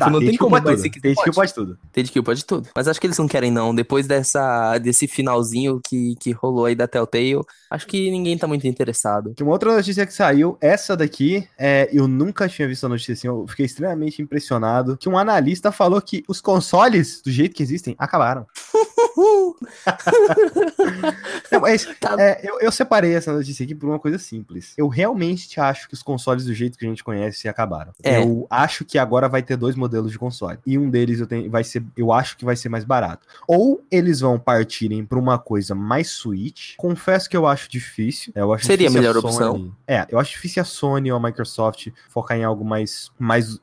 Não tem como, mas se quiser, THQ pode tudo. THQ pode tudo. Mas acho que eles não querem, não. Depois desse finalzinho que rolou aí da Telltale, acho que ninguém tá muito interessado. Uma outra notícia que saiu, essa daqui, eu nunca tinha visto a notícia assim, eu fiquei extremamente impressionado, que um analista falou que os consoles, do jeito que existem, acabaram. Não, mas, eu separei essa notícia aqui por uma coisa simples. Eu realmente acho que os consoles do jeito que a gente conhece acabaram. Eu acho que agora vai ter 2 modelos de console. E um deles eu acho que vai ser mais barato. Ou eles vão partirem pra uma coisa mais Switch. Confesso que eu acho difícil. Seria difícil a melhor opção. Eu acho difícil a Sony ou a Microsoft focar em algo mais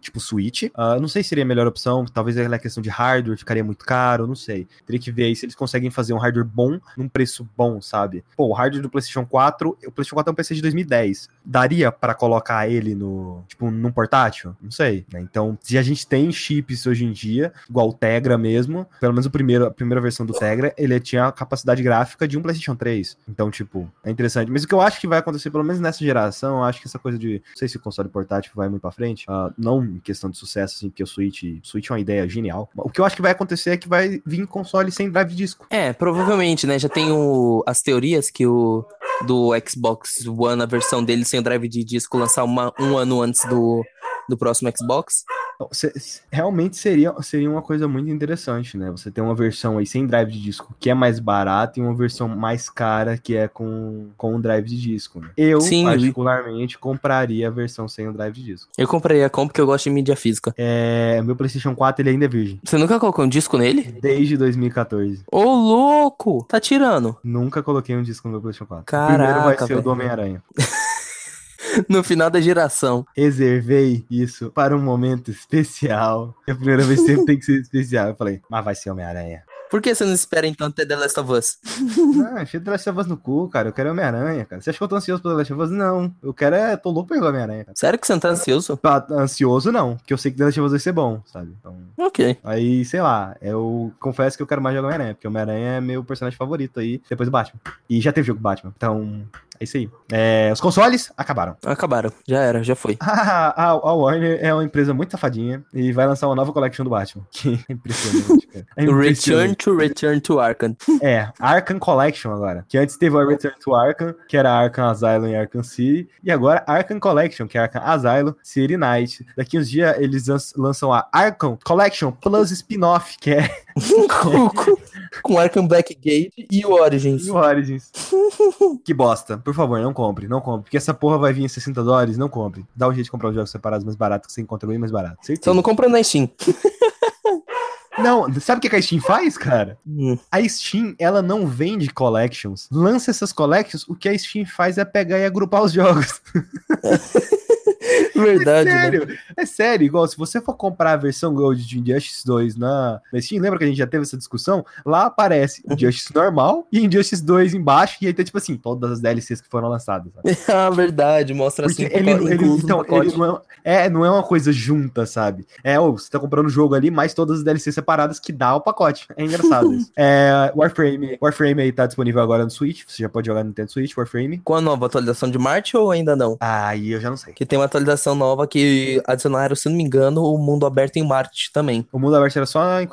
tipo Switch. Não sei se seria a melhor opção. Talvez a questão de hardware ficaria muito caro. Não sei. Teria que ver aí se eles conseguem fazer um hardware bom, num preço bom, sabe? Pô, o hardware do PlayStation 4... O PlayStation 4 é um PC de 2010. Daria pra colocar ele no... Tipo, num portátil? Não sei, né? Então, se a gente tem chips hoje em dia, igual o Tegra mesmo, pelo menos a primeira versão do Tegra, ele tinha a capacidade gráfica de um PlayStation 3. Então, tipo, é interessante. Mas o que eu acho que vai acontecer, pelo menos nessa geração, eu acho que essa coisa de... Não sei se o console portátil vai muito pra frente. Não em questão de sucesso, assim, porque o Switch é uma ideia genial. O que eu acho que vai acontecer é que vai vir console sem drive de disco. Provavelmente, né? Já tem as teorias que do Xbox One, a versão dele sem o drive de disco, lançar um ano antes do próximo Xbox. Realmente seria uma coisa muito interessante, né? Você ter uma versão aí sem drive de disco que é mais barata e uma versão mais cara que é com o drive de disco, né? Sim, particularmente, compraria a versão sem o drive de disco. Eu compraria a comp porque eu gosto de mídia física. Meu PlayStation 4, ele ainda é virgem. Você nunca colocou um disco nele? Desde 2014. Ô, louco! Tá tirando. Nunca coloquei um disco no meu PlayStation 4. Caraca, primeiro vai ser o do Homem-Aranha. No final da geração. Reservei isso para um momento especial. É a primeira vez que sempre tem que ser especial. Eu falei, mas vai ser Homem-Aranha. Por que você não espera, então, ter The Last of Us? Não, cheio de The Last of Us no cu, cara. Eu quero Homem-Aranha, cara. Você acha que eu tô ansioso pelo The Last of Us? Não. Eu quero tô louco pelo Homem-Aranha, cara. Sério que você não tá ansioso? Ansioso, não. Porque eu sei que The Last of Us vai ser bom, sabe? Então... Ok. Aí, sei lá. Eu confesso que eu quero mais jogar Homem-Aranha. Porque Homem-Aranha é meu personagem favorito aí. Depois do Batman. E já teve jogo Batman. Então... É isso aí. Os consoles acabaram. Acabaram. Já era, já foi. A Warner é uma empresa muito safadinha e vai lançar uma nova collection do Batman. Que é impressionante. É Return to Arkham. É, Arkham Collection agora. Que antes teve o Return to Arkham, que era Arkham Asylum e Arkham City. E agora Arkham Collection, que é Arkham Asylum, City Night. Daqui uns dias eles lançam a Arkham Collection Plus Spin-Off, que é... com Arkham Blackgate e o Origins. E o Origins. Que bosta. Por favor, não compre. Porque essa porra vai vir em $60, não compre. Dá um jeito de comprar os jogos separados mais baratos, que você encontra bem mais barato. Certeza. Então não compra na Steam. Não, sabe o que a Steam faz, cara? A Steam, ela não vende collections. Lança essas collections, o que a Steam faz é pegar e agrupar os jogos. Verdade, é sério, né? É sério, igual se você for comprar a versão Gold de Injustice 2 na Steam, lembra que a gente já teve essa discussão? Lá aparece Injustice normal e Injustice 2 embaixo, e aí tá tipo assim, todas as DLCs que foram lançadas. Ah, verdade, mostra porque assim. Não é uma coisa junta, sabe? Você tá comprando o jogo ali, mais todas as DLCs separadas que dá o pacote. É engraçado isso. Warframe aí tá disponível agora no Switch, você já pode jogar no Nintendo Switch, Warframe. Com a nova atualização de Marte ou ainda não? Aí eu já não sei. Que tem uma atualização nova que adicionaram, se não me engano, o mundo aberto em Marte também. O mundo aberto era só em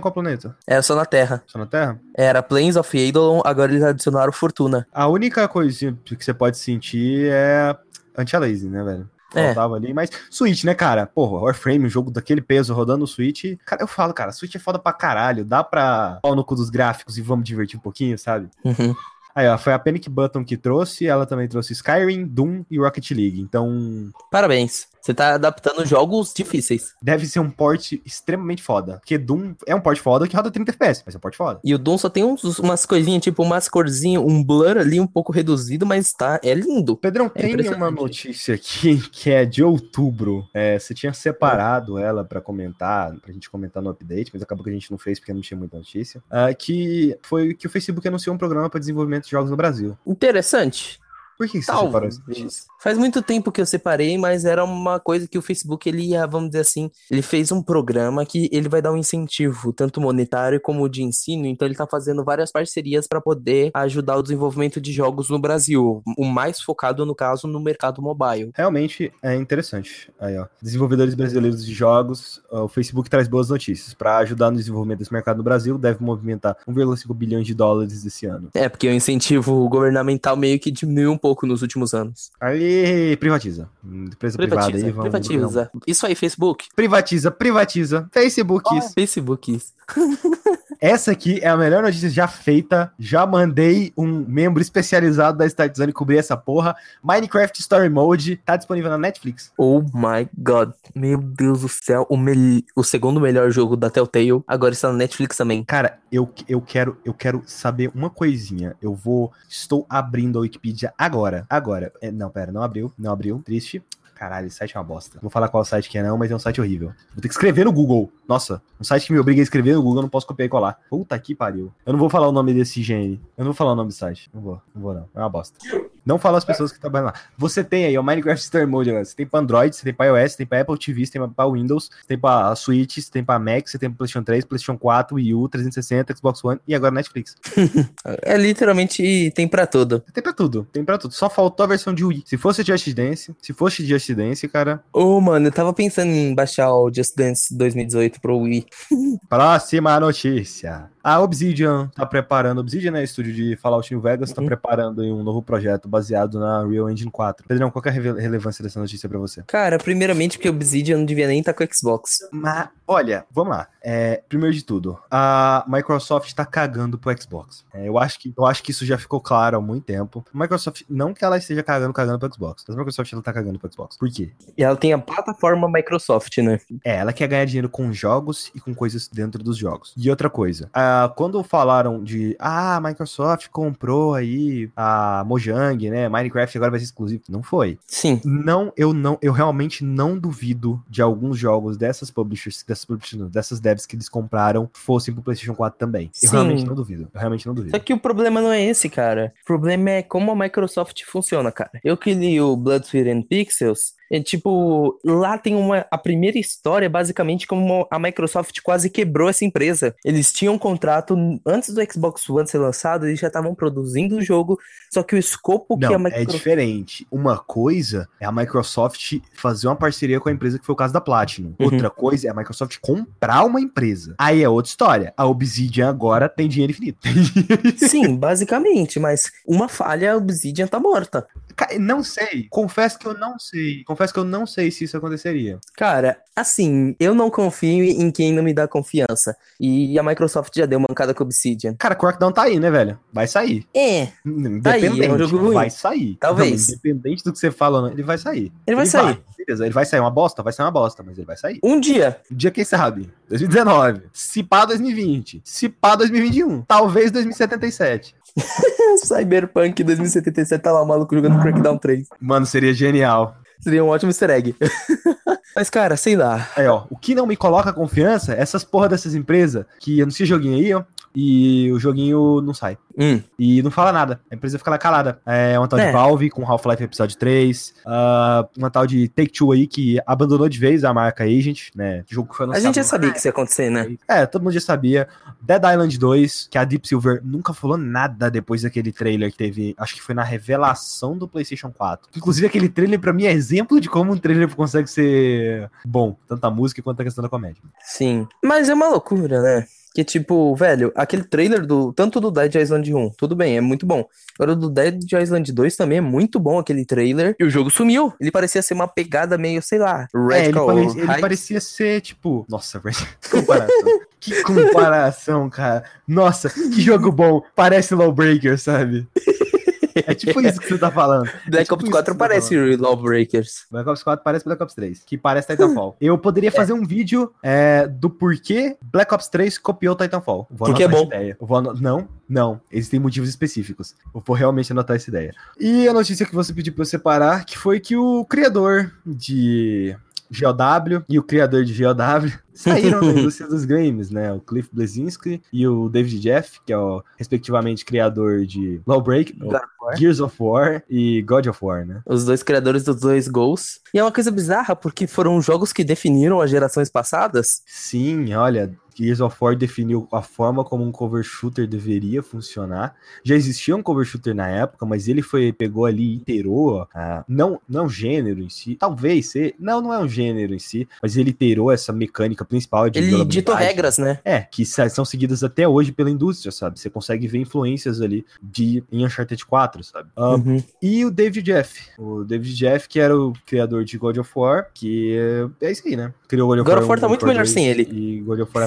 qual planeta? Era só na Terra. Só na Terra? Era Plains of Eidolon, agora eles adicionaram Fortuna. A única coisinha que você pode sentir é anti-aliasing, né, velho? Faltava ali, mas Switch, né, cara? Porra, Warframe, um jogo daquele peso rodando no Switch. Cara, eu falo, cara, Switch é foda pra caralho. Dá pra pau no cu dos gráficos e vamos divertir um pouquinho, sabe? Uhum. Aí, ó, foi a Panic Button que trouxe, ela também trouxe Skyrim, Doom e Rocket League, então... Parabéns, você tá adaptando jogos difíceis. Deve ser um port extremamente foda, porque Doom é um port foda que roda 30 FPS, mas é um port foda. E o Doom só tem umas coisinhas, tipo umas corzinhas, um blur ali um pouco reduzido, mas tá, é lindo. Pedrão, tem uma notícia aqui que é de outubro, você tinha separado ela pra gente comentar no update, mas acabou que a gente não fez porque não tinha muita notícia, que foi que o Facebook anunciou um programa pra desenvolvimento jogos no Brasil. Interessante. Por que você separou isso? Faz muito tempo que eu separei, mas era uma coisa que o Facebook, ele ia, vamos dizer assim, ele fez um programa que ele vai dar um incentivo, tanto monetário como de ensino, então ele tá fazendo várias parcerias para poder ajudar o desenvolvimento de jogos no Brasil, o mais focado, no caso, no mercado mobile. Realmente é interessante. Aí, ó, desenvolvedores brasileiros de jogos, o Facebook traz boas notícias. Para ajudar no desenvolvimento desse mercado no Brasil, deve movimentar $1,5 bilhões esse ano. É, porque o incentivo governamental meio que diminuiu um pouco nos últimos anos. Aí privatiza. Empresa privada aí. Privatiza. Isso aí, Facebook. Privatiza. Facebook. Essa aqui é a melhor notícia já feita. Já mandei um membro especializado da Startzone cobrir essa porra. Minecraft Story Mode tá disponível na Netflix. Oh my God. Meu Deus do céu. O segundo melhor jogo da Telltale agora está na Netflix também. Cara, eu quero saber uma coisinha. Estou abrindo a Wikipedia agora. Não, pera, não abriu, triste. Caralho, esse site é uma bosta. Vou falar qual site que é não, mas é um site horrível. Vou ter que escrever no Google. Nossa, um site que me obriga a escrever no Google, eu não posso copiar e colar. Puta que pariu. Eu não vou falar o nome desse gene. Eu não vou falar o nome do site. Não vou. É uma bosta. Não fala as pessoas que trabalham lá. Você tem aí o Minecraft Story Mode, né? Você tem pra Android, você tem pra iOS, você tem pra Apple TV, você tem pra Windows, você tem pra Switch, você tem pra Mac, você tem pra PlayStation 3, PlayStation 4, Wii U, 360, Xbox One e agora Netflix. É literalmente tem pra tudo. Só faltou a versão de Wii. Se fosse Just Dance, cara... Mano, eu tava pensando em baixar o Just Dance 2018 pro Wii. Próxima notícia. A Obsidian tá preparando... Obsidian, né? Estúdio de Fallout New Vegas, tá preparando aí um novo projeto baseado na Unreal Engine 4. Pedrão, qual que é a relevância dessa notícia pra você? Cara, primeiramente porque Obsidian não devia nem estar com o Xbox. Mas, olha, vamos lá. Primeiro de tudo, a Microsoft tá cagando pro Xbox. Eu acho que isso já ficou claro há muito tempo. A Microsoft, não que ela esteja cagando pro Xbox, mas a Microsoft, ela tá cagando pro Xbox. Por quê? E ela tem a plataforma Microsoft, né? Ela quer ganhar dinheiro com jogos e com coisas dentro dos jogos. E outra coisa, quando falaram de a Microsoft comprou aí a Mojang, né? Minecraft agora vai ser exclusivo. Não foi. Sim. Eu realmente não duvido de alguns jogos dessas devs que eles compraram fossem pro PlayStation 4 também. Sim. Eu realmente não duvido. Só que o problema não é esse, cara. O problema é como a Microsoft funciona, cara. Eu que li o Blood, Sweat and Pixels... É, tipo, lá tem a primeira história, basicamente, como a Microsoft quase quebrou essa empresa. Eles tinham um contrato, antes do Xbox One ser lançado, eles já estavam produzindo o jogo, só que o escopo que a Microsoft... é diferente. Uma coisa é a Microsoft fazer uma parceria com a empresa, que foi o caso da Platinum. Uhum. Outra coisa é a Microsoft comprar uma empresa. Aí é outra história. A Obsidian agora tem dinheiro infinito. Sim, basicamente, mas uma falha, a Obsidian tá morta. Não sei. Confesso que eu não sei se isso aconteceria. Cara, assim, eu não confio em quem não me dá confiança. E a Microsoft já deu mancada com a Obsidian. Cara, Crackdown tá aí, né, velho? Vai sair. É. Independente, tá aí, é um jogo ruim. Vai sair. Talvez. Não, independente do que você fala ou não, ele vai sair. Ele vai sair. Beleza, ele vai sair uma bosta? Vai sair uma bosta, mas ele vai sair. Um dia, quem sabe? 2019. Se pá, 2020. Se pá, 2021. Talvez 2077. Cyberpunk 2077, tá lá o maluco jogando Crackdown 3. Mano, seria genial. Seria um ótimo easter egg. Mas, cara, sei lá. Aí, ó, o que não me coloca confiança, essas porra dessas empresas, que eu não sei o joguinho aí, ó, e o joguinho não sai. E não fala nada. A empresa fica lá calada. É uma tal de Valve com Half-Life Episódio 3. Uma tal de Take-Two aí que abandonou de vez a marca Agent, né? O jogo que foi lançado. A gente já sabia que isso ia acontecer, né? É, todo mundo já sabia. Dead Island 2, que a Deep Silver nunca falou nada depois daquele trailer que teve. Acho que foi na revelação do PlayStation 4. Inclusive, aquele trailer pra mim é exemplo de como um trailer consegue ser bom. Tanto a música quanto a questão da comédia. Sim. Mas é uma loucura, né? Que tipo, velho, aquele trailer tanto do Dead Island 1, tudo bem, é muito bom. Agora do Dead Island 2 também é muito bom aquele trailer. E o jogo sumiu. Ele parecia ser uma pegada meio, sei lá, Radical. Ele parecia ser, tipo... Nossa, velho, que comparação, cara. Nossa, que jogo bom. Parece Lawbreakers, sabe? É tipo isso que você tá falando. Black Ops 4 parece Lawbreakers. Black Ops 4 parece Black Ops 3, que parece Titanfall. Eu poderia fazer um vídeo do porquê Black Ops 3 copiou Titanfall. Porque é bom. Ideia. Não, existem motivos específicos. Eu vou realmente anotar essa ideia. E a notícia que você pediu pra eu separar, que foi que o criador de GOW e o criador de GOW saíram da indústria dos games, né? O Cliff Bleszinski e o David Jeff, que é o, respectivamente, criador de Lawbreak, Gears of War e God of War, né? Os dois criadores dos dois GOWs. E é uma coisa bizarra, porque foram jogos que definiram as gerações passadas. Sim, olha, Gears of War definiu a forma como um cover shooter deveria funcionar. Já existia um cover shooter na época, mas ele pegou ali e iterou, não um gênero em si, talvez ser, não é um gênero em si, mas ele iterou essa mecânica principal de ele ditou regras, né? É, que são seguidas até hoje pela indústria, sabe? Você consegue ver influências ali em Uncharted 4, sabe? E o David Jeff, que era o criador de God of War, que é isso aí, né? Criou God of War. God of War tá muito melhor sem ele. E God of War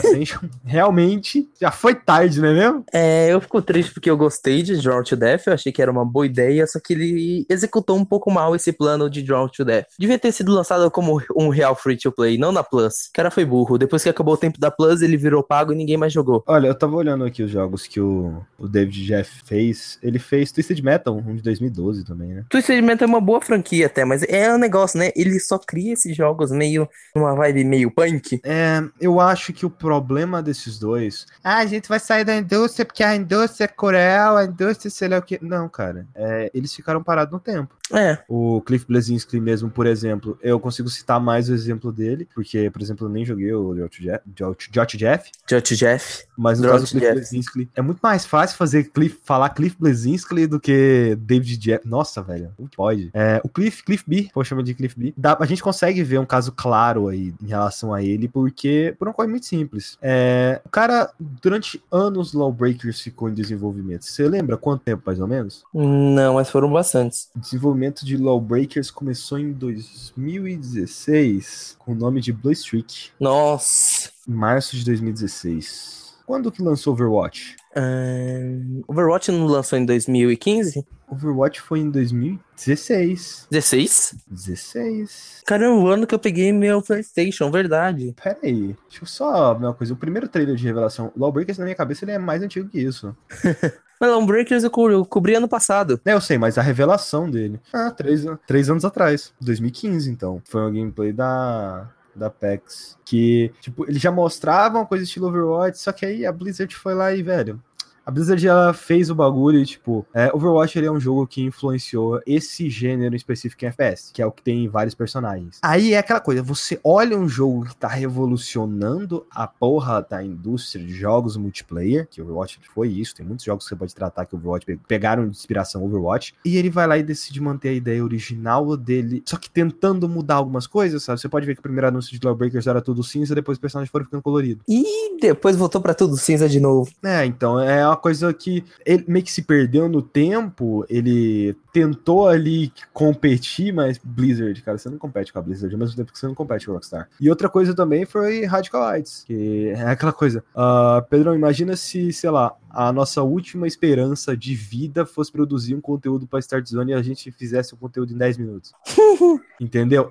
realmente já foi tarde, não é mesmo? É, eu fico triste porque eu gostei de Drawn to Death, eu achei que era uma boa ideia, só que ele executou um pouco mal esse plano de Drawn to Death. Devia ter sido lançado como um real free to play, não na Plus. O cara foi burro, depois que acabou o tempo da Plus, ele virou pago e ninguém mais jogou. Olha, eu tava olhando aqui os jogos que o David Jeff fez, ele fez Twisted Metal, um de 2012 também, né? Twisted Metal é uma boa franquia até, mas é um negócio, né? Ele só cria esses jogos meio, uma vibe meio punk. É, eu acho que o problema desses dois... a gente vai sair da indústria porque a indústria é cruel, a indústria sei lá o que... Não, cara. Eles ficaram parados no tempo. É. O Cliff Bleszinski mesmo, por exemplo, eu consigo citar mais o exemplo dele, porque, por exemplo, eu nem joguei o Jot Jeff. Mas no caso do Cliff Bleszinski, é muito mais fácil falar Cliff Bleszinski do que David Jeff. Nossa, velho. Não pode. O Cliff B, vou chamar de Cliff B. A gente consegue ver um caso claro aí em relação a ele, porque por uma coisa muito simples. O cara, durante anos, Lawbreakers ficou em desenvolvimento. Você lembra quanto tempo, mais ou menos? Não, mas foram bastantes. O desenvolvimento de Lawbreakers começou em 2016, com o nome de Blue Streak. Nossa! Em março de 2016. Quando que lançou Overwatch? Overwatch não lançou em 2015? Overwatch foi em 2016. 16? 16. Cara, é o ano que eu peguei meu PlayStation, verdade. Pera aí, deixa eu só ver uma coisa. O primeiro trailer de revelação, Lawbreakers, na minha cabeça, ele é mais antigo que isso. Mas Lawbreakers eu cobri ano passado. É, eu sei, mas a revelação dele... três anos atrás. 2015, então. Foi uma gameplay da PAX, que, tipo, ele já mostrava uma coisa estilo Overwatch, só que aí a Blizzard foi lá e, velho, a A Blizzard, ela fez o bagulho e, tipo, Overwatch, ele é um jogo que influenciou esse gênero específico em FPS, que é o que tem vários personagens. Aí é aquela coisa, você olha um jogo que tá revolucionando a porra da indústria de jogos multiplayer, que Overwatch foi isso, tem muitos jogos que você pode tratar que Overwatch pegaram de inspiração Overwatch, e ele vai lá e decide manter a ideia original dele, só que tentando mudar algumas coisas, sabe? Você pode ver que o primeiro anúncio de Lawbreakers era tudo cinza, depois os personagens foram ficando coloridos. E depois voltou pra tudo cinza de novo. É, então, é uma coisa que ele meio que se perdeu no tempo, ele tentou ali competir, mas Blizzard, cara, você não compete com a Blizzard, ao mesmo tempo que você não compete com a Rockstar. E outra coisa também foi Radical Heights, que é aquela coisa, Pedrão, imagina se, sei lá, a nossa última esperança de vida fosse produzir um conteúdo pra Startzone e a gente fizesse o conteúdo em 10 minutos. Entendeu?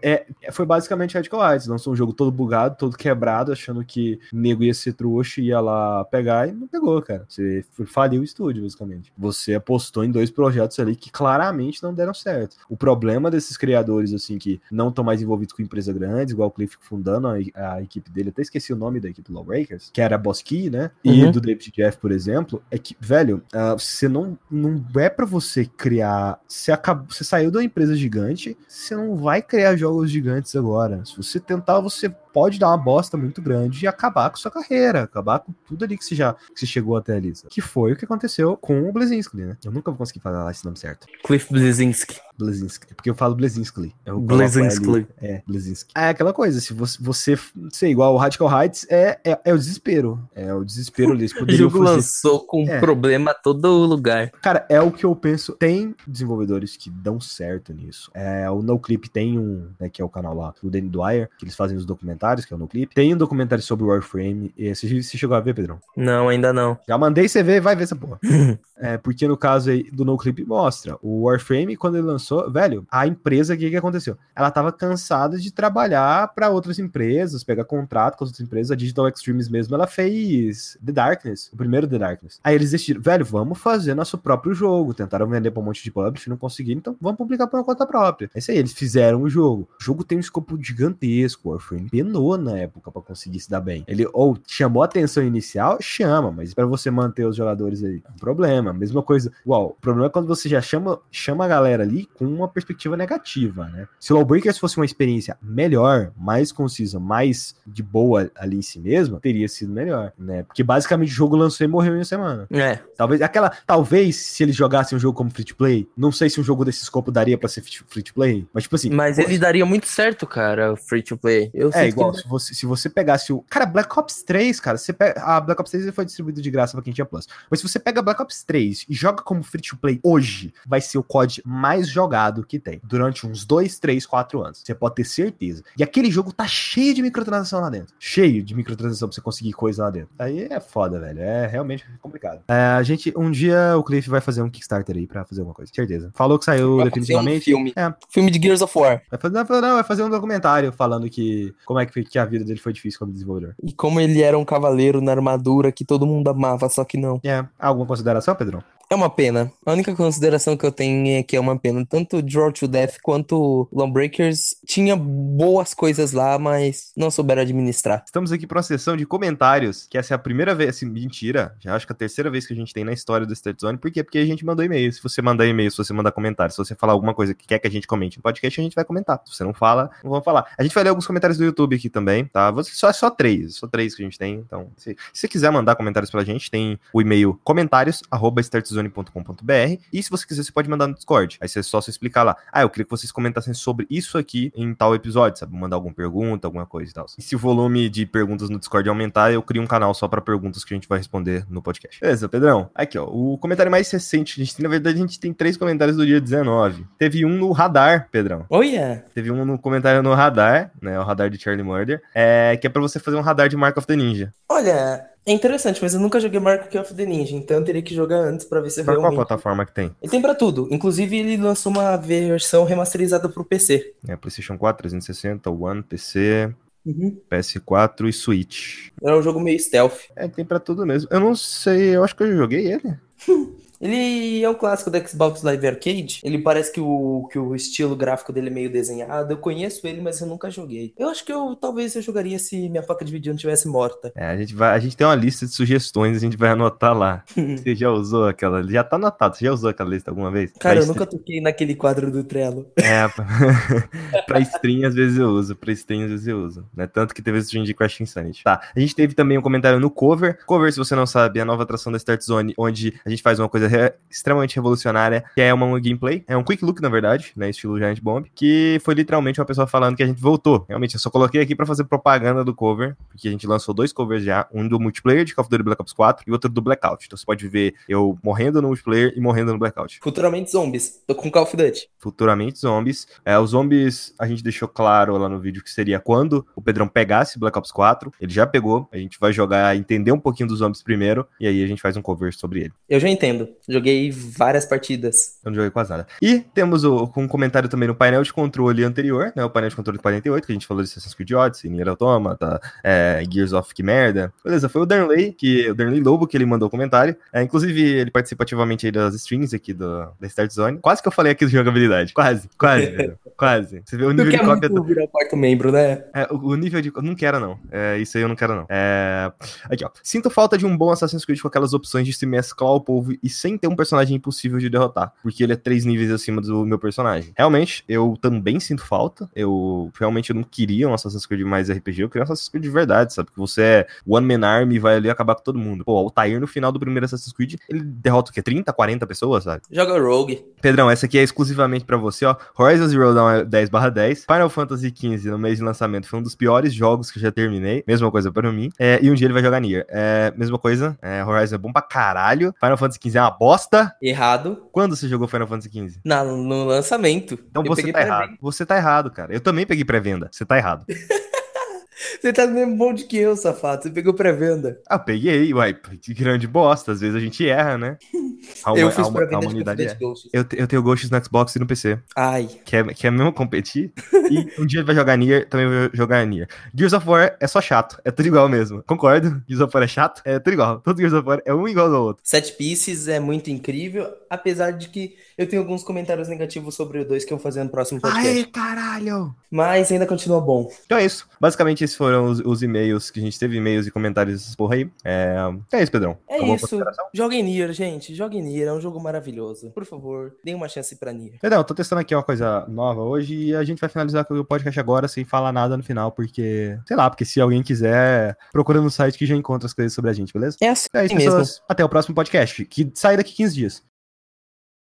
Foi basicamente Radical Heights, lançou um jogo todo bugado, todo quebrado, achando que o nego ia ser trouxa e ia lá pegar, e não pegou, cara. Você faliu o estúdio, basicamente. Você apostou em dois projetos ali que claramente não deram certo. O problema desses criadores, assim, que não estão mais envolvidos com empresas grandes, igual o Cliff fundando a equipe dele, até esqueci o nome da equipe Lawbreakers, que era a Boss Key, né? E do David Jeff, por exemplo, é que, velho, você não é pra você criar. Você saiu de uma empresa gigante, você não vai criar jogos gigantes agora. Se você tentar, você pode dar uma bosta muito grande e acabar com sua carreira, acabar com tudo ali que você chegou até ali, que foi o que aconteceu com o Bleszinski, né? Eu nunca vou conseguir falar esse nome certo. Cliff Bleszinski. É porque eu falo Bleszinski. Bleszinski. É aquela coisa, se você não sei, igual o Radical Heights, é o desespero. É o desespero ali. O jogo lançou com problema a todo lugar. Cara, é o que eu penso. Tem desenvolvedores que dão certo nisso. O NoClip tem um, né, que é o canal lá, o Danny Dwyer, que eles fazem os documentários, que é o NoClip. Tem um documentário sobre o Warframe. Você chegou a ver, Pedrão? Não, ainda não. Já mandei você ver, vai ver essa porra. Porque no caso aí do NoClip mostra. O Warframe, quando ele lançou, velho, a empresa, o que aconteceu? Ela tava cansada de trabalhar pra outras empresas, pegar contrato com as outras empresas. A Digital Extremes mesmo, ela fez The Darkness, o primeiro The Darkness. Aí eles decidiram, velho, vamos fazer nosso próprio jogo. Tentaram vender pra um monte de publisher, não conseguiram, então vamos publicar por uma conta própria. É isso aí, eles fizeram o jogo. O jogo tem um escopo gigantesco, o Warframe penou na época pra conseguir se dar bem. Ele ou chamou a atenção inicial, chama, mas pra você manter os jogadores aí, é um problema. Mesma coisa, o problema é quando você já chama a galera ali com uma perspectiva negativa, né? Se o Lawbreakers fosse uma experiência melhor, mais concisa, mais de boa ali em si mesma, teria sido melhor, né? Porque basicamente o jogo lançou e morreu em uma semana. Talvez se eles jogassem um jogo como free to play, não sei se um jogo desse escopo daria pra ser free to play, mas tipo assim... Mas ele daria muito certo, cara, o free to play. Se você pegasse o... Cara, Black Ops 3, cara, a Black Ops 3 foi distribuída de graça pra quem tinha Plus. Mas se você pega Black Ops 3 e joga como free to play hoje, vai ser o COD mais jogado que tem, durante uns 2, 3, 4 anos. Você pode ter certeza. E aquele jogo tá cheio de microtransação lá dentro. Cheio de microtransação pra você conseguir coisa lá dentro. Aí é foda, velho. É realmente complicado. A gente, um dia o Cliff vai fazer um Kickstarter aí pra fazer alguma coisa. Certeza. Falou que saiu vai definitivamente. Filme. Filme de Gears of War. Vai fazer um documentário falando que como é que a vida dele foi difícil como desenvolvedor. E como ele era um cavaleiro na armadura que todo mundo amava, só que não. Alguma consideração, Pedrão? É uma pena. A única consideração que eu tenho é que é uma pena. Tanto Draw to Death quanto Lawbreakers tinha boas coisas lá, mas não souberam administrar. Estamos aqui para uma sessão de comentários, que essa é a primeira vez, assim, mentira, já acho que é a terceira vez que a gente tem na história do Startzone. Por quê? Porque a gente mandou e-mail. Se você mandar e-mail, se você mandar comentário, se você falar alguma coisa que quer que a gente comente no podcast, a gente vai comentar. Se você não fala, não vamos falar. A gente vai ler alguns comentários do YouTube aqui também, tá? Só três que a gente tem, então se você quiser mandar comentários pra gente, tem o e-mail comentários@startzone.com.br, e se você quiser, você pode mandar no Discord. Aí você só se explicar lá. Eu queria que vocês comentassem sobre isso aqui em tal episódio, sabe? Mandar alguma pergunta, alguma coisa e tal. E se o volume de perguntas no Discord aumentar, eu crio um canal só pra perguntas que a gente vai responder no podcast. Beleza, Pedrão? Aqui, ó. O comentário mais recente que a gente tem, na verdade, a gente tem 3 comentários do dia 19. Teve um no Radar, Pedrão. Teve um no comentário no Radar, né? O Radar de Charlie Murder. Que é pra você fazer um radar de Mark of the Ninja. É interessante, mas eu nunca joguei Mark of the Ninja, então eu teria que jogar antes pra ver se realmente... Qual plataforma que tem? Ele tem pra tudo. Inclusive, ele lançou uma versão remasterizada pro PC. PlayStation 4, 360, One, PC... PS4 e Switch. É um jogo meio stealth. Tem pra tudo mesmo. Eu não sei, eu acho que eu joguei ele. Ele é um clássico do Xbox Live Arcade. Ele parece que o estilo gráfico dele é meio desenhado. Eu conheço ele, mas eu nunca joguei. Eu acho que talvez eu jogaria se minha placa de vídeo não tivesse morta. É, a gente tem uma lista de sugestões, a gente vai anotar lá. Você já usou aquela... Já tá anotado, você já usou aquela lista alguma vez? Cara, eu nunca toquei naquele quadro do Trello. É, pra stream às vezes eu uso, né? Tanto que teve o stream de Crash Insanity. Tá, a gente teve também um comentário no cover. Cover, se você não sabe, é a nova atração da Startzone, onde a gente faz uma coisa extremamente revolucionária, que é uma gameplay, é um quick look, na verdade, né, estilo Giant Bomb, que foi literalmente uma pessoa falando que a gente voltou. Realmente, eu só coloquei aqui pra fazer propaganda do cover, porque a gente lançou 2 covers já, um do multiplayer de Call of Duty Black Ops 4 e outro do Blackout. Então você pode ver eu morrendo no multiplayer e morrendo no Blackout. Futuramente zombies. Tô com Call of Duty. Futuramente zombies. É, os zombies, a gente deixou claro lá no vídeo que seria quando o Pedrão pegasse Black Ops 4. Ele já pegou. A gente vai jogar, entender um pouquinho dos zombies primeiro, e aí a gente faz um cover sobre ele. Eu já entendo. Joguei várias partidas. Eu não joguei quase nada. E temos um comentário também no painel de controle anterior, né? O painel de controle 48, que a gente falou de Assassin's Creed Odyssey, Nier Automata, Gears of que merda. Beleza, foi o Darnley Lobo que ele mandou o comentário. É, inclusive, ele participa ativamente aí das streams aqui da Startzone. Quase que eu falei aqui de jogabilidade. Quase. Você vê o nível de cópia... Tu quer muito virar o quarto membro, né? É, o nível de... Não quero, não. É, isso aí eu não quero, não. É... Aqui, ó. Sinto falta de um bom Assassin's Creed com aquelas opções de se mesclar ao povo e sem ter um personagem impossível de derrotar, porque ele é 3 níveis acima do meu personagem. Realmente, eu também sinto falta. Eu não queria um Assassin's Creed mais RPG, eu queria um Assassin's Creed de verdade, sabe? Que você é One Man Army e vai ali acabar com todo mundo. Pô, o Altair no final do primeiro Assassin's Creed, ele derrota o quê? 30, 40 pessoas, sabe? Joga Rogue. Pedrão, essa aqui é exclusivamente pra você, ó. Horizon Zero Dawn é 10/10. Final Fantasy XV, no mês de lançamento, foi um dos piores jogos que eu já terminei. Mesma coisa pra mim. É, e um dia ele vai jogar Nier. É, mesma coisa. É, Horizon é bom pra caralho. Final Fantasy XV é uma bosta. Errado. Quando você jogou Final Fantasy XV? No lançamento. Então você tá errado. Você tá errado, cara. Eu também peguei pré-venda. Você tá errado. Você tá no mesmo bonde que eu, safado. Você pegou pré-venda. Ah, peguei. Uai, que grande bosta. Às vezes a gente erra, né? Eu fiz pré-venda de Ghosts. Eu tenho Ghosts no Xbox e no PC. Ai. Quer mesmo competir? E um dia vai jogar Nier, também vai jogar Nier. Gears of War é só chato. É tudo igual mesmo. Concordo. Gears of War é chato. É tudo igual. Todo Gears of War é um igual ao outro. Set Pieces é muito incrível, apesar de que eu tenho alguns comentários negativos sobre o 2 que eu vou fazer no próximo podcast. Ai, caralho! Mas ainda continua bom. Então é isso. Basicamente esses foram os e-mails que a gente teve, e-mails e comentários dessas porra aí. É isso, Pedrão. É isso. Joguem Nier, gente. Joguem Nier. É um jogo maravilhoso. Por favor, deem uma chance pra Nier. Pedrão, tô testando aqui uma coisa nova hoje e a gente vai finalizar o podcast agora sem falar nada no final, porque... Sei lá, porque se alguém quiser, procura no site que já encontra as coisas sobre a gente, beleza? É assim, é isso, pessoas. Mesmo. Até o próximo podcast, que sai daqui 15 dias.